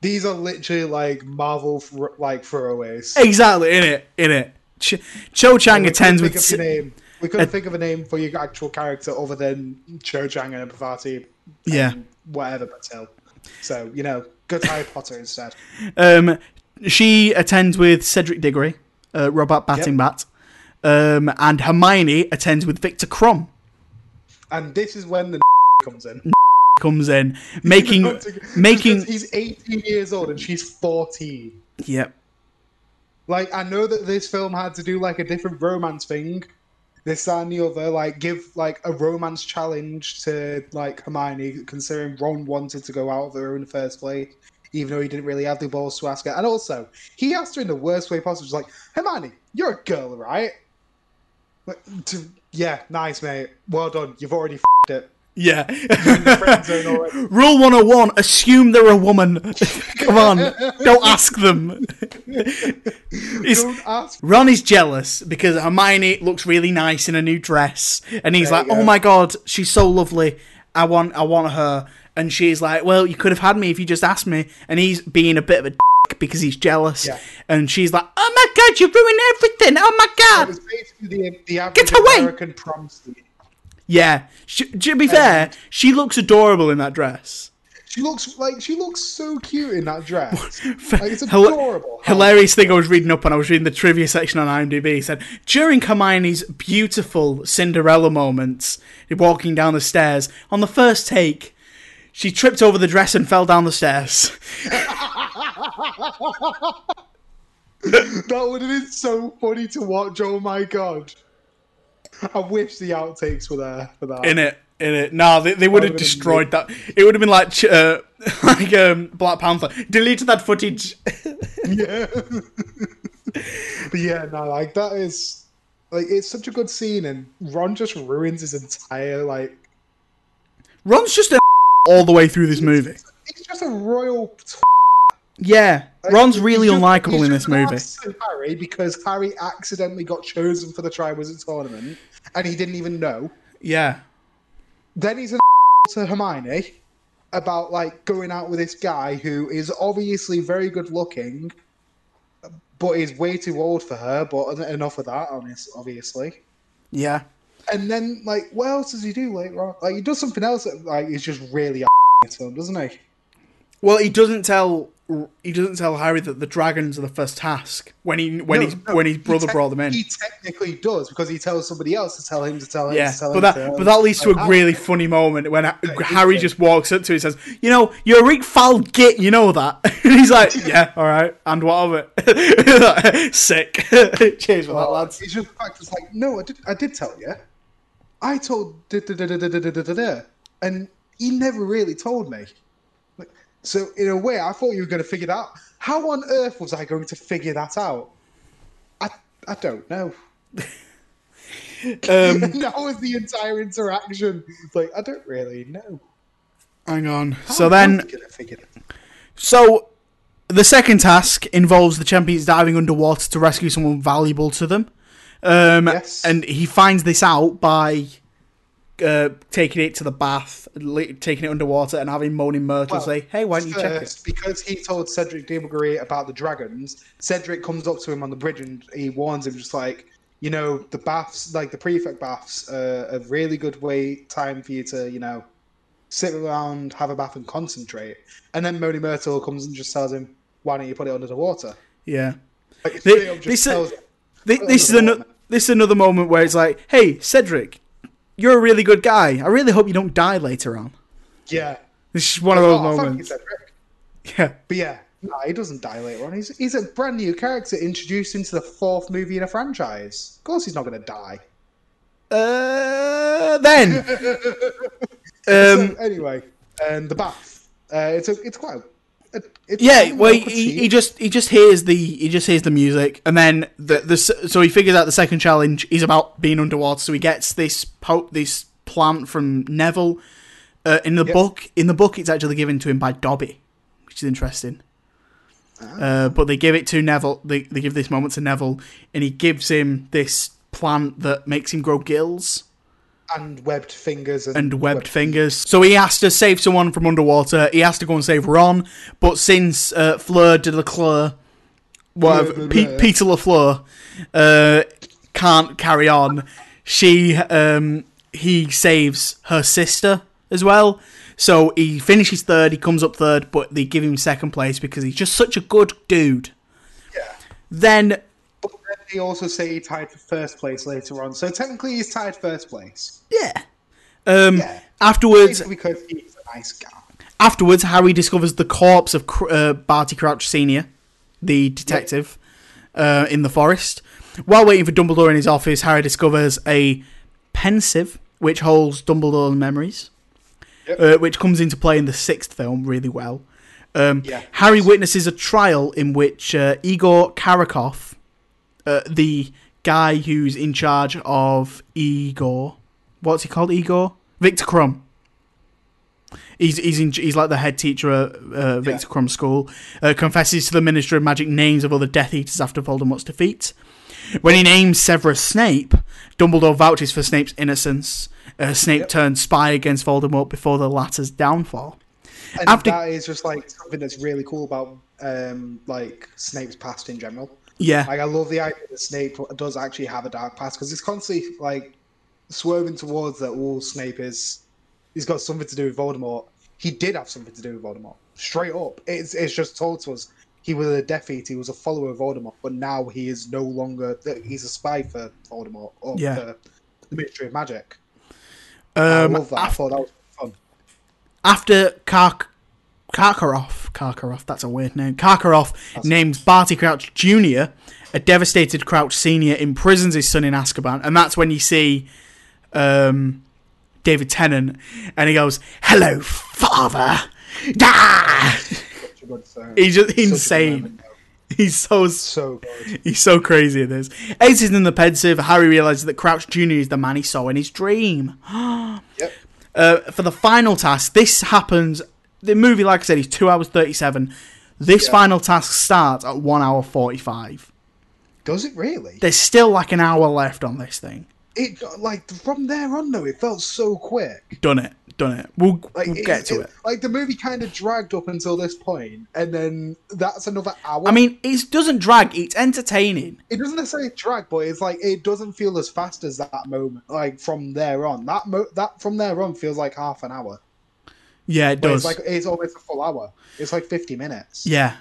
These are literally like Marvel for, like throwaways. Exactly, in it, in it. Ch- Cho Chang yeah, attends with. Think of your name. We couldn't uh, think of a name for your actual character other than Cho Chang and Parvati. Yeah, whatever Patel. So you know, go to Harry Potter instead. Um, she attends with Cedric Diggory, uh, Robert Battingbat, yep. um, and Hermione attends with Victor Crumb. And this is when the comes in. comes in making to, making he's eighteen years old and she's fourteen. Yep. Like I know that this film had to do like a different romance thing, this that and the other, like give like a romance challenge to like Hermione, considering Ron wanted to go out of her in the first place even though he didn't really have the balls to ask her. And also he asked her in the worst way possible. She's like, Hermione, you're a girl, right? Like, to, yeah, nice mate, well done, you've already f***ed it. Yeah. Rule one oh one, assume they're a woman. Come on, don't ask them. Don't ask. Ron is jealous because Hermione looks really nice in a new dress. And he's there like, oh my God, she's so lovely. I want I want her. And she's like, well, you could have had me if you just asked me. And he's being a bit of a dick because he's jealous. Yeah. And she's like, oh my God, you ruined everything. Oh my God. It was basically the, the average Get away. American prom scene. Yeah, she, to be fair, um, she looks adorable in that dress. She looks like she looks so cute in that dress. Like, it's adorable. Hilarious thing I was reading up on. I was reading the trivia section on IMDb. It said during Hermione's beautiful Cinderella moments, walking down the stairs on the first take, she tripped over the dress and fell down the stairs. That one is so funny to watch. Oh my god! I wish the outtakes were there for that. In it. In it, no, they, they would have destroyed that. It would have been like uh, like um, Black Panther deleted that footage. Yeah, but yeah, no, like that is like it's such a good scene, and Ron just ruins his entire like. Ron's just a all the way through this movie. He's just a royal. T- yeah, like, Ron's really just, unlikable in this movie. Harry, because Harry accidentally got chosen for the Triwizard Tournament, and he didn't even know. Yeah. Then he's an a**hole to Hermione about, like, going out with this guy who is obviously very good-looking, but is way too old for her, but enough of that, obviously. Yeah. And then, like, what else does he do later on? Like, he does something else that, like, is just really a**hole to him, doesn't he? Well, he doesn't tell he doesn't tell Harry that the dragons are the first task when he when no, his no, when his brother te- brought them in. He technically does because he tells somebody else to tell him to tell him. Yeah, to tell but him that to but him. That leads to a really funny moment when yeah, Harry just it. walks up to him and says, "You know, you're a real foul git. You know that." And he's like, "Yeah, all right, and what of it?" Sick. Cheers for well, that, lads. He's just practice like, "No, I did. I did tell you. I told da da da da da da da da," and he never really told me. So, in a way, I thought you were going to figure that out. How on earth was I going to figure that out? I I don't know. um, that was the entire interaction. It's like, I don't really know. Hang on. How so then... It out? So, the second task involves the champions diving underwater to rescue someone valuable to them. Um, yes. And he finds this out by... Uh, taking it to the bath, taking it underwater, and having Moaning Myrtle well, say, "Hey, why don't you first, check it?" Because he told Cedric Diggory about the dragons, Cedric comes up to him on the bridge and he warns him, just like, you know, the baths, like the prefect baths, are a really good way time for you to, you know, sit around, have a bath, and concentrate. And then Moaning Myrtle comes and just tells him, "Why don't you put it under the water?" Yeah, like, they, they this, tells, is, they, this is another this is another moment where it's like, "Hey, Cedric. You're a really good guy. I really hope you don't die later on." Yeah. This is one of those oh, moments. Yeah. But yeah, nah, he doesn't die later on. He's, he's a brand new character introduced into the fourth movie in a franchise. Of course he's not going to die. Uh, then. um, so, anyway, and the bath. Uh, it's a, it's quite a... It's yeah, well, he, he just he just hears the he just hears the music, and then the the so he figures out the second challenge is about being underwater. So he gets this po- this plant from Neville. Uh, in the yep. book, in the book, it's actually given to him by Dobby, which is interesting. Ah. Uh, but they give it to Neville. They they give this moment to Neville, and he gives him this plant that makes him grow gills. And webbed fingers. And, and webbed, webbed fingers. So he has to save someone from underwater. He has to go and save Ron. But since uh, Fleur de la Cleur, whatever, Pe- Peter LaFleur, uh, can't carry on, she um, he saves her sister as well. So he finishes third, he comes up third, but they give him second place because he's just such a good dude. Yeah. Then... They also say he tied for first place later on, so technically he's tied first place. Yeah. Um, yeah. Afterwards, because he's a nice guy. Afterwards, Harry discovers the corpse of uh, Barty Crouch Senior, the detective, yeah. uh, in the forest. While waiting for Dumbledore in his office, Harry discovers a pensieve which holds Dumbledore's memories, yep. uh, which comes into play in the sixth film really well. Um, yeah. Harry witnesses a trial in which uh, Igor Karakov. Uh, the guy who's in charge of Igor, what's he called? Igor Victor Crumb. He's he's in, he's like the head teacher at uh, Victor yeah. Crumb School. Uh, confesses to the Minister of Magic names of other Death Eaters after Voldemort's defeat. When he names Severus Snape, Dumbledore vouches for Snape's innocence. Uh, Snape yep. turned spy against Voldemort before the latter's downfall. And after- that is just like something that's really cool about um, like Snape's past in general. Yeah, like I love the idea that Snape does actually have a dark past because it's constantly like swerving towards that. All oh, Snape is, he's got something to do with Voldemort. he did have something to do with Voldemort. Straight up. It's, it's just told to us he was a Death Eater, he was a follower of Voldemort, but now he is no longer... He's a spy for Voldemort, or yeah. for the Ministry of Magic. Um, I love that. After, I thought that was fun. After Kark... Karkaroff, Karkaroff, that's a weird name. Karkaroff that's names Barty Crouch Junior, a devastated Crouch Senior, imprisons his son in Azkaban, and that's when you see um, David Tennant, and he goes, "Hello, father!" He's just insane. He's so so good. He's so crazy at this. Aces in the pensive, Harry realizes that Crouch Junior is the man he saw in his dream. Yep. Uh, for the final task, this happens. The movie, like I said, is two hours thirty-seven. This yeah. final task starts at one hour forty-five. Does it really? There's still like an hour left on this thing. It like from there on though, it felt so quick. Done it, done it. We'll, like, we'll it, get to it, it. Like the movie kind of dragged up until this point, and then that's another hour. I mean, it doesn't drag. It's entertaining. It doesn't necessarily drag, but it's like it doesn't feel as fast as that moment. Like from there on, that mo- that from there on feels like half an hour. Yeah, it does. It's like it's almost a full hour. It's like fifty minutes. Yeah.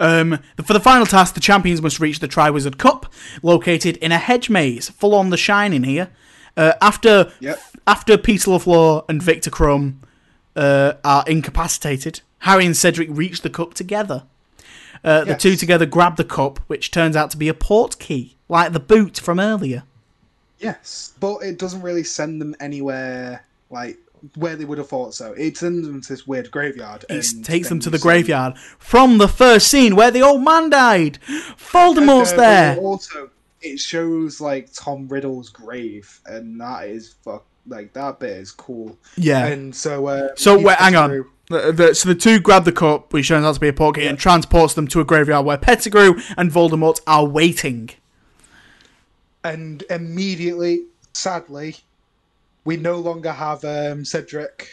Um, for the final task, the champions must reach the Triwizard Cup, located in a hedge maze. Full on The Shining here. Uh, after yep. after Peter LaFleur and Victor Crumb uh, are incapacitated, Harry and Cedric reach the cup together. Uh, the yes. two together grab the cup, which turns out to be a portkey, like the boot from earlier. Yes, but it doesn't really send them anywhere, like... where they would have thought so. It sends them to this weird graveyard. It takes them to the graveyard from the first scene where the old man died. Voldemort's and, uh, there. Also, it shows like Tom Riddle's grave, and that is fuck like that bit is cool. Yeah. And so, uh, so wait, hang on. The, the, so the two grab the cup, which turns out to be a portkey, yeah. and transports them to a graveyard where Pettigrew and Voldemort are waiting. And immediately, sadly. We no longer have um, Cedric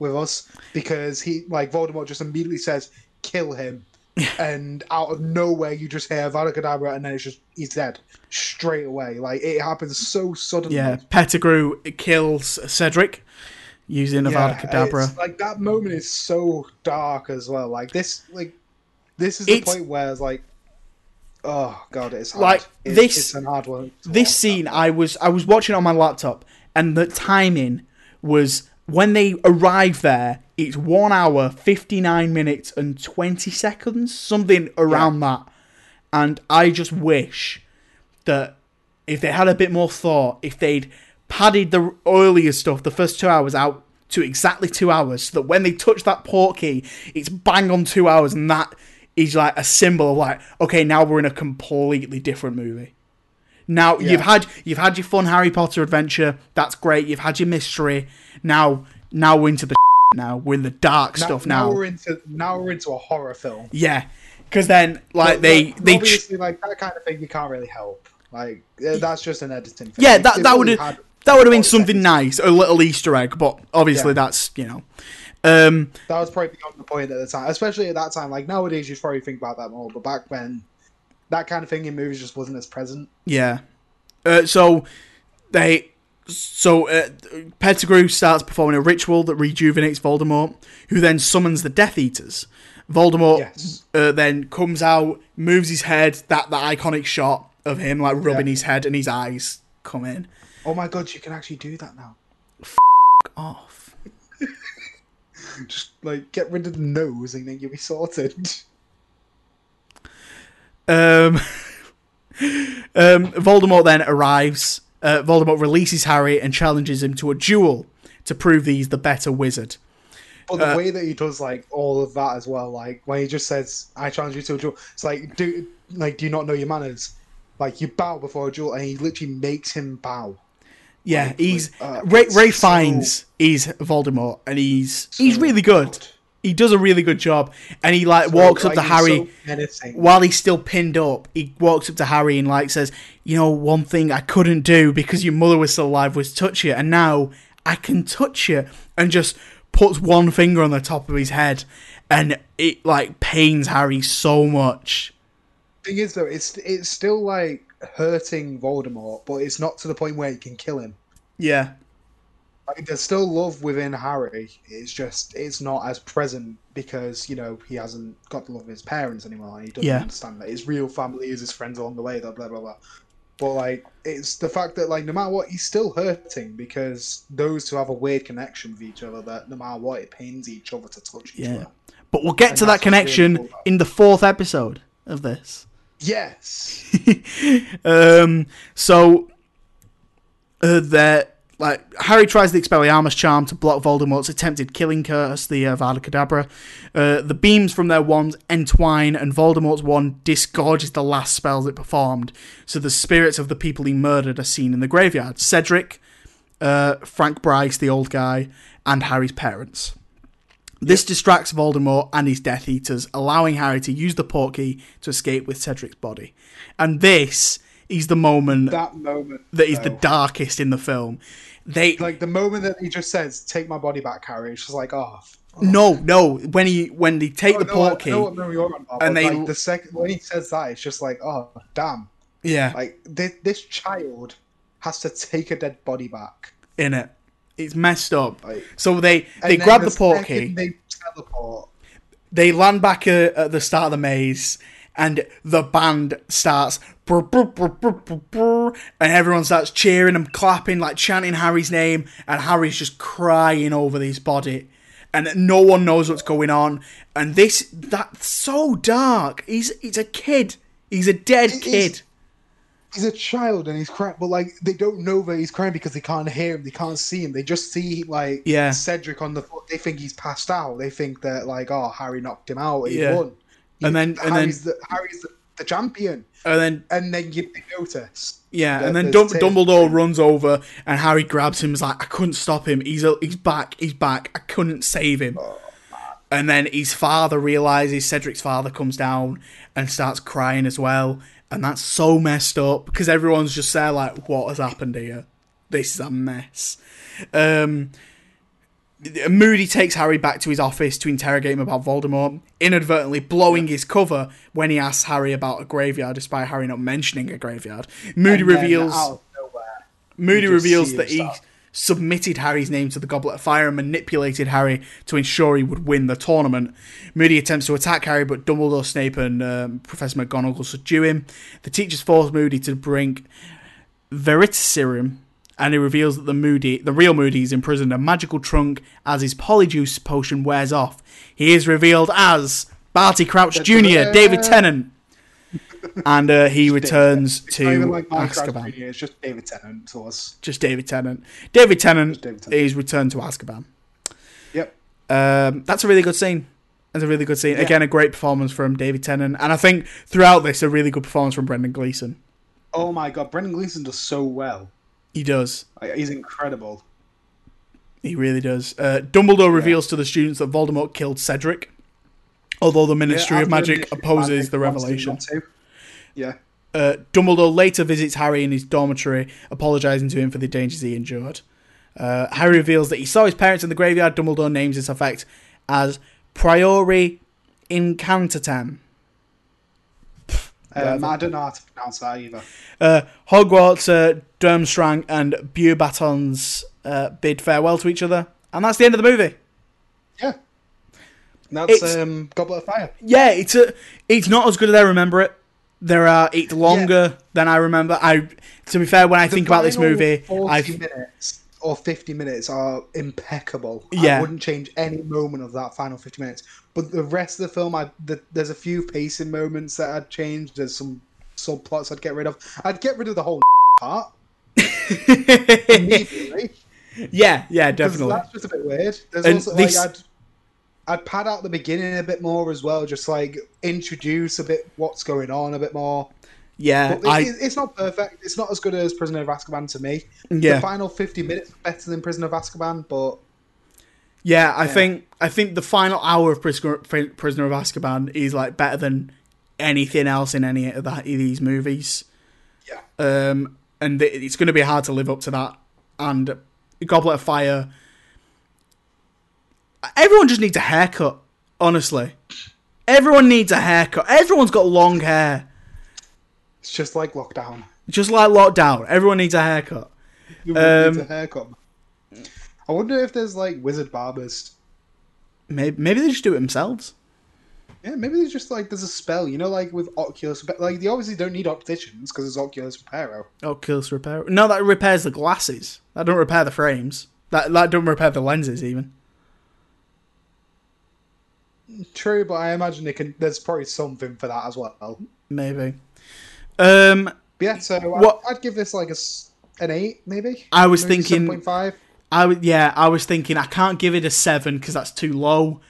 with us because he, like Voldemort, just immediately says, "Kill him," and out of nowhere you just hear Avada Kedavra, and then it's just he's dead straight away. Like it happens so suddenly. Yeah, Pettigrew kills Cedric using Avada Kedavra. Like that moment is so dark as well. Like this, like this is the it's... point where it's like. Oh god, it's hard. Like it's, this. It's an hard one. This scene, I was I was watching it on my laptop. And the timing was when they arrive there, it's one hour, fifty-nine minutes and twenty seconds, something around yeah. that. And I just wish that if they had a bit more thought, if they'd padded the earlier stuff, the first two hours out to exactly two hours, so that when they touch that portkey, it's bang on two hours. And that is like a symbol of like, okay, now we're in a completely different movie. Now yeah. you've had you've had your fun Harry Potter adventure. That's great. You've had your mystery. Now now we're into the now we're in the dark now, stuff. Now. now we're into now we're into a horror film. Yeah, because then like but, they but, they obviously like that kind of thing you can't really help. Like that's just an editing thing. Yeah, that that would have that would have been something editing. nice, a little Easter egg. But obviously yeah. that's you know. Um, that was probably beyond the point at the time, especially at that time. Like nowadays, you'd probably think about that more. But back when. That kind of thing in movies just wasn't as present. Yeah. Uh, so, they... So, uh, Pettigrew starts performing a ritual that rejuvenates Voldemort, who then summons the Death Eaters. Voldemort yes. uh, then comes out, moves his head, that, that iconic shot of him, like, rubbing yeah. his head and his eyes come in. Oh my god, you can actually do that now. F*** off. Just, like, get rid of the nose and then you'll be sorted. Um, um, Voldemort then arrives. Uh, Voldemort releases Harry and challenges him to a duel to prove that he's the better wizard. But the uh, way that he does like all of that as well, like when he just says, "I challenge you to a duel," it's like, do like do you not know your manners? Like you bow before a duel, and he literally makes him bow. Yeah, like, he's like, uh, Ray, Ray so... Fiennes is Voldemort, and he's so he's really good. good. He does a really good job, and he like so, walks like, up to Harry so while he's still pinned up. He walks up to Harry and like says, "You know, one thing I couldn't do because your mother was still alive was touch you, and now I can touch you." And just puts one finger on the top of his head, and it like pains Harry so much. Thing is, though, it's it's still like hurting Voldemort, but it's not to the point where it can kill him. Yeah. Like, there's still love within Harry. It's just, it's not as present because, you know, he hasn't got the love of his parents anymore. And he doesn't yeah. understand that his real family is his friends along the way, blah, blah, blah, blah. But, like, it's the fact that, like, no matter what, he's still hurting because those two have a weird connection with each other that no matter what, it pains each other to touch each yeah. other. But we'll get and to that connection really cool in the fourth episode of this. Yes. um. So, uh, there... Like, Harry tries the Expelliarmus charm to block Voldemort's attempted killing curse, the uh, Avada Kedavra. Uh, the beams from their wands entwine, and Voldemort's wand disgorges the last spells it performed. So the spirits of the people he murdered are seen in the graveyard. Cedric, uh, Frank Brice, the old guy, and Harry's parents. This yep. distracts Voldemort and his Death Eaters, allowing Harry to use the portkey to escape with Cedric's body. And this is the moment that, moment, that is though. the darkest in the film. They like the moment that he just says, "Take my body back, Harry." She's like, "Oh, oh no, no." When he when they take oh, the no, portkey, no, no, no, no, no, and they like, the second when he says that, it's just like, "Oh, damn." Yeah, like this, this child has to take a dead body back. In it, it's messed up. Like, so they they grab the, the portkey. They teleport. They land back uh, at the start of the maze. And the band starts, brr, brr, brr, brr, brr, brr, and everyone starts cheering and clapping, like chanting Harry's name, and Harry's just crying over his body, and no one knows what's going on. And this, that's so dark. He's, he's a kid. He's a dead he's, kid. He's a child, and he's crying, but like they don't know that he's crying because they can't hear him, they can't see him. They just see like yeah. Cedric on the floor. They think he's passed out. They think that like, oh, Harry knocked him out. He yeah. won. And then, and Harry's, then, the, Harry's the, the champion. And then, and then you notice. Yeah, the, and then Dum- Dumbledore runs over, and Harry grabs him. And is like, I couldn't stop him. He's a, he's back. He's back. I couldn't save him. Oh, and then his father realizes. Cedric's father comes down and starts crying as well. And that's so messed up because everyone's just there like, what has happened here? This is a mess. Um. Moody takes Harry back to his office to interrogate him about Voldemort, inadvertently blowing his cover when he asks Harry about a graveyard, despite Harry not mentioning a graveyard. Moody reveals nowhere, Moody reveals that he submitted Harry's name to the Goblet of Fire and manipulated Harry to ensure he would win the tournament. Moody attempts to attack Harry, but Dumbledore, Snape, and um, Professor McGonagall subdue him. The teachers force Moody to drink Veritaserum, and he reveals that the Moody, the real Moody, is imprisoned in a magical trunk as his Polyjuice potion wears off. He is revealed as Barty Crouch Junior, David Tennant, and uh, he returns to like Azkaban. Junior It's just David Tennant to us. Just David Tennant. David Tennant, David Tennant. is returned to Azkaban. Yep. Um, that's a really good scene. That's a really good scene. Yeah. Again, a great performance from David Tennant, and I think throughout this, a really good performance from Brendan Gleeson. Oh my God, Brendan Gleeson does so well. He does. He's incredible. He really does. Uh, Dumbledore yeah. reveals to the students that Voldemort killed Cedric, although the Ministry yeah, of Magic Ministry opposes of Magic the revelation. Yeah. Uh, Dumbledore later visits Harry in his dormitory, apologising to him for the dangers he endured. Uh, Harry reveals that he saw his parents in the graveyard. Dumbledore names this effect as Priori Incantatem. Um, I don't know how to pronounce that either. Uh, Hogwarts, uh, Durmstrang, and Beauxbatons uh, bid farewell to each other. And that's the end of the movie. Yeah. That's it's, um, Goblet of Fire. Yeah, it's a, it's not as good as I remember it. There are It's longer yeah. than I remember. I To be fair, when I the think about this movie... forty I've... minutes or fifty minutes are impeccable. Yeah. I wouldn't change any moment of that final fifty minutes. But the rest of the film, I, the, there's a few pacing moments that I'd change. There's some subplots I'd get rid of. I'd get rid of the whole part. Immediately. Yeah, yeah, definitely. That's just a bit weird. There's and also, these... like, I'd, I'd pad out the beginning a bit more as well. Just, like, introduce a bit what's going on a bit more. Yeah. But I... it, it's not perfect. It's not as good as Prisoner of Azkaban to me. Yeah. The final fifty minutes are better than Prisoner of Azkaban, but... Yeah, I yeah. think I think the final hour of Prisoner of Azkaban is like better than anything else in any of, that, of these movies. Yeah, um, and th- it's going to be hard to live up to that. And Goblet of Fire, everyone just needs a haircut. Honestly, everyone needs a haircut. Everyone's got long hair. It's just like lockdown. Just like lockdown, everyone needs a haircut. Everyone um, needs a haircut. I I wonder if there's like wizard barbers. Maybe maybe they just do it themselves. Yeah, maybe there's just like there's a spell, you know, like with Oculus. Like they obviously don't need opticians because it's Oculus Reparo. Oculus Reparo. No, that repairs the glasses. That don't repair the frames. That that don't repair the lenses even. True, but I imagine it can. There's probably something for that as well. Maybe. Um. Yeah. So what, I'd, I'd give this like a an eight, maybe. I was maybe thinking seven point five. I w- yeah, I was thinking I can't give it a seven because that's too low.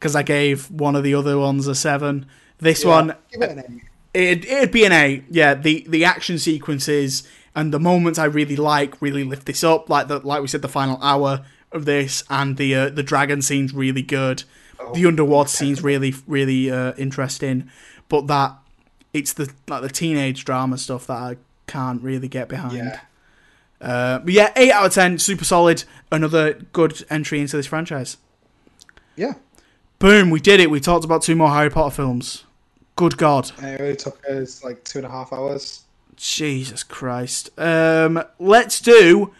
Because I gave one of the other ones a seven. This yeah, one, give it an eight. It, it'd be an eight. Yeah, the the action sequences and the moments I really like really lift this up. Like the like we said, the final hour of this and the uh, the dragon scene's really good. Oh, the underwater okay. scene's really really uh, interesting. But that it's the like the teenage drama stuff that I can't really get behind. Yeah. Uh, but yeah, eight out of ten, super solid. Another good entry into this franchise. Yeah. Boom, we did it. We talked about two more Harry Potter films. Good God. It only took us like two and a half hours. Jesus Christ. Um, let's do...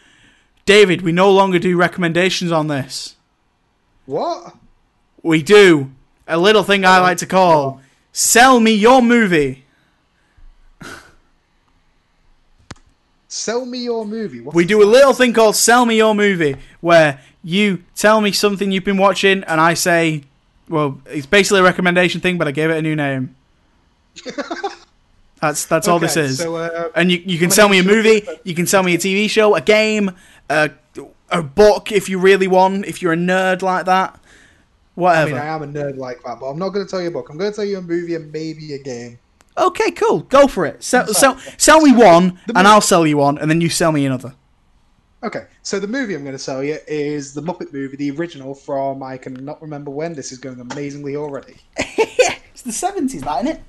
David, we no longer do recommendations on this. What? We do. A little thing oh. I like to call, Sell Me Your Movie. Sell me your movie. What's we do a little thing called Sell Me Your Movie, where you tell me something you've been watching, and I say, well, it's basically a recommendation thing, but I gave it a new name. that's that's okay, all this is. So, uh, and you, you can sell me a movie, you can sell me a T V show, a game, a, a book if you really want, if you're a nerd like that, whatever. I mean, I am a nerd like that, but I'm not going to tell you a book. I'm going to tell you a movie and maybe a game. Okay, cool. Go for it. Sell, sell, sell me one, and I'll sell you one, and then you sell me another. Okay, so the movie I'm going to sell you is the Muppet movie, the original from, I cannot remember when, this is going amazingly already. It's the seventies, that, isn't it?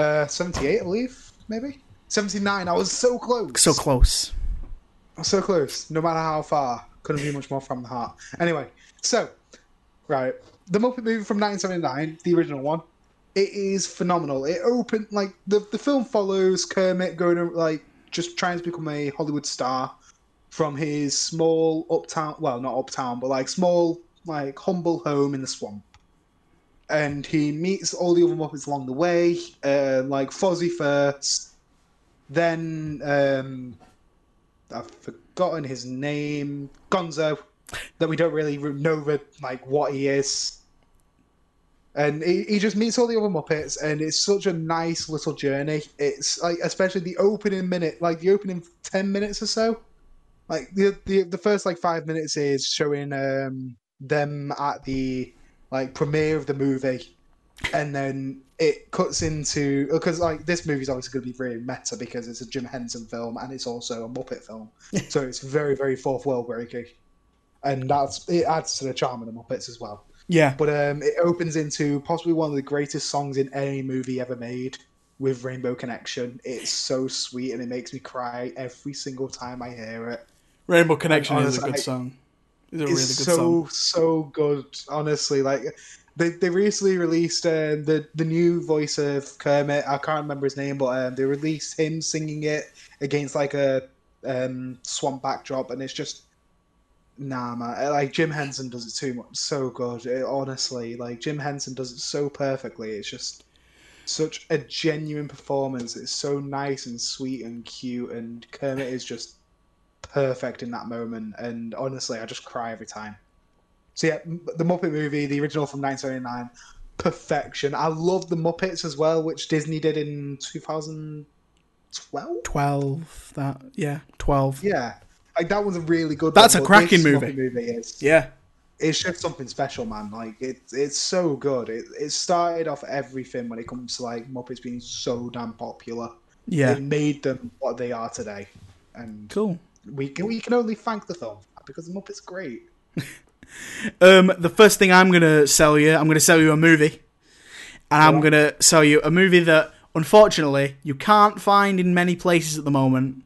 Uh, seventy-eight, I believe, maybe? seventy-nine, I was so close. So close. I was so close, no matter how far. Couldn't be much more from the heart. Anyway, so, right, the Muppet movie from nineteen seventy-nine, the original one. It is phenomenal. It opened, like, the, the film follows Kermit going to, like, just trying to become a Hollywood star from his small uptown, well, not uptown, but, like, small, like, humble home in the swamp. And he meets all the other Muppets along the way, uh, like Fozzie first, then, um, I've forgotten his name, Gonzo, that we don't really know, the, like, what he is. And he, he just meets all the other Muppets, and it's such a nice little journey. It's like, especially the opening minute, like the opening ten minutes or so. Like the the, the first like five minutes is showing um, them at the like premiere of the movie, and then it cuts into because like this movie's obviously going to be very meta because it's a Jim Henson film and it's also a Muppet film, so it's very very fourth world breaking, and that's it adds to the charm of the Muppets as well. Yeah, but um, it opens into possibly one of the greatest songs in any movie ever made with Rainbow Connection. It's so sweet, and it makes me cry every single time I hear it. Rainbow Connection honestly, is a good song. It's a really it's good so, song. It's so, so good, honestly. Like They they recently released uh, the, the new voice of Kermit. I can't remember his name, but um, they released him singing it against like a um, swamp backdrop, and it's just... Nah, man. Like, Jim Henson does it too much. So good. It, honestly, like, Jim Henson does it so perfectly. It's just such a genuine performance. It's so nice and sweet and cute, and Kermit is just perfect in that moment. And honestly, I just cry every time. So, yeah, the Muppet movie, the original from nineteen seventy-nine, perfection. I love the Muppets as well, which Disney did in two thousand twelve? twelve, that, yeah, twelve. Yeah. Like that one's a really good. That's one, a cracking movie. movie is, yeah, it's just something special, man. Like it, it's so good. It, it started off everything when it comes to like Muppets being so damn popular. Yeah, it made them what they are today. And cool. We can we can only thank the film because the Muppets great. um, the first thing I'm gonna sell you, I'm gonna sell you a movie, and I'm yeah. gonna sell you a movie that unfortunately you can't find in many places at the moment.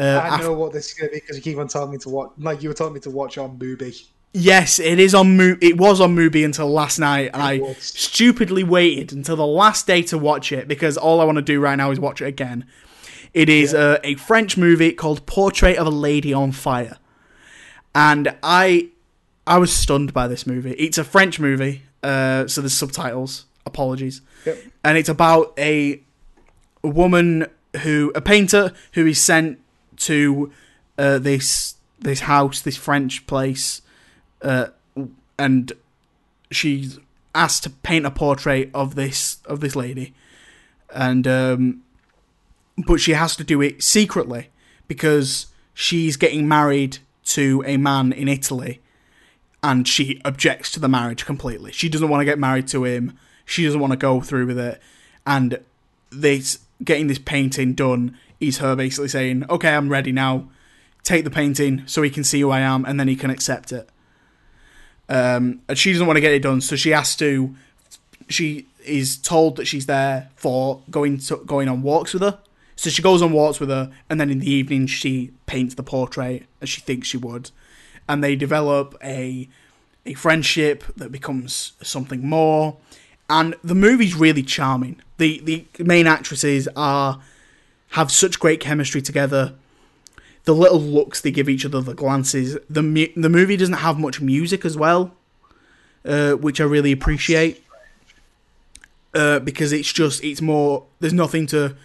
Uh, I know af- what this is going to be because you keep on telling me to watch. Like you were telling me to watch on Mubi. Yes, it is on Mubi. It was on Mubi until last night, and I stupidly waited until the last day to watch it because all I want to do right now is watch it again. It is yeah. uh, a French movie called Portrait of a Lady on Fire, and I I was stunned by this movie. It's a French movie, uh, so there's subtitles. Apologies. Yep. And it's about a woman who, a painter who is sent to uh, this this house, this French place, uh, and she's asked to paint a portrait of this of this lady, and um, but she has to do it secretly because she's getting married to a man in Italy, and she objects to the marriage completely. She doesn't want to get married to him. She doesn't want to go through with it, and this getting this painting done is her basically saying, "Okay, I'm ready now. Take the painting so he can see who I am, and then he can accept it." Um, and she doesn't want to get it done, so she has to. She is told that she's there for going to, going on walks with her. So she goes on walks with her, and then in the evening she paints the portrait as she thinks she would, and they develop a a friendship that becomes something more. And the movie's really charming. The the main actresses are have such great chemistry together. The little looks they give each other, the glances. The mu- the movie doesn't have much music as well, uh, which I really appreciate. Uh, because it's just, it's more, there's nothing to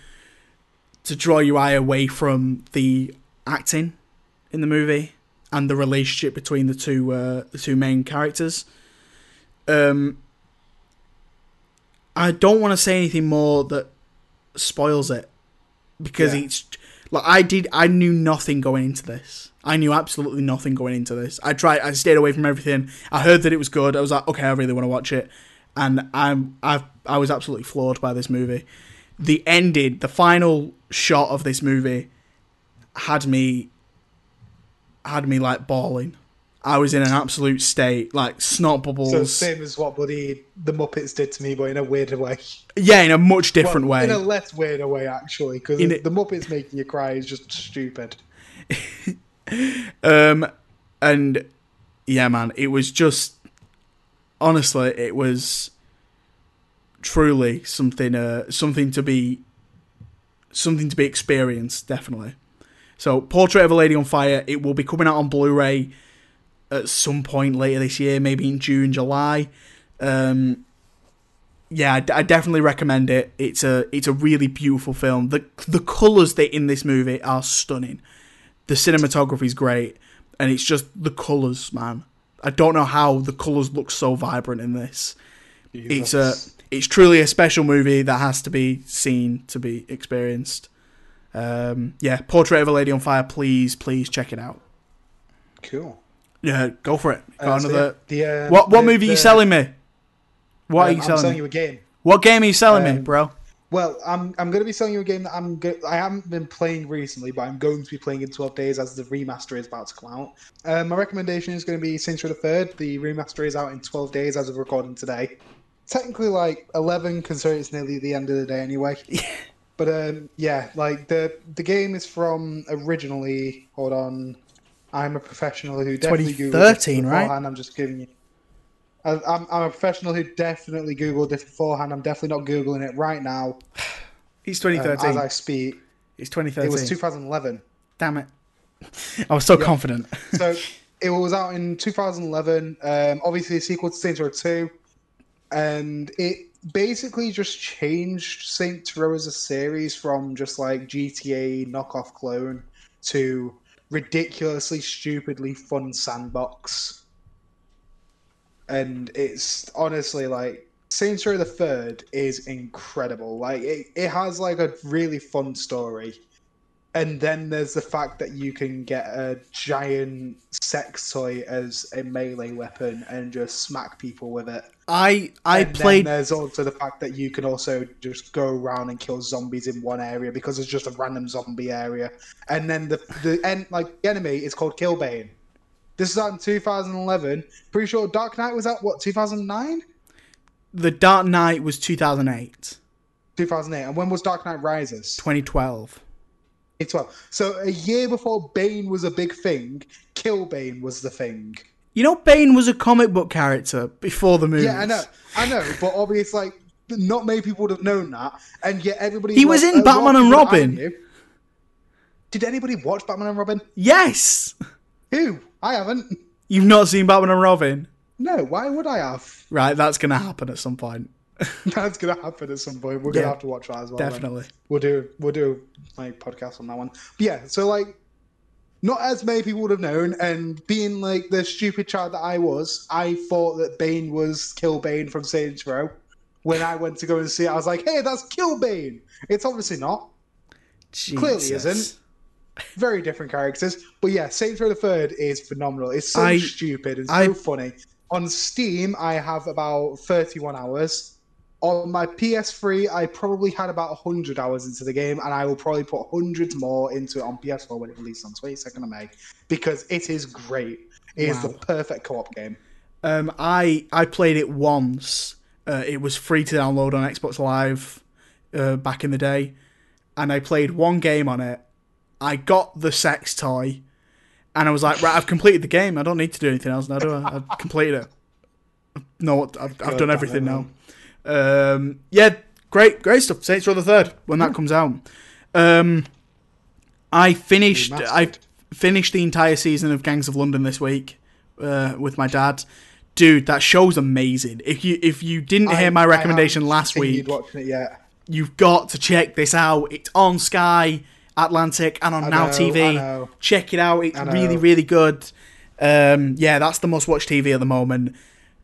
to draw your eye away from the acting in the movie and the relationship between the two, uh, the two main characters. Um... I don't want to say anything more that spoils it, because yeah. it's like I did. I knew nothing going into this. I knew absolutely nothing going into this. I tried. I stayed away from everything. I heard that it was good. I was like, okay, I really want to watch it, and I'm. I I was absolutely floored by this movie. The ended. The final shot of this movie had me. Had me like bawling. I was in an absolute state, like snot bubbles. So same as what bloody the Muppets did to me, but in a weirder way. Yeah, in a much different well, way. In a less weirder way, actually, because the it... Muppets making you cry is just stupid. um, and yeah, man, it was just honestly, it was truly something, uh, something to be, something to be experienced, definitely. So, Portrait of a Lady on Fire, it will be coming out on Blu-ray at some point later this year, maybe in June, July. Um, yeah, I, d- I definitely recommend it. It's a it's a really beautiful film. The the colours that in this movie are stunning. The cinematography is great, and it's just the colours, man. I don't know how the colours look so vibrant in this. Jesus. It's a it's truly a special movie that has to be seen to be experienced. Um, yeah, Portrait of a Lady on Fire. Please, please check it out. Cool. Yeah, go for it. Go uh, another. The, the, um, what what the, movie are you the, selling me? What um, are you selling? I'm selling me? you a game. What game are you selling um, me, bro? Well, I'm I'm going to be selling you a game that I'm go- I haven't been playing recently, but I'm going to be playing in twelve days as the remaster is about to come out. Um, my recommendation is going to be Sintra the Third. The remaster is out in twelve days as of recording today. Technically, like eleven, considering it's nearly the end of the day anyway. But um, yeah, like the the game is from originally. Hold on. I'm a professional who definitely twenty thirteen, Googled it beforehand, right? I'm just giving you... I, I'm, I'm a professional who definitely Googled it beforehand. I'm definitely not Googling it right now. It's twenty thirteen. Um, as I speak. It's twenty thirteen. It was two thousand eleven. Damn it. I was so yeah. confident. So it was out in two thousand eleven. Um, obviously a sequel to Saints Row two. And it basically just changed Saints Row as a series from just like G T A knockoff clone to... ridiculously stupidly fun sandbox, and it's honestly like Saints Row the Third is incredible. Like it, it has like a really fun story, and then there's the fact that you can get a giant sex toy as a melee weapon and just smack people with it. I I and played. Then there's also the fact that you can also just go around and kill zombies in one area because it's just a random zombie area. And then the the end, like the enemy is called Killbane. This is out in two thousand eleven. Pretty sure Dark Knight was out what two thousand nine. The Dark Knight was two thousand eight. two thousand eight, and when was Dark Knight Rises? twenty twelve. twenty twelve. So a year before Bane was a big thing, Killbane was the thing. You know, Bane was a comic book character before the movie. Yeah, I know, I know, but obviously, like, not many people would have known that, and yet everybody. He was in uh, Batman and Robin. Did anybody watch Batman and Robin? Yes. Who? I haven't. You've not seen Batman and Robin? No, why would I have? Right, that's going to happen at some point. That's going to happen at some point. We're yeah, going to have to watch that as well. Definitely. Then. We'll do we'll do my podcast on that one. But yeah, so like, not as many people would have known, and being like the stupid child that I was, I thought that Bane was Kilbane from Saints Row. When I went to go and see it, I was like, hey, that's Kilbane. It's obviously not. Jesus. Clearly isn't. Very different characters. But yeah, Saints Row the Third is phenomenal. It's so I, stupid and so I, funny. On Steam, I have about thirty-one hours. On my P S three, I probably had about one hundred hours into the game, and I will probably put hundreds more into it on P S four when it releases on twenty-second of May, because it is great. It wow. is the perfect co-op game. Um, I, I played it once. Uh, it was free to download on Xbox Live uh, back in the day, and I played one game on it. I got the sex toy, and I was like, right, I've completed the game. I don't need to do anything else now, do I? I've completed it. No, I've, I've done everything now. Um, yeah, great, great stuff. Saints Row the Third when that comes out. Um, I finished. I finished the entire season of Gangs of London this week uh, with my dad. Dude, that show's amazing. If you if you didn't I, hear my recommendation last week, it yet. You've got to check this out. It's on Sky, Atlantic, and on I Now know, T V. Check it out. It's really, really good. Um, yeah, that's the most watched T V at the moment.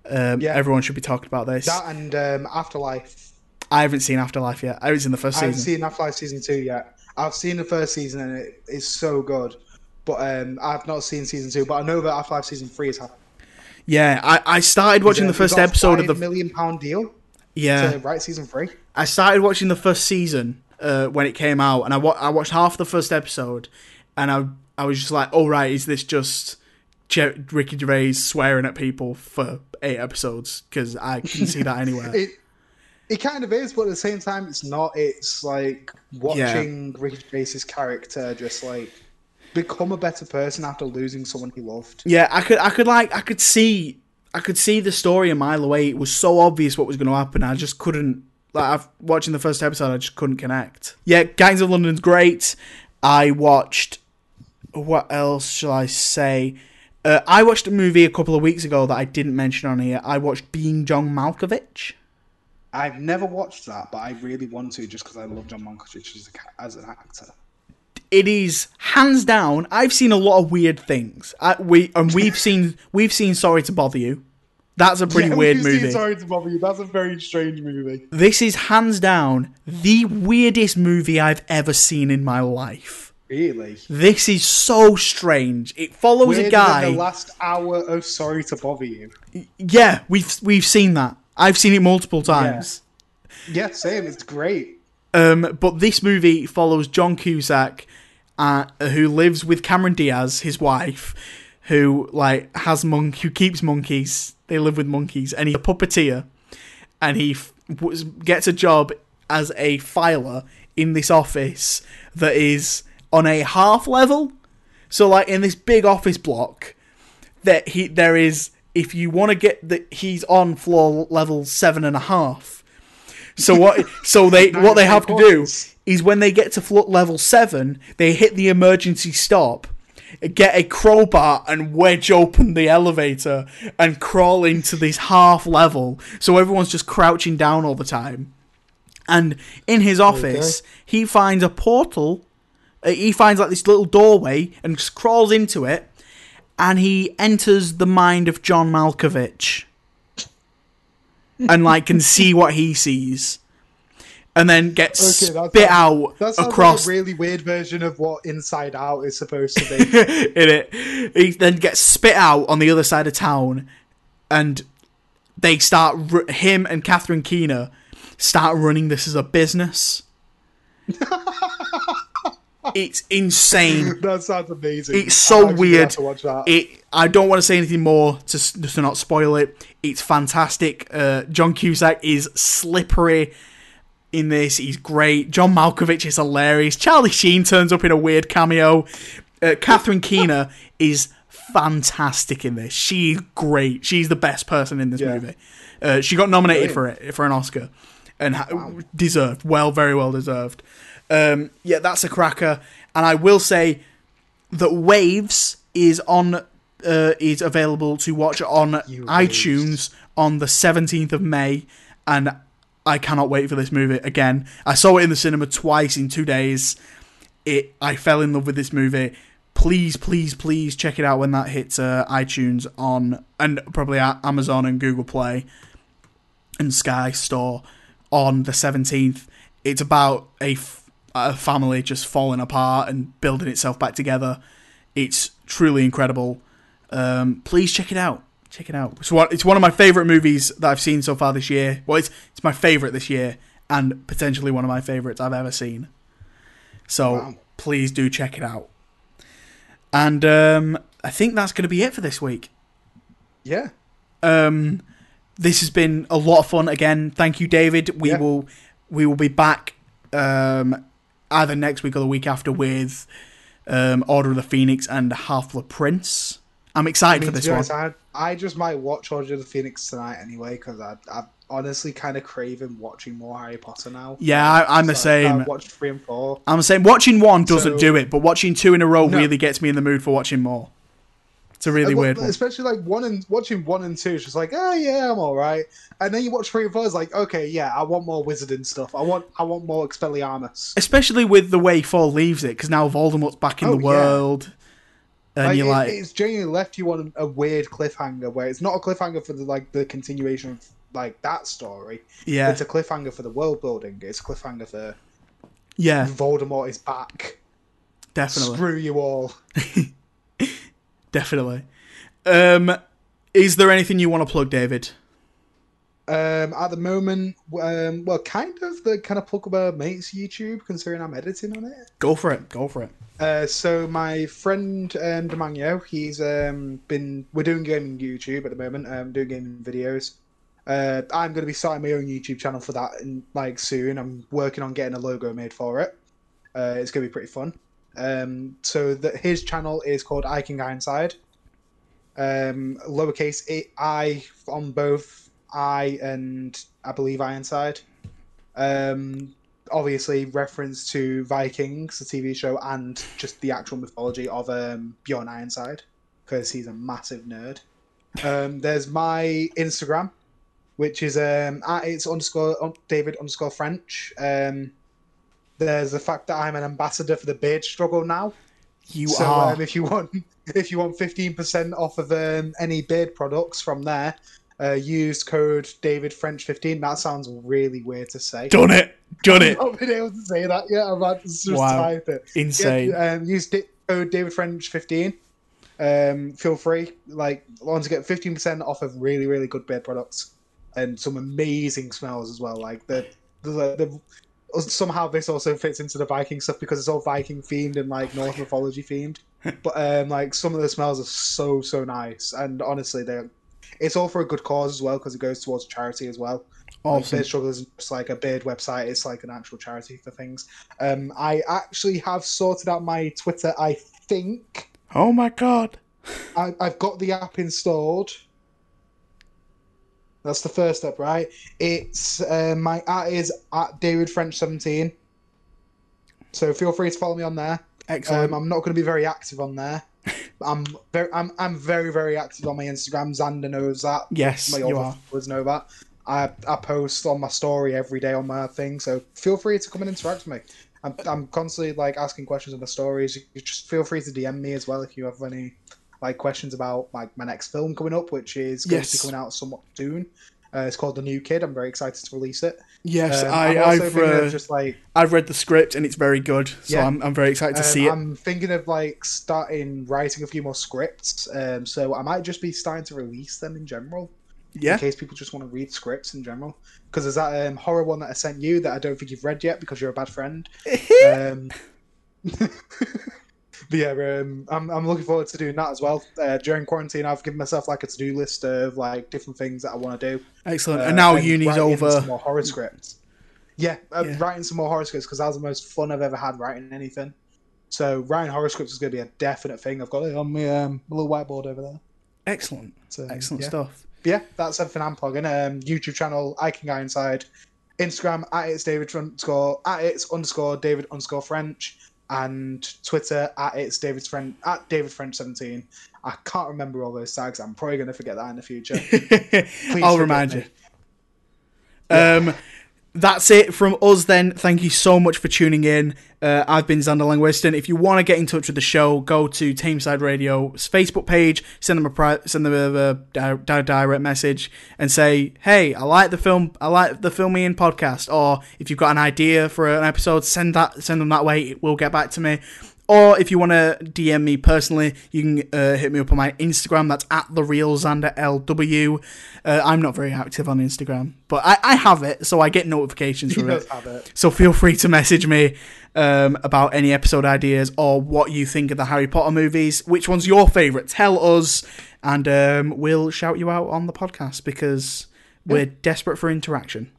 Um, yeah. Everyone should be talking about this. That and um, Afterlife. I haven't seen Afterlife yet. I haven't seen the first season. I haven't seen Afterlife season two yet. I've seen the first season and it is so good. But um, I've not seen season two. But I know that Afterlife season three is happening. Yeah, I, I started watching the first episode of the million pound deal. Yeah, to write season three. I started watching the first season uh, when it came out, and I wa- I watched half the first episode, and I I was just like, oh right, is this just Ricky Gervais swearing at people for eight episodes? Because I couldn't see that anywhere. It it kind of is, but at the same time, it's not. It's like watching yeah. Ricky Gervais's character just like become a better person after losing someone he loved. Yeah, I could, I could like, I could see, I could see the story a mile away. It was so obvious what was going to happen. I just couldn't. Like, I've, watching the first episode, I just couldn't connect. Yeah, Gangs of London's great. I watched. What else shall I say? Uh, I watched a movie a couple of weeks ago that I didn't mention on here. I watched Being John Malkovich. I've never watched that, but I really want to, just because I love John Malkovich as, a, as an actor. It is hands down. I've seen a lot of weird things. I, we and we've seen we've seen Sorry to Bother You. That's a pretty yeah, weird we've movie. Seen Sorry to Bother You. That's a very strange movie. This is hands down the weirdest movie I've ever seen in my life. Really? This is so strange. It follows Weirder a guy. Than the last hour of Sorry to Bother You. Yeah, we've we've seen that. I've seen it multiple times. Yeah, yeah same. It's great. Um, but this movie follows John Cusack, uh, who lives with Cameron Diaz, his wife, who like has monk, who keeps monkeys. They live with monkeys, and he's a puppeteer, and he f- w- gets a job as a filer in this office that is on a half level. So, like in this big office block, that he there is, if you want to get that, he's on floor level seven and a half. So what? So they what they have to do is when they get to level seven, they hit the emergency stop, get a crowbar and wedge open the elevator and crawl into this half level. So everyone's just crouching down all the time. And in his office, okay. he finds a portal. He finds like this little doorway and just crawls into it, and he enters the mind of John Malkovich. And like can see what he sees, and then gets okay, spit like, out that's across. That's like a really weird version of what Inside Out is supposed to be. In it, he then gets spit out on the other side of town, and they start him and Catherine Keener start running this as a business. It's insane. That sounds amazing. It's so weird. To watch that. It. I don't want to say anything more to to not spoil it. It's fantastic. Uh, John Cusack is slippery in this. He's great. John Malkovich is hilarious. Charlie Sheen turns up in a weird cameo. Uh, Catherine Keener is fantastic in this. She's great. She's the best person in this yeah. movie. Uh, she got nominated Brilliant. for it for an Oscar, and wow. deserved. Well, very well deserved. Um, yeah, that's a cracker. And I will say that Waves is on uh, is available to watch on you iTunes raged. on the seventeenth of May, and I cannot wait for this movie again. I saw it in the cinema twice in two days. It, I fell in love with this movie. Please, please, please check it out when that hits uh, iTunes on, and probably Amazon and Google Play and Sky Store on the seventeenth. It's about a, f- a family just falling apart and building itself back together. It's truly incredible. Um, please check it out. Check it out. It's one, it's one of my favourite movies that I've seen so far this year. Well, it's it's my favourite this year, and potentially one of my favourites I've ever seen. So wow. Please do check it out. And um, I think that's going to be it for this week. Yeah. Um, this has been a lot of fun. Again, thank you, David. We yeah. will we will be back um, either next week or the week after with um, Order of the Phoenix and Half-Blood Prince. I'm excited I mean, for this to be honest, one. I, I just might watch Order of the Phoenix tonight anyway, because I, I'm honestly kind of craving watching more Harry Potter now. Yeah, I, I'm so the same. I watched three and four. I'm the same. Watching one doesn't so, do it, but watching two in a row no. really gets me in the mood for watching more. It's a really and, weird one. Especially like one and watching one and two, it's just like, oh yeah, I'm all right. And then you watch three and four, it's like, okay, yeah, I want more wizarding stuff. I want, I want more Expelliarmus. Especially with the way four leaves it, because now Voldemort's back in oh, the world. Yeah. And like, you're it, like, it's genuinely left you on a weird cliffhanger where it's not a cliffhanger for the like the continuation of like that story. Yeah, it's a cliffhanger for the world building. It's a cliffhanger for yeah, Voldemort is back. Definitely, screw you all. Definitely. Um, is there anything you want to plug, David? Um, at the moment, um, well, kind of the kind of plug about Mate's YouTube, considering I'm editing on it. Go for it. Go for it. Uh, so my friend um, Demagno, he's um, been. We're doing gaming YouTube at the moment. Um, doing gaming videos. Uh, I'm going to be starting my own YouTube channel for that, in, like soon. I'm working on getting a logo made for it. Uh, it's going to be pretty fun. Um, so that his channel is called I King Ironside. Um, lowercase I on both I and I believe Ironside. Um. Obviously reference to Vikings, the T V show, and just the actual mythology of um, Bjorn Ironside, because he's a massive nerd. Um, there's my Instagram, which is um, at it's underscore David underscore French. Um, there's the fact that I'm an ambassador for the beard struggle now. You so, are. Um, if you want, if you want fifteen percent off of um, any beard products from there. Uh, use code David French fifteen. That sounds really weird to say. Done it, done it. I've not been able to say that yet. I've had to just wow. type it. Insane. Yeah, um, use di- code David French fifteen. Um, feel free, like, want to get fifteen percent off of really, really good beard products and some amazing smells as well. Like the the, the the somehow this also fits into the Viking stuff because it's all Viking themed and like Norse mythology themed. But um, like some of the smells are so so nice, and honestly they're. It's all for a good cause as well, because it goes towards charity as well. Awesome. Beard Struggle isn't just like a beard website, it's like an actual charity for things. Um, I actually have sorted out my Twitter, I think. Oh my god. I, I've got the app installed. That's the first step, right? It's uh, my at is at David French seventeen. So feel free to follow me on there. Excellent. Um, I'm not going to be very active on there. I'm very, I'm, I'm very, very active on my Instagram. Xander knows that. Yes, my you are. Followers know that. I, I post on my story every day on my thing, so feel free to come and interact with me. I'm, I'm constantly like asking questions on the stories. You just feel free to D M me as well if you have any like questions about like my next film coming up, which is going yes. to be coming out somewhat soon. Uh, it's called The New Kid. I'm very excited to release it. Yes, um, I, I've uh, just like I've read the script and it's very good. So yeah. I'm I'm very excited to um, see it. I'm thinking of like starting writing a few more scripts. Um, so I might just be starting to release them in general. Yeah. In case people just want to read scripts in general, because there's that um, horror one that I sent you that I don't think you've read yet because you're a bad friend. um, but yeah, um, I'm I'm looking forward to doing that as well. Uh, during quarantine, I've given myself like a to-do list of like different things that I want to do. Excellent. Uh, and now and uni's over. Some more horror scripts. Yeah, uh, yeah. Writing some more horror scripts because that was the most fun I've ever had writing anything. So writing horror scripts is going to be a definite thing. I've got it on my um, little whiteboard over there. Excellent. So, Excellent yeah. stuff. But yeah, that's everything I'm plugging. Um, YouTube channel, I King Ironside. Instagram, at it's David underscore, at it's underscore David underscore French. and Twitter at it's David French at David French seventeen. I can't remember all those tags. I'm probably going to forget that in the future. I'll remind me. you. Yeah. Um, that's it from us then. Thank you so much for tuning in. Uh, I've been Xander Langwiston. If you want to get in touch with the show, go to Tameside Radio's Facebook page, send them a pri- send them a, a di- di- direct message, and say, "Hey, I like the film. I like the Film Me In podcast." Or if you've got an idea for an episode, send that send them that way. It will get back to me. Or if you want to D M me personally, you can uh, hit me up on my Instagram. That's at the real Xander L W. Uh, I'm not very active on Instagram, but I, I have it, so I get notifications from it. it. So feel free to message me um, about any episode ideas or what you think of the Harry Potter movies. Which one's your favourite? Tell us, and um, we'll shout you out on the podcast because we're yeah. desperate for interaction.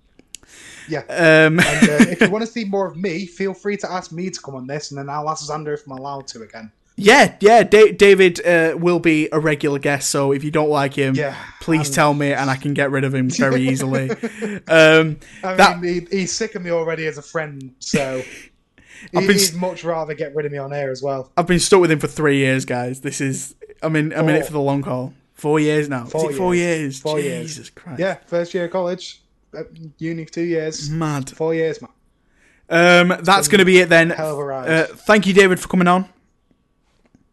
Yeah, um, and uh, if you want to see more of me, feel free to ask me to come on this, and then I'll ask Xander if I'm allowed to again. Yeah, yeah, da- David uh, will be a regular guest, so if you don't like him, yeah, please I'm... tell me, and I can get rid of him very easily. um, I that... mean, he, he's sick of me already as a friend, so I've been... he'd much rather get rid of me on air as well. I've been stuck with him for three years, guys. This is, I mean, I'm in it for the long haul. Four years now. Four is it four years? years? Four Jesus years. Jesus Christ. Yeah, first year of college. Uni for two years. Mad. Four years, man. Um, that's going to be it then. Hell of a ride. Uh, thank you, David, for coming on.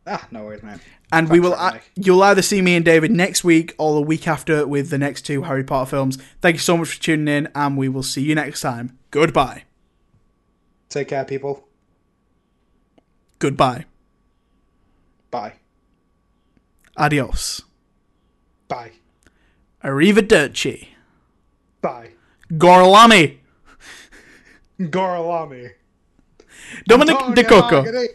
Ah, no worries, man. And Thanks we will. A- you'll either see me and David next week or the week after with the next two Harry Potter films. Thank you so much for tuning in, and we will see you next time. Goodbye. Take care, people. Goodbye. Bye. Adios. Bye. Arrivederci. Bye. Gorlami. Gorlami. Dominic De Coco.